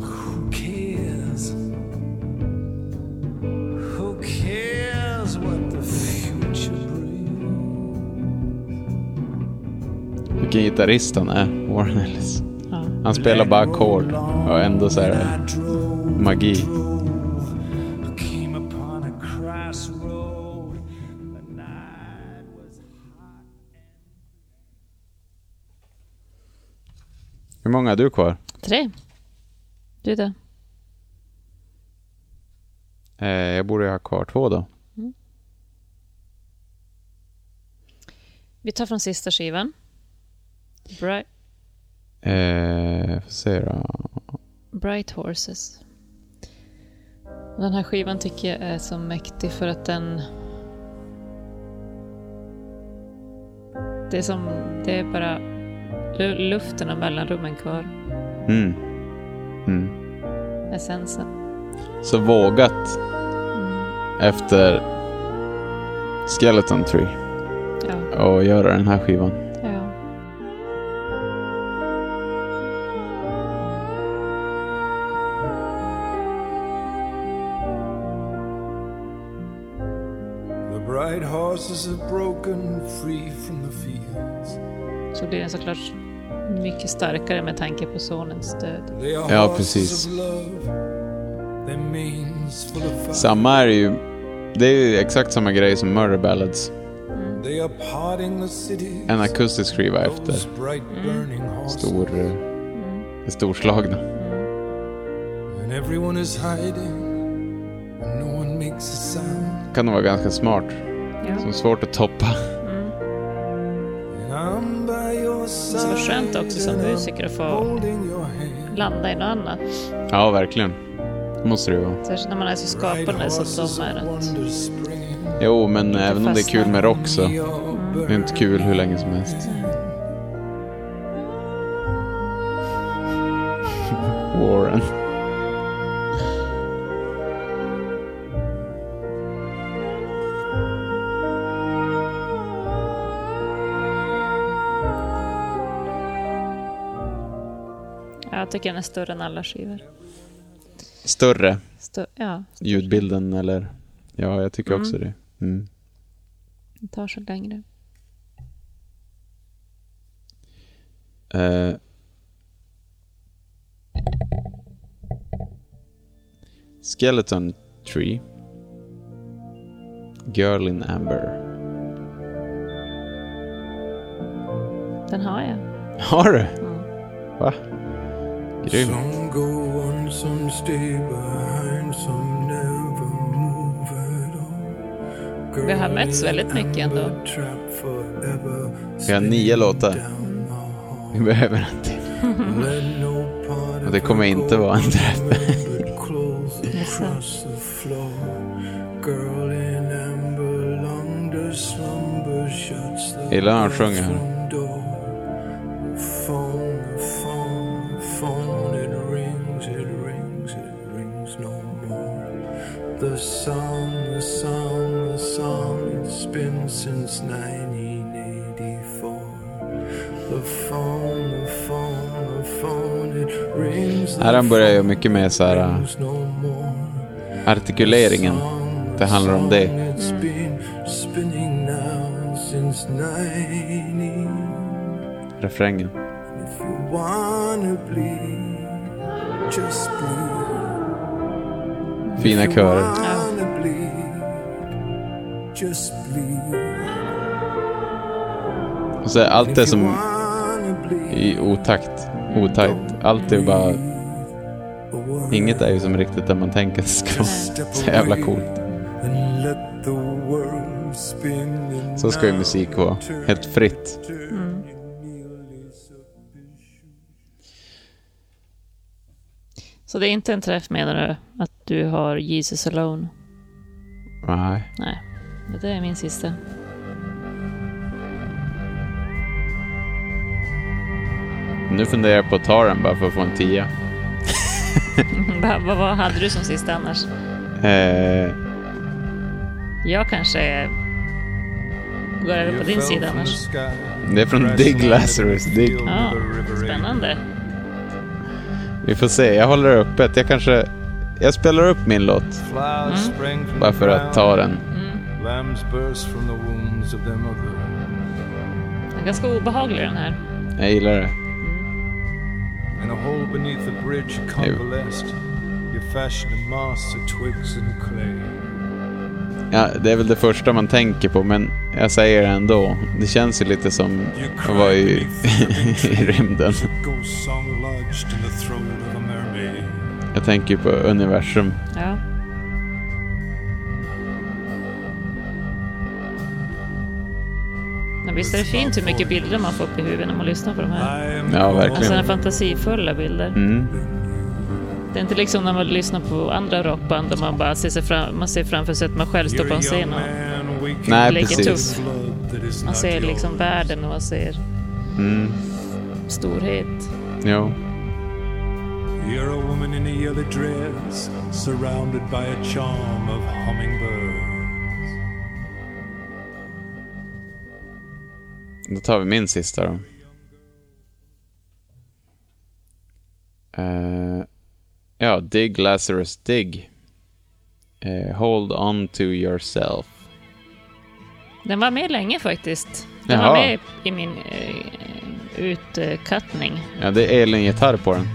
Who cares? Who cares what the future brings? Vilken gitarrist han är, Warren Ellis. Han spelar bara ackord och ändå så här magi. Hur många har du kvar? Tre. Du då? Eh, jag borde ha kvar två då. Mm. Vi tar från sista skivan. Bright. Eh, får se då. Bright Horses. Den här skivan tycker jag är så mäktig för att den det är som det är bara luften och mellanrummen kvar. Mm. Mm. Essensen. Så vågat mm. efter Skeleton Tree. Ja. Och göra den här skivan. Så blir den såklart mycket starkare med tanke på sonens död. Ja, precis. Samma är ju, det är ju exakt samma grej som Murder Ballads. Mm. En akustisk skiva efter mm. stor, mm. storslagna. And everyone is hiding. Kan nog vara ganska smart. Ja. Som svårt att toppa. Mm. så var skönt också som musiker att få landa i något annat. Ja, verkligen. Måste det vara. Särskilt när man är så skapande så som är rätt. Jo, men även om det är kul med rock så mm. det är inte kul hur länge som helst. Warren. Jag tycker den är större än alla skivor. Större? Stör, ja. Ljudbilden eller? Ja, jag tycker mm. också det. Mm. Den tar så längre. Eh. Skeleton Tree. Girl in Amber. Den har jag. Har du? Mm. Va? Grym. Some go on, some stay behind, some never move at all. Vi har mötts väldigt mycket ändå. Vi har nio låtar. Vi behöver en till. Och det kommer inte vara en träff. Gillar han sjunger här. The song, the song, the song, it's been since nineteen eighty-four. The phone, the phone, the phone, it rings. Här börjar jag mycket med så här artikuleringen. Det handlar om det. It's been spinning now since ninety. Refrängen. If you wanna bleed, just bleed. Fina körer. Och så allt det som i otakt, otajt. Allt är bara, inget är ju som riktigt där man tänker ska så jävla coolt. Så ska ju musik vara helt fritt. Mm. Så det är inte en träff, menar du? Att du har Jesus Alone? Nej. Nej, det är min sista. Nu funderar jag på att ta den bara för att få en tia. Vad va, hade du som sista annars? Eh... Jag kanske går över på din sida annars. Det är från Dig Lazarus Dig. Ja, spännande. Vi får se, jag håller det öppet. Jag kanske, jag spelar upp min låt. Mm. Bara för att ta den. Mm. Den är ganska obehaglig den här. Jag gillar det. Ja, det är väl det första man tänker på, men jag säger det ändå. Det känns ju lite som att vara i, i rymden. Jag tänker på universum. Ja. Men visst är det fint hur mycket bilder man får upp i huvudet när man lyssnar på de här. Ja, verkligen. Alltså en fantasifulla bilder. Mm. Det är inte liksom när man lyssnar på andra rockband där man bara ser, sig fram, man ser framför sig att man själv står på en scen och nej, lägger precis. Tuff. Man ser liksom världen och man ser mm. storhet. Ja. You're a woman in a yellow dress surrounded by a charm of hummingbirds. Då tar vi min sista då. Uh, ja, Dig Lazarus Dig. Uh, hold on to yourself. Den var med länge faktiskt. Den Jaha. Var med i min uh, utkattning. Ja, det är Elin gitarr på den.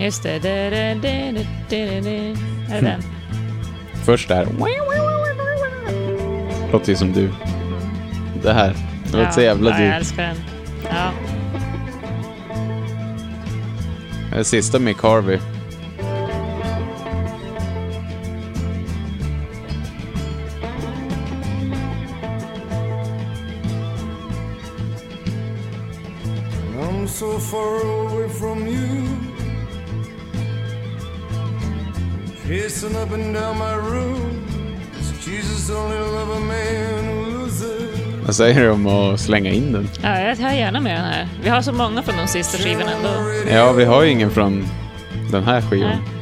Just det. Är den? Först det här. Låter ju som du. Det här. Det låter så jävla dyrt. Ja, jag älskar den. Ja. Det sista Mick Harvey. far away from you, pacing up and down my room. Jesus only love a man who loses. Vad säger du om att slänga in den? Ja, jag tar gärna med den här. Vi har så många från de sista skivorna ändå. Ja, vi har ju ingen från den här skivan. Nej.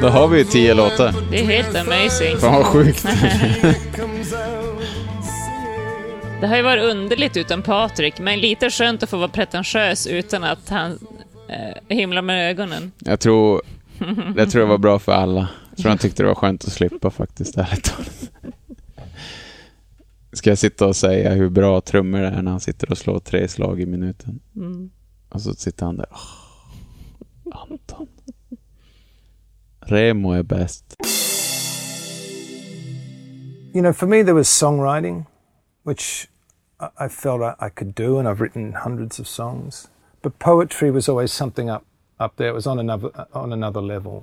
Då har vi ju tio låtar. Det är helt amazing. Fan vad sjukt. Det har ju varit underligt utan Patrik, men lite skönt att få vara pretentiös utan att han eh, himlar med ögonen. Jag tror jag tror det var bra för alla. Jag tror han tyckte det var skönt att slippa faktiskt. Ska jag sitta och säga hur bra trummor det är när han sitter och slår tre slag i minuten? Mm. Och så sitter han där. Oh, Anton. Remo är bäst. You know, for me there was songwriting, which I felt I could do, and I've written hundreds of songs. But poetry was always something up, up there. It was on another on another level.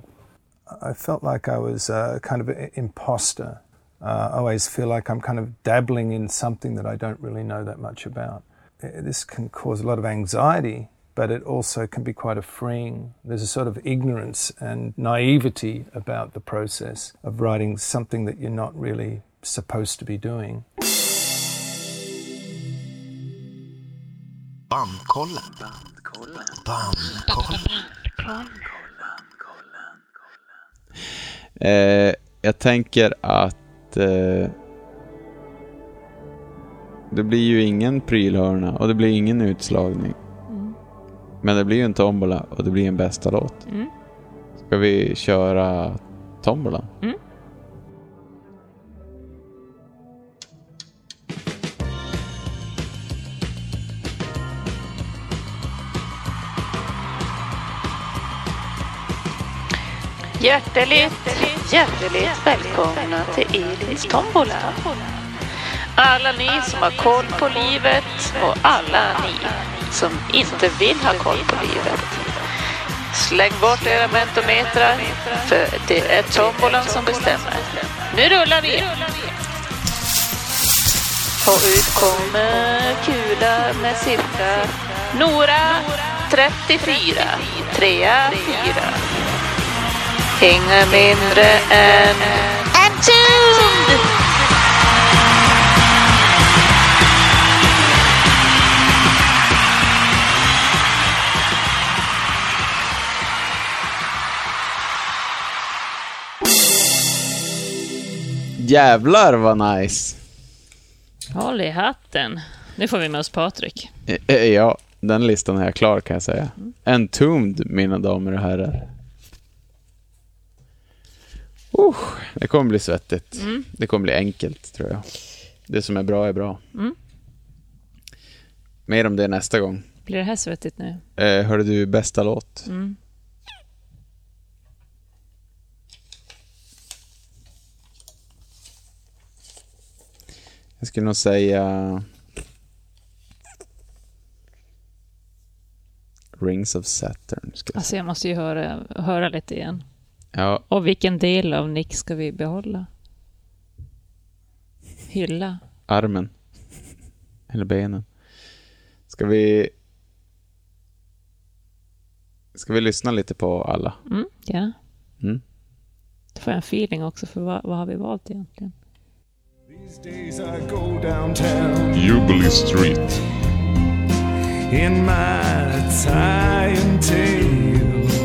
I felt like I was a kind of an imposter. Uh, I always feel like I'm kind of dabbling in something that I don't really know that much about. This can cause a lot of anxiety, but it also can be quite a freeing. There's a sort of ignorance and naivety about the process of writing something that you're not really supposed to be doing. Bandkollen. Bandkollen. Bandkollen. Eh, jag tänker att eh, det blir ju ingen prylhörna och det blir ingen utslagning. Men det blir ju en tombola och det blir en bästa låt. Mm. Ska vi köra tombola? Mm. Hjärtligt, hjärtligt välkomna till Elins tombola. Alla ni som har koll på livet och alla ni som inte vill ha koll på livet. Släng bort era mentometrar, för det är tombolan som bestämmer. Nu rullar vi! Och ut kommer kula med siffra Nora trettiofyra, trea, fyra. Inga mindre än en tund! Jävlar vad nice. Håll i hatten. Nu får vi med oss Patrik. Ja, den listan är klar kan jag säga. Entombed, mina damer och herrar. uh, Det kommer bli svettigt. mm. Det kommer bli enkelt tror jag. Det som är bra är bra. mm. Mer om det nästa gång. Blir det här svettigt nu? Eh, hörde du bästa låt? Mm. Jag skulle nog säga Rings of Saturn. Jag, alltså jag måste ju höra, höra lite igen. Ja. Och vilken del av Nick ska vi behålla? Hylla. Armen. Eller benen. Ska vi Ska vi lyssna lite på alla? Mm, ja. Mm. Då får jag en feeling också för vad, vad har vi valt egentligen? These days I go downtown Jubilee Street in my tie and tails.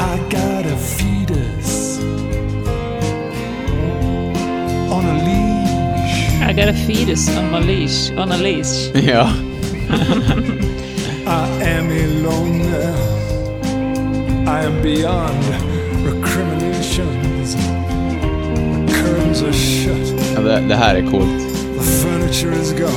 I got a fetus on a leash. I got a fetus on my leash. On a leash. Ja. I am alone now. I am beyond recriminations. Ja, det, det här är coolt. I'm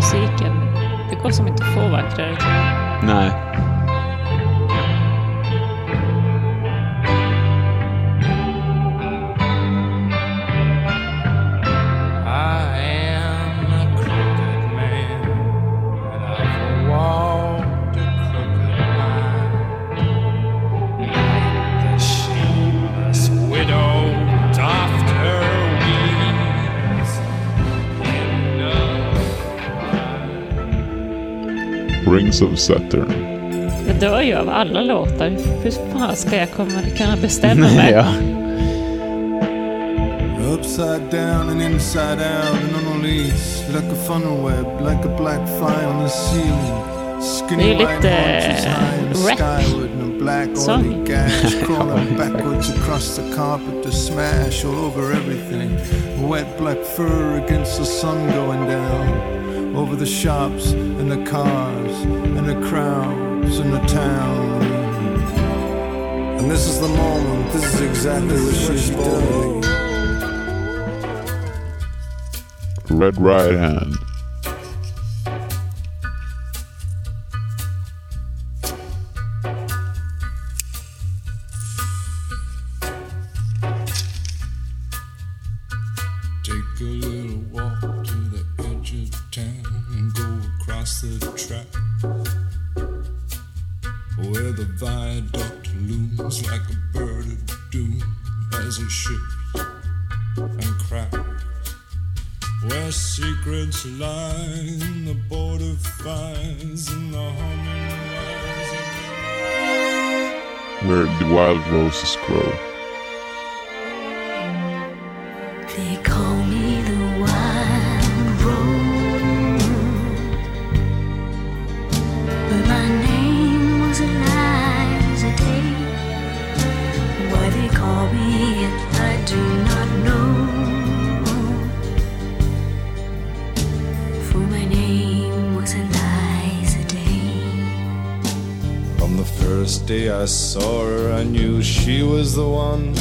musiken. Det går som inte få vackrare. Nej. Rings of Saturn. Jag dör ju av alla låtar. Hur fan ska jag komma kunna bestämma mig? Ja. Upside down and inside out and on a leash like a funnel web like a black fly on the ceiling. Skinny black song crawling backwards across the carpet to smash all over everything. Wet black fur against the sun going down. Over the shops and the cars and the crowds and the town. And this is the moment, this is exactly what she's doing. Red Right Hand. Where the wild roses grow. They call me the wild rose, but my name was Eliza Day. Why they call me it, I do not know, for my name was Eliza Day. On the first day I saw her, I knew she was the one.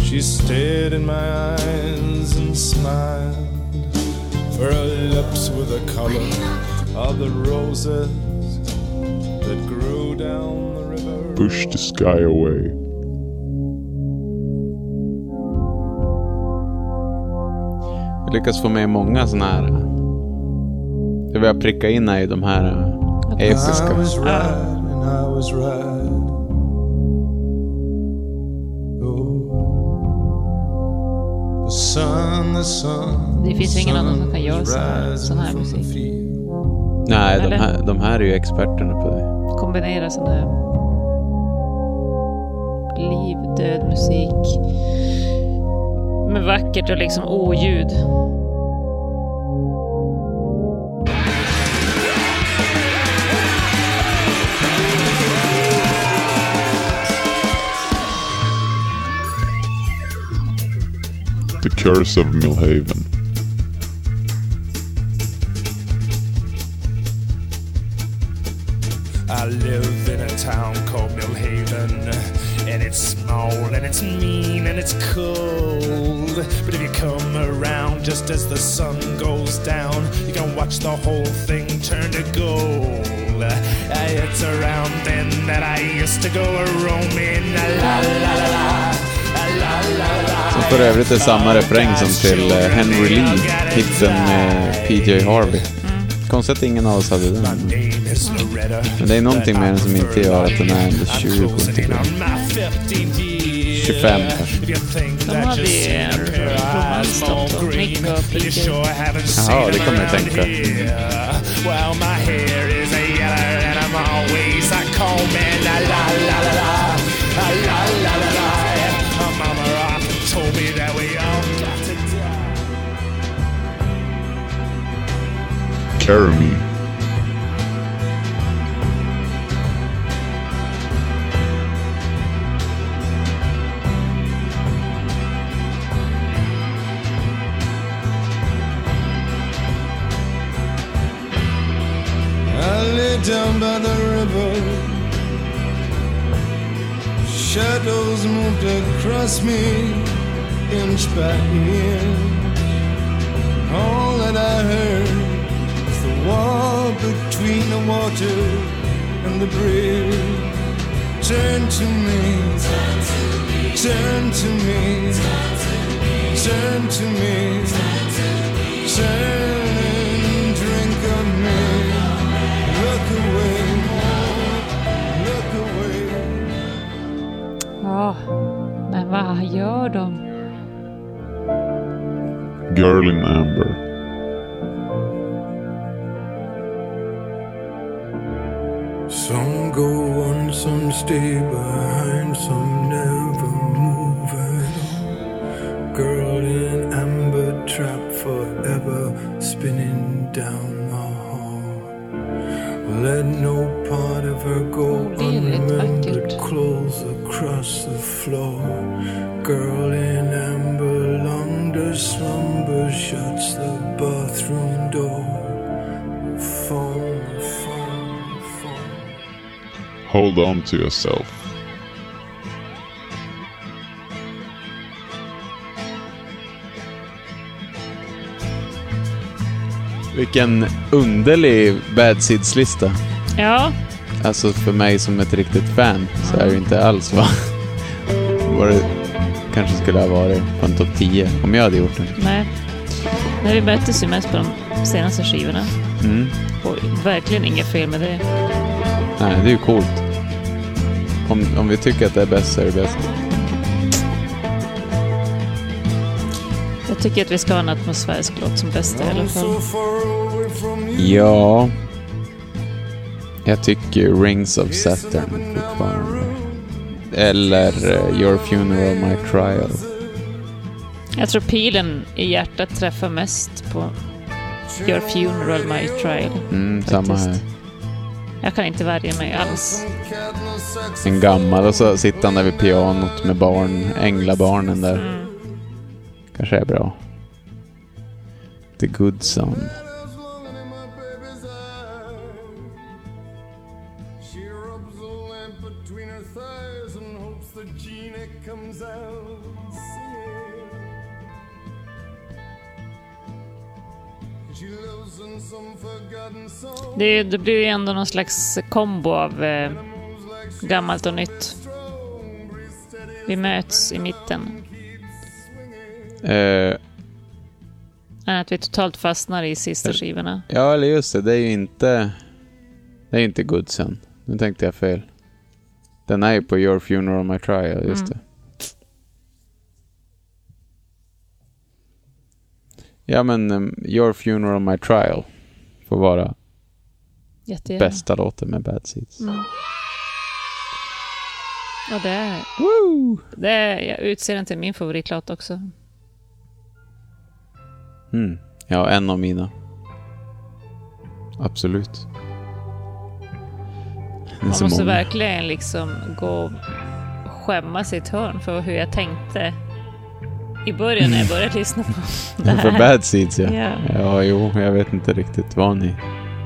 She stared in my eyes and smiled, for her lips were the color of the roses that grew down the river. Push the sky away. Jag lyckas få med många såna här. Det vill jag pricka in här i de här episka. I was right and I was right. The sun, the sun, det finns ju ingen annan som kan göra sån här musik. Nej, de här, de här är ju experterna på det. Kombinera sån här liv, död musik med vackert och liksom oljud. The Curse of Millhaven. I live in a town called Millhaven, and it's small and it's mean and it's cold. But if you come around just as the sun goes down, you can watch the whole thing turn to gold. It's around then that I used to go a-roaming. La la la la. Som för övrigt är samma refräng som till Henry Lee, hitsen med P J Harvey. Konstigt att ingen av oss hade den. Men det är någonting med den som inte gör att den är under tjugo, tjugofem kanske. De hade ju en romanstopp och Nick och P J. Jaha, det kommer jag tänka. Well, my hair is a yellow and I'm always a combin'. La la la la la la la la la. Told me that we all got to die. Carry me. I lay down by the river. Shadows moved across me. Inch by inch, all that I heard was the wall between the water and the bridge. Turn to me, turn to me, turn to me, turn and drink of me. Look away, look away. Ja, men vad gör de? Girl in Amber. Some go on, some stay behind, some never move at all. Girl in amber, trapped forever, spinning down the hall. Let no part of her go unremembered, clothes across the floor. Girl in amber, longer slumber, shuts the bathroom door. Fall. Hold on to yourself. Vilken underlig Bad Seeds-lista. Ja. Alltså för mig som ett riktigt fan så är det inte alls va. Var det kanske skulle ha varit på en topp tio om jag hade gjort det. Nej. När vi möttes ju mest på de senaste skivorna. Mm. Och verkligen inget fel med det. Nej, det är ju coolt. Om, om vi tycker att det är bäst så är det bäst. Jag tycker att vi ska ha en atmosfärisk låt som bäst i alla fall. Ja. Jag tycker Rings of Saturn fortfarande. Eller uh, Your Funeral, My Trial. Jag tror pilen i hjärtat träffar mest på Your Funeral, My Trial. Mm, samma här. Jag kan inte värja mig alls. En gammal och så sitter han där vid pianot med barn, änglabarnen där. Mm. Kanske är bra. The Good Son. Det, det blir ju ändå någon slags kombo av eh, gammalt och nytt. Vi möts i mitten. Uh, att vi totalt fastnar i sista skivorna. Ja, eller just det. Det är ju inte det är inte Goodsen. Nu tänkte jag fel. Den är ju på Your Funeral, My Trial. Just mm. det. Ja, men um, Your Funeral, My Trial får vara jättegärna bästa låten med Bad Seeds. Mm. Och det är, Woo! Det är, jag utser den till min favoritlåt också. Mm. Ja, en av mina. Absolut. Man måste många. verkligen liksom gå och skämma sitt hörn för hur jag tänkte i början när jag började lyssna på det här. För Bad Seeds, ja. Yeah. Ja, jo, jag vet inte riktigt vad ni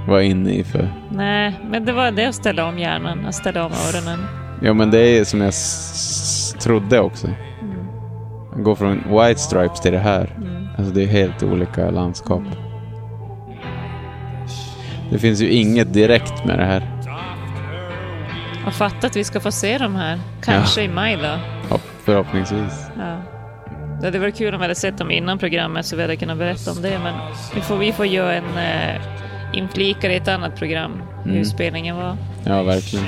var inne i för. Nej, men det var det att ställa om hjärnan, att ställa om öronen. Ja, men det är som jag s- trodde också. Mm. Gå från White Stripes till det här. Mm. Alltså det är helt olika landskap. Mm. Det finns ju inget direkt med det här. Jag fattar att vi ska få se dem här. Kanske ja. I maj då. Ja, förhoppningsvis. Ja. Det var kul om vi hade sett dem innan programmet så vi hade kunnat berätta om det, men vi får, vi får göra en eh, inflikare i ett annat program mm. hur spelningen var. Ja, verkligen.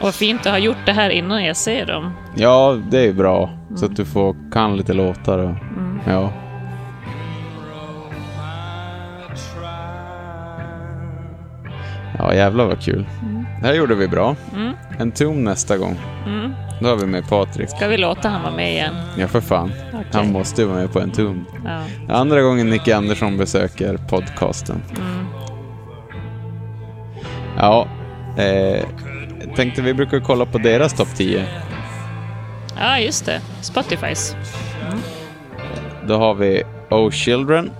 Och fint att ha gjort det här innan jag ser dem. Ja, det är bra. Mm. Så att du får kan lite låtar. Och, mm. ja. ja, jävlar vad kul. Mm. Det här gjorde vi bra. Mm. En tom nästa gång. Mm. Då har vi med Patrik. Ska vi låta han vara med igen? Ja, för fan. Okay. Han måste vara med på en tum. Ja. Andra gången Nick Andersson besöker podcasten. Mm. Ja, eh, tänkte vi brukar kolla på deras topp tio. Ja, just det. Spotifys. Mm. Då har vi Oh Children.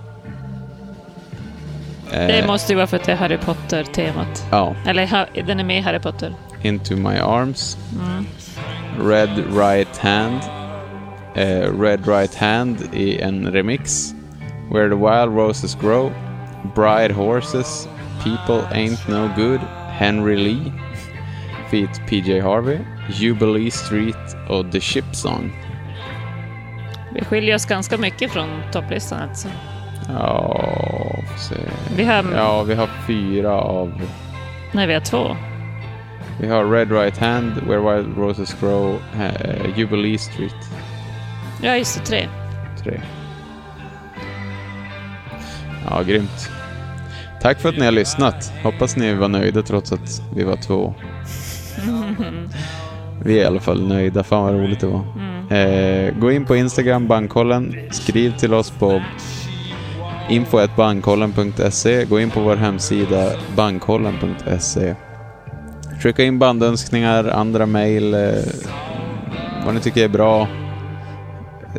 Eh, det måste ju vara för att det är Harry Potter-temat. Ja. Eller den är med i Harry Potter. Into My Arms. Mm. Red Right Hand eh, Red Right Hand i en remix. Where the Wild Roses Grow, Bride Horses, People Ain't No Good, Henry Lee feat P J Harvey, Jubilee Street och The Ship Song. Vi skiljer oss ganska mycket från topplistan alltså. Ja, får se. Vi har... Ja, vi har fyra av... Nej, vi har två. Vi har Red Right Hand, Where Wild Roses Grow, uh, Jubilee Street. Ja, just det, tre. Tre. Ja, grymt. Tack för att ni har lyssnat. Hoppas ni var nöjda trots att vi var två. Mm. Vi är i alla fall nöjda. Fan vad roligt det var. Mm. Eh, gå in på Instagram, Bankkollen. Skriv till oss på info at bankkollen punkt se. Gå in på vår hemsida bankkollen punkt se. Skicka in bandönskningar, andra mejl, eh, vad ni tycker är bra.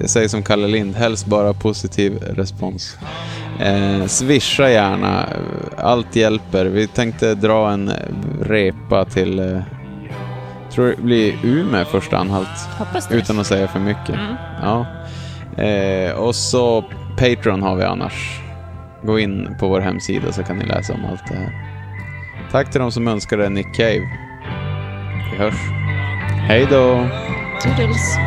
Säg som Kalle Lind, helst bara positiv respons. Eh, swisha gärna, allt hjälper. Vi tänkte dra en repa till eh, tror det blir Umeå första anhalt, utan att säga för mycket. Mm. Ja. Eh, och så Patreon har vi annars. Gå in på vår hemsida så kan ni läsa om allt det här. Tack till de som önskade Nick Cave. Vi hörs. Hej då. Toodles.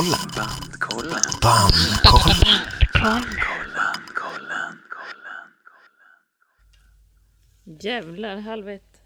Bandkollen. Bandkollen. Bandkollen. Bandkollen. Jävlar, halvet.